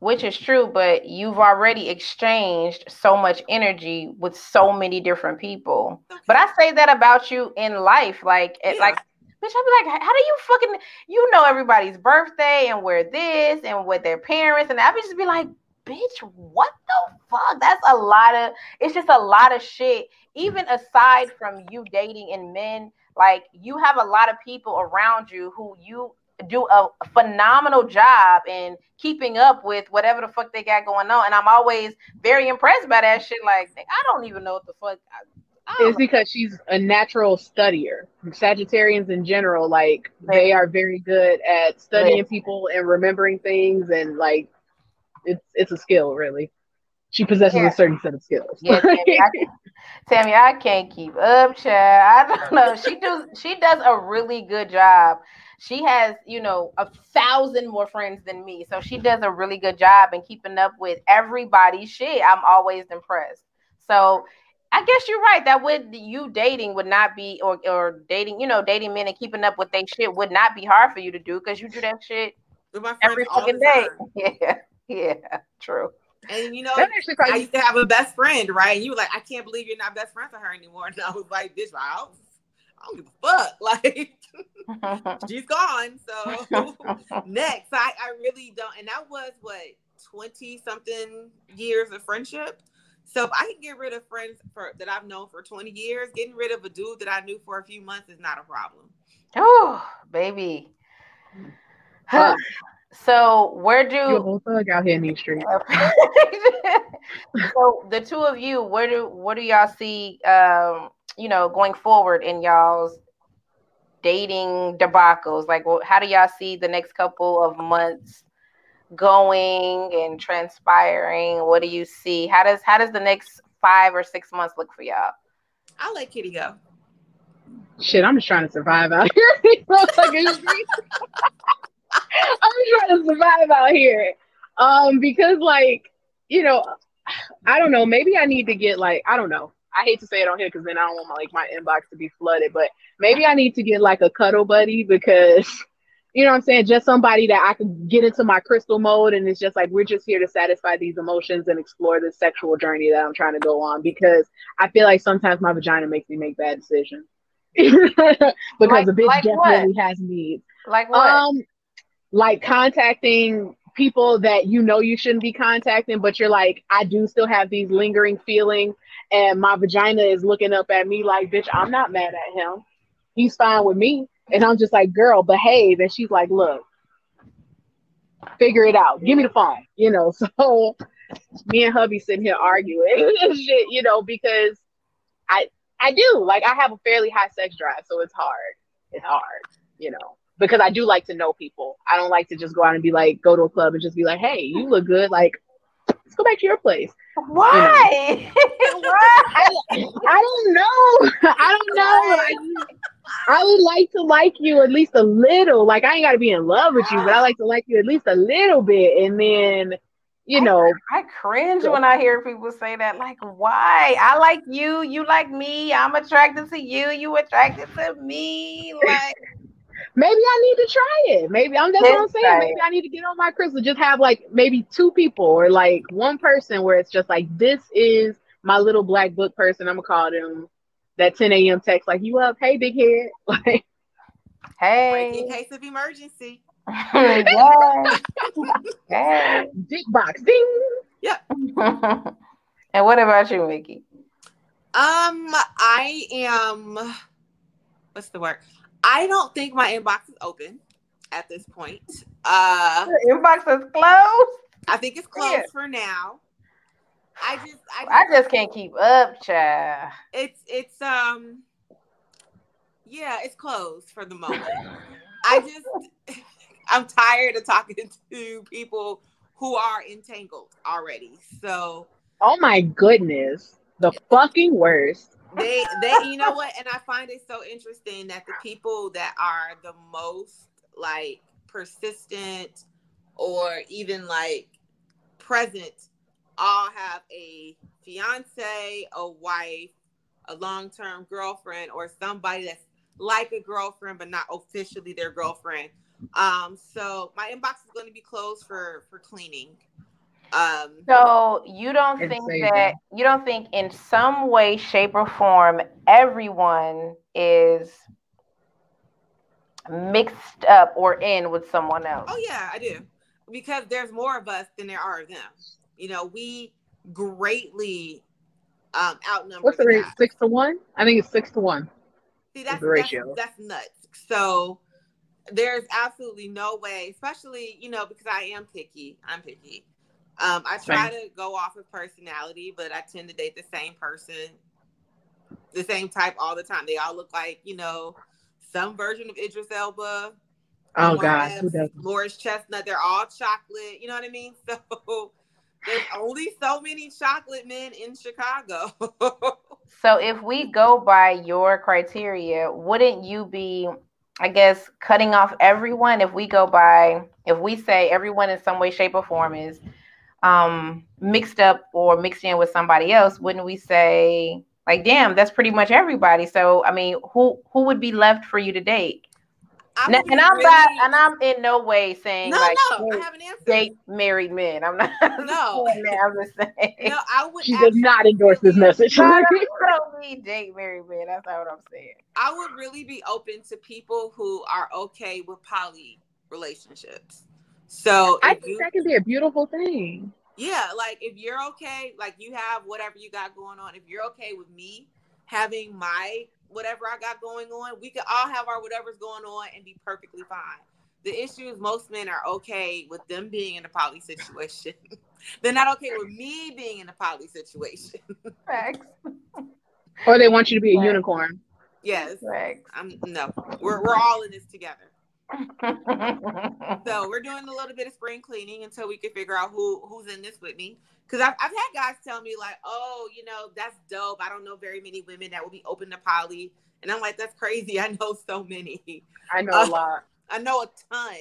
Which is true, but you've already exchanged so much energy with so many different people. Okay. But I say that about you in life, like yeah. like. Bitch, I'd be like, how do you fucking, you know, everybody's birthday and where this and with their parents. And I'd just be like, bitch, what the fuck? That's a lot of, it's just a lot of shit. Even aside from you dating and men, like, you have a lot of people around you who you do a phenomenal job in keeping up with whatever the fuck they got going on. And I'm always very impressed by that shit. Like, I don't even know what the fuck. I, It's because she's a natural studier. Sagittarians in general, like, they are very good at studying yeah. people and remembering things, and like, it's it's a skill, really. She possesses yeah. a certain set of skills. Yeah, Tammy, I can, Tammy, I can't keep up, child. I don't know. She does she does a really good job. She has, you know, a thousand more friends than me, so she does a really good job in keeping up with everybody's shit. I'm always impressed. So. I guess you're right. That would you dating would not be or or dating, you know, dating men and keeping up with they shit would not be hard for you to do because you do that shit every fucking day. Time. Yeah, yeah, true. And you know, actually probably- I used to have a best friend, right? And you were like, I can't believe you're not best friends with her anymore. And I was like, bitch, I don't, I don't give a fuck. Like, she's gone. So next, I, I really don't. And that was what twenty something years of friendship. So if I can get rid of friends for, that I've known for twenty years, getting rid of a dude that I knew for a few months is not a problem. Oh, baby. Huh. So where do... You're a whole thug out here in these streets. So the two of you, where do what do y'all see, um, you know, going forward in y'all's dating debacles? Like, how do y'all see the next couple of months going and transpiring? What do you see? How does how does the next five or six months look for y'all? I'll let Kitty go. Shit, I'm just trying to survive out here. I'm just trying to survive out here. Um, because like, you know, I don't know, maybe I need to get like, I don't know. I hate to say it on here because then I don't want my like my inbox to be flooded, but maybe I need to get like a cuddle buddy because you know what I'm saying? Just somebody that I can get into my crystal mode. And it's just like, we're just here to satisfy these emotions and explore this sexual journey that I'm trying to go on. Because I feel like sometimes my vagina makes me make bad decisions. Because like, a bitch like definitely what? has needs. Like what? Um, like contacting people that you know you shouldn't be contacting. But you're like, I do still have these lingering feelings. And my vagina is looking up at me like, bitch, I'm not mad at him. He's fine with me. And I'm just like, girl, behave. And she's like, look, figure it out. Give me the phone. You know, so me and hubby sitting here arguing and shit, you know, because I I do. Like, I have a fairly high sex drive, so it's hard. It's hard, you know, because I do like to know people. I don't like to just go out and be like, go to a club and just be like, hey, you look good. Like, let's go back to your place. Why? You know? Why? I, I don't know. I don't know. I, I would like to like you at least a little. Like, I ain't got to be in love with you, but I like to like you at least a little bit. And then, you know. I, I cringe when I hear people say that. Like, why? I like you. You like me. I'm attracted to you. You attracted to me. Like. Maybe I need to try it. Maybe I'm that's what I'm saying. Maybe I need to get on my crystal. Just have like maybe two people or like one person where it's just like, this is my little black book person. I'm gonna call them that ten a.m. text, like, you up? Hey, big head. Like, hey. In case of emergency. Yeah. Hey. Dick box. Ding. Yep. And what about you, Mickey? Um, I am. What's the word? I don't think my inbox is open at this point. Uh, Your inbox is closed? I think it's closed yeah. for now. I just, I just, I just can't keep up, child. It's, it's, um, yeah, it's closed for the moment. I just, I'm tired of talking to people who are entangled already. So, oh my goodness, the fucking worst. They, they, you know what? And I find it so interesting that the people that are the most like persistent or even like present all have a fiance, a wife, a long-term girlfriend, or somebody that's like a girlfriend but not officially their girlfriend. Um, so my inbox is going to be closed for for cleaning. Um, so you don't think that you don't think in some way, shape, or form everyone is mixed up or in with someone else? Oh yeah, I do, because there's more of us than there are of them. You know, we greatly um, outnumber. What's the ratio? Six to one? I think it's six to one. See, that's the ratio. That's, that's nuts. So there's absolutely no way, especially you know, because I am picky. I'm picky. Um, I try Same. to go off of personality, but I tend to date the same person, the same type all the time. They all look like, you know, some version of Idris Elba. Oh, God. Morris Chestnut. They're all chocolate. You know what I mean? So there's only so many chocolate men in Chicago. So if we go by your criteria, wouldn't you be, I guess, cutting off everyone? If we go by, if we say everyone in some way, shape, or form is um mixed up or mixed in with somebody else, wouldn't we say like, damn, that's pretty much everybody? So I mean, who who would be left for you to date? And, and I'm really, not and I'm in no way saying no, like no, date, I have an answer. Date married men. I'm not no that, I'm just saying no, I would she does not endorse this message. I don't, I don't need date married men. That's not what I'm saying. I would really be open to people who are okay with poly relationships. So I think you, that can be a beautiful thing. Yeah, like if you're okay, like you have whatever you got going on. If you're okay with me having my whatever I got going on, we can all have our whatever's going on and be perfectly fine. The issue is most men are okay with them being in a poly situation. They're not okay with me being in a poly situation. Facts. Or they want you to be a unicorn. Yes. Facts. I'm no. We're we're all in this together. So we're doing a little bit of spring cleaning until we can figure out who who's in this with me, because I've, I've had guys tell me like, oh, you know, that's dope, I don't know very many women that will be open to poly. And I'm like, that's crazy, I know so many. I know uh, a lot. I know a ton.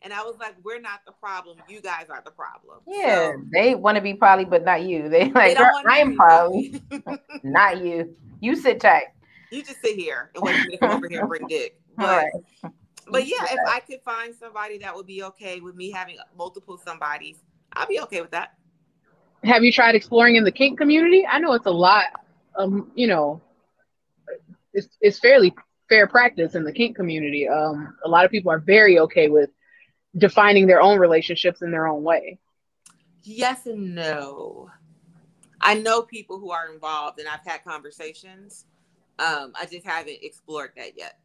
And I was like, we're not the problem, you guys are the problem. Yeah, so they want to be poly but not you. They like, they I am poly. Not you. You sit tight, you just sit here and wait for me to come over here and bring dick. But But yeah, if I could find somebody that would be okay with me having multiple somebodies, I'll be okay with that. Have you tried exploring in the kink community? I know it's a lot, um, you know, it's it's fairly fair practice in the kink community. Um, a lot of people are very okay with defining their own relationships in their own way. Yes and no. I know people who are involved, and I've had conversations. Um, I just haven't explored that yet.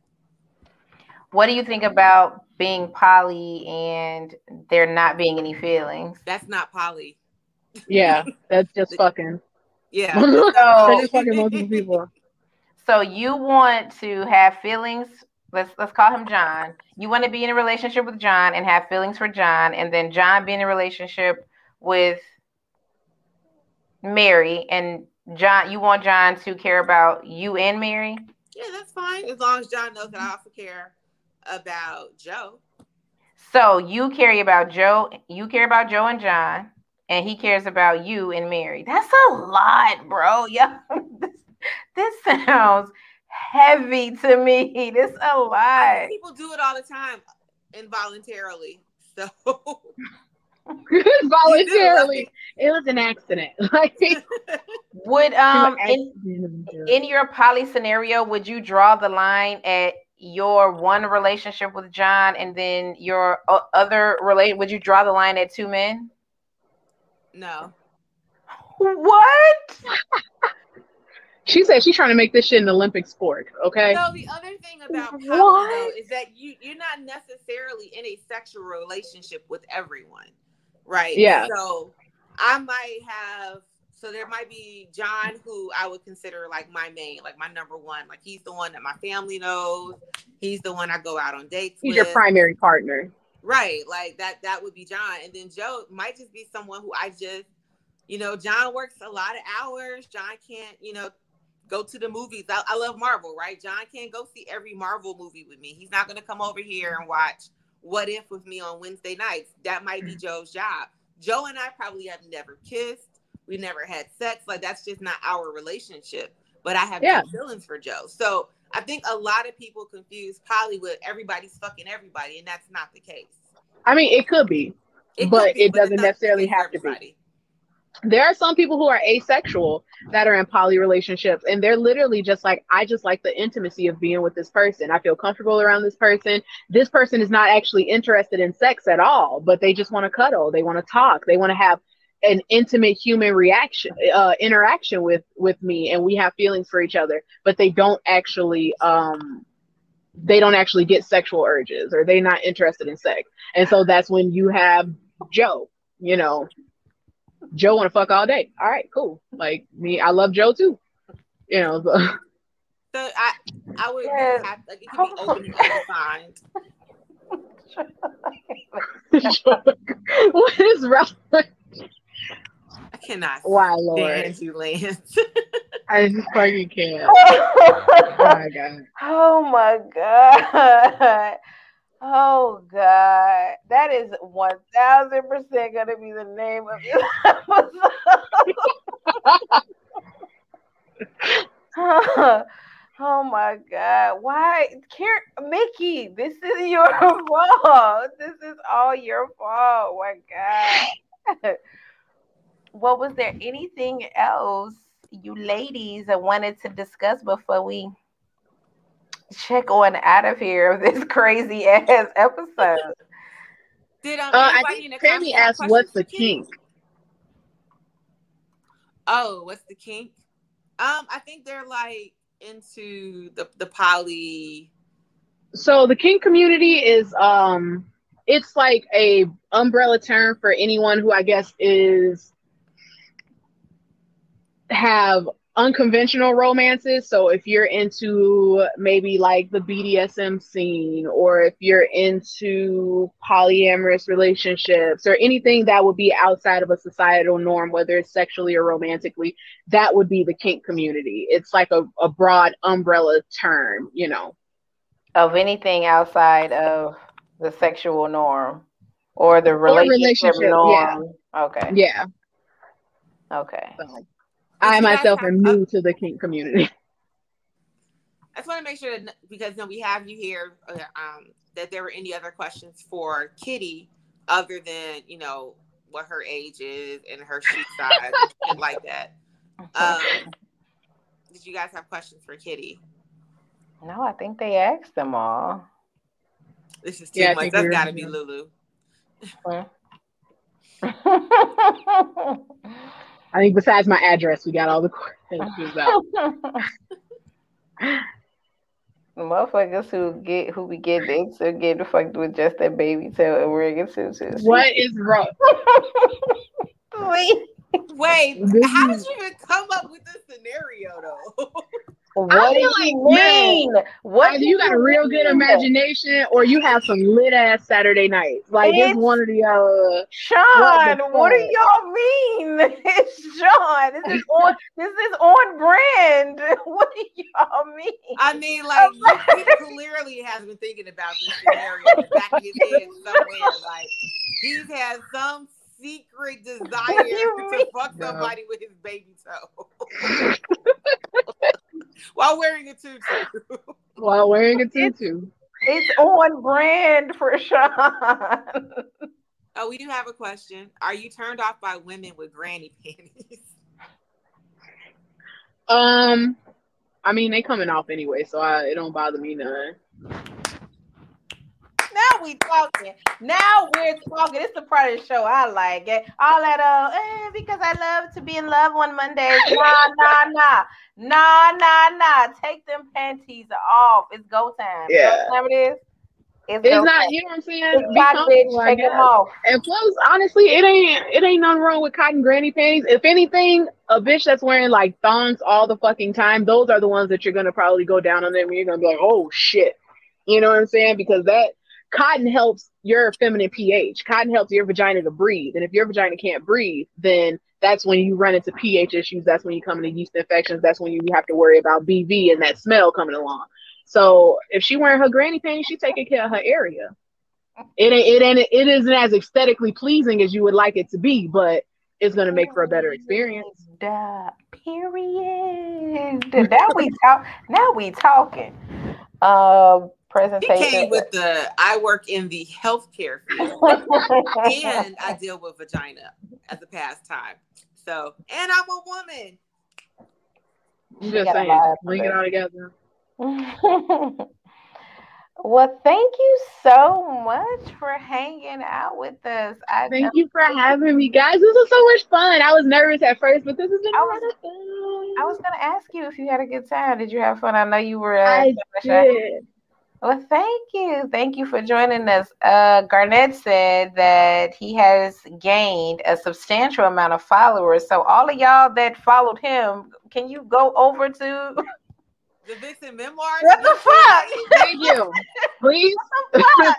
What do you think about being poly and there not being any feelings? That's not poly. Yeah, that's just fucking. Yeah. So, that's just fucking multiple people. So you want to have feelings. Let's let's call him John. You want to be in a relationship with John and have feelings for John, and then John be in a relationship with Mary, and John, you want John to care about you and Mary? Yeah, that's fine. As long as John knows that I also care about Joe. So you care about Joe, you care about Joe and John, and he cares about you and Mary. That's a lot, bro. Yeah. this, this sounds heavy to me. This is a lot. People do it all the time involuntarily. So voluntarily, it was an accident. Like, would um in, in your poly scenario, would you draw the line at your one relationship with John and then your other relate? Would you draw the line at two men? No. What? She said she's trying to make this shit an Olympic sport. Okay. So the other thing about poly though, is that you you're not necessarily in a sexual relationship with everyone. Right. Yeah. So I might have, so there might be John, who I would consider like my main, like my number one. Like he's the one that my family knows. He's the one I go out on dates with. He's your primary partner. Right. Like that, that would be John. And then Joe might just be someone who I just, you know, John works a lot of hours. John can't, you know, go to the movies. I, I love Marvel, right? John can't go see every Marvel movie with me. He's not going to come over here and watch What If with me on Wednesday nights. That might be Joe's job. Joe and I probably have never kissed. We never had sex. Like, that's just not our relationship. But I have yeah. no feelings for Joe. So I think a lot of people confuse poly with everybody's fucking everybody, and that's not the case. I mean, it could be, it but could be, it but doesn't necessarily have to be. There are some people who are asexual that are in poly relationships, and they're literally just like, I just like the intimacy of being with this person. I feel comfortable around this person. This person is not actually interested in sex at all, but they just want to cuddle. They want to talk. They want to have an intimate human reaction, uh, interaction with, with me, and we have feelings for each other, but they don't actually, um, they don't actually get sexual urges, or they're not interested in sex. And so that's when you have Joe, you know, Joe want to fuck all day. All right, cool. Like me, I love Joe too. You know. So, so I, I would yeah. have, like, it can be open and defined. What is wrong? I cannot. Why, Lord? You, Lance. I just fucking can't. Oh my god. Oh my god. Oh God, that is one thousand percent gonna be the name of this episode. oh, oh my God, why, Car- Mickey? This is your fault. This is all your fault. My God. What was there anything else you ladies wanted to discuss before we check on out of here of this crazy ass episode? Did um, uh, I think Tammy asked, "What's the kink?" kink? Oh, what's the kink? Um, I think they're like into the the poly. So the kink community is um, it's like a umbrella term for anyone who I guess is have. unconventional romances. So if you're into maybe like the B D S M scene, or if you're into polyamorous relationships, or anything that would be outside of a societal norm, whether it's sexually or romantically, that would be the kink community. It's like a, a broad umbrella term, you know, of anything outside of the sexual norm or the relationship, or relationship norm. Yeah. Okay. Yeah. Okay. So, I myself am new to the kink community. I just want to make sure that, because no, we have you here, um, that there were any other questions for Kitty other than, you know, what her age is and her shoe size and like that. Um, did you guys have questions for Kitty? No, I think they asked them all. This is too yeah, much. That's got to be Lulu. I think besides my address, we got all the questions out. Motherfuckers who get who be getting dicks are getting fucked with just that baby tail and wearing suits. What is wrong? Wait, wait. How did you even come up with this scenario, though? What do you mean? What you got a real good imagination, or you have some lit ass Saturday nights? Like it's one of the uh. Sean, what do y'all mean? It's Sean. This is on. This is on brand. What do y'all mean? I mean, like he clearly has been thinking about this scenario in the back of his head somewhere. Like he's had some secret desire to mean? fuck somebody no. with his baby toe. While wearing a tutu. While wearing a tutu. It's, it's on brand for Sean. Oh, we do have a question. Are you turned off by women with granny panties? Um, I mean, they coming off anyway, so I, it don't bother me none. Now we talking. Now we're talking. It's the part of the show I like. It. All that, uh, eh, because I love to be in love on Mondays. Nah, nah, nah. Nah, nah, nah. Take them panties off. It's go time. Yeah. You know what time it is? It's, it's not, you know what I'm saying? It's cotton, bitch. Take them off. And plus, honestly, it ain't it ain't nothing wrong with cotton granny panties. If anything, a bitch that's wearing like thongs all the fucking time, those are the ones that you're going to probably go down on them and you're going to be like, oh, shit. You know what I'm saying? Because that cotton helps your feminine pH. Cotton helps your vagina to breathe. And if your vagina can't breathe, then that's when you run into pH issues. That's when you come into yeast infections. That's when you have to worry about B V and that smell coming along. So if she wearing her granny panties, she taking care of her area. It ain't, it ain't, it isn't as aesthetically pleasing as you would like it to be, but it's going to make for a better experience. Duh, period. Now we talk. Now we talking. Um, presentation. He came with the, I work in the healthcare field and I deal with vagina as a pastime. So, and I'm a woman. I'm just saying, bring it all together. Well, thank you so much for hanging out with us. I thank you for having me, guys. This was so much fun. I was nervous at first, but this has been a lot of fun. I was going to ask you if you had a good time. Did you have fun? I know you were. Uh, I did. Well, thank you. Thank you for joining us. Uh, Garnett said that he has gained a substantial amount of followers. So all of y'all that followed him, can you go over to the Vixen Memoirs? What the fuck? Thank you. Please. What the fuck?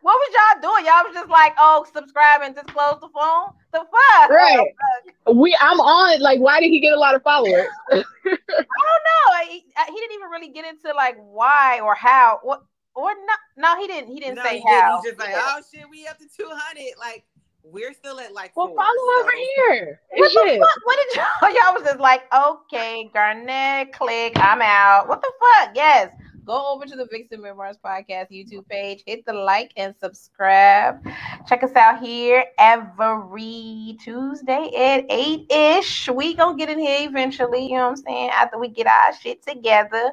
What was y'all doing? Y'all was just like, oh, subscribe and just close the phone? The fuck? Right. The fuck? We, I'm on it. Like, why did he get a lot of followers? I don't know. He, he didn't even really get into, like, why or how. Or, or not. No, he didn't. He didn't no, say he how. Didn't. He just like, oh, shit, we up to two hundred. Like, we're still at, like, well, four, follow so. Over here. What the shit. Fuck? What did y'all? Y'all was just like, okay, Garnett, click, I'm out. What the fuck? Yes. Go over to the Vixen Memoirs Podcast YouTube page. Hit the like and subscribe. Check us out here every Tuesday at eight-ish. We gonna get in here eventually, you know what I'm saying? After we get our shit together.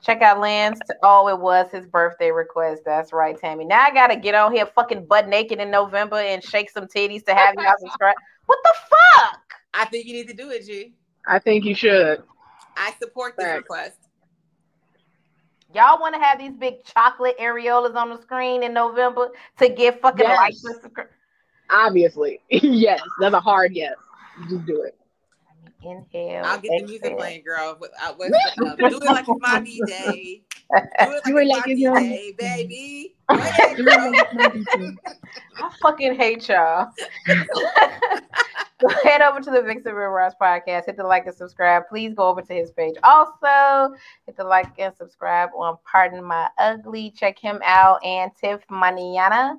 Check out Lance. Oh, it was his birthday request. That's right, Tammy. Now I gotta get on here fucking butt naked in November and shake some titties to have y'all subscribe. What the fuck? I think you need to do it, G. I think you should. I support this request. Y'all want to have these big chocolate areolas on the screen in November to get fucking yes. Like Mister Obviously. Yes. That's a hard yes. Just do it. Inhale. I'll get exhale. The music playing, girl. With, uh, with, uh, do it like it's my B-Day. Do it like, do it like it's my B-Day, baby. I fucking hate y'all. Go head over to the Vixen Memoirs Podcast. Hit the like and subscribe. Please go over to his page. Also, hit the like and subscribe on Pardon My Ugly. Check him out and Tiff Maniana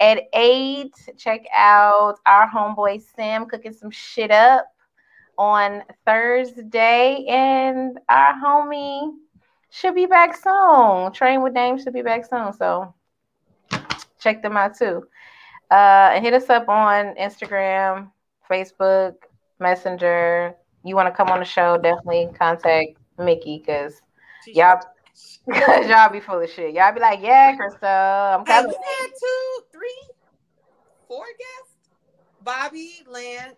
at eight. Check out our homeboy Sam cooking some shit up on Thursday. And our homie should be back soon. Train with Dame should be back soon. So check them out too. Uh, and hit us up on Instagram, Facebook, Messenger. You want to come on the show, definitely contact Mickey because y'all, y'all be full of shit. Y'all be like, yeah, Krista, I'm coming. Hey, we had two, three, four guests. Bobby, Lance,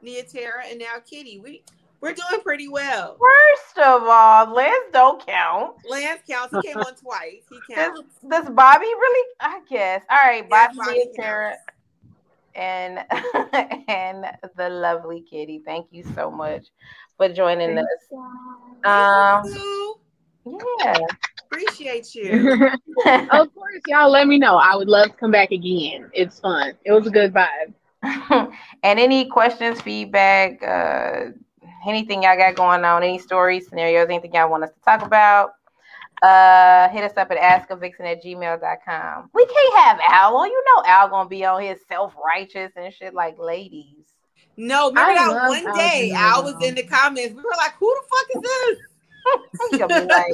Nia Tara, and now Kitty. We We're doing pretty well. First of all, Lance don't count. Lance counts. He came on twice. He counts. Does, does Bobby really? I guess. All right, Bobby, yeah, Bobby and Tara, and and the lovely Kitty. Thank you so much for joining us. Um, yeah, appreciate you. Of course, y'all. Let me know. I would love to come back again. It's fun. It was a good vibe. And any questions, feedback, uh, anything y'all got going on, any stories, scenarios, anything y'all want us to talk about, uh, hit us up at ask a vixen at gmail dot com. We can't have Al on. You know Al gonna be on his self-righteous and shit like ladies. No, remember that one Al day Al was in the comments. We were like, who the fuck is this? He's gonna be like,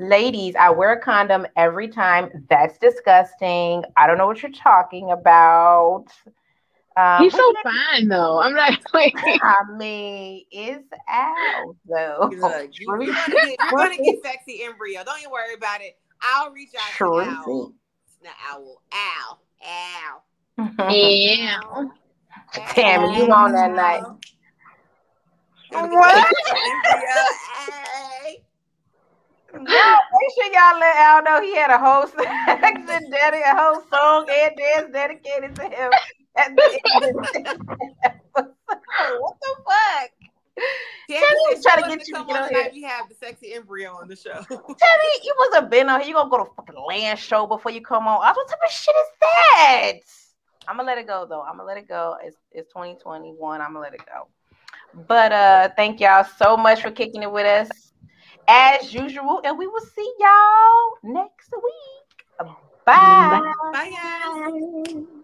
ladies, I wear a condom every time. That's disgusting. I don't know what you're talking about. Um, He's so fine though. I'm not like. I mean, it's out though. Look, you're gonna get, you're gonna get sexy embryo. Don't you worry about it. I'll reach out True. to Owl. Not Owl. Owl. Owl. Yeah. Tammy, you on that night? What? Y'all, make sure y'all let Al know he had a whole section, a whole song and dance dedicated to him. At the end of the what the fuck? Tammy, Tammy try to get you to come on tonight. We have the sexy embryo on the show. Tammy, you must have been on here. You gonna go to fucking Land show before you come on. What type of shit is that? I'm gonna let it go though. I'm gonna let it go. It's it's twenty twenty-one. I'm gonna let it go. But uh, thank y'all so much for kicking it with us as usual, and we will see y'all next week. Bye. Bye, guys.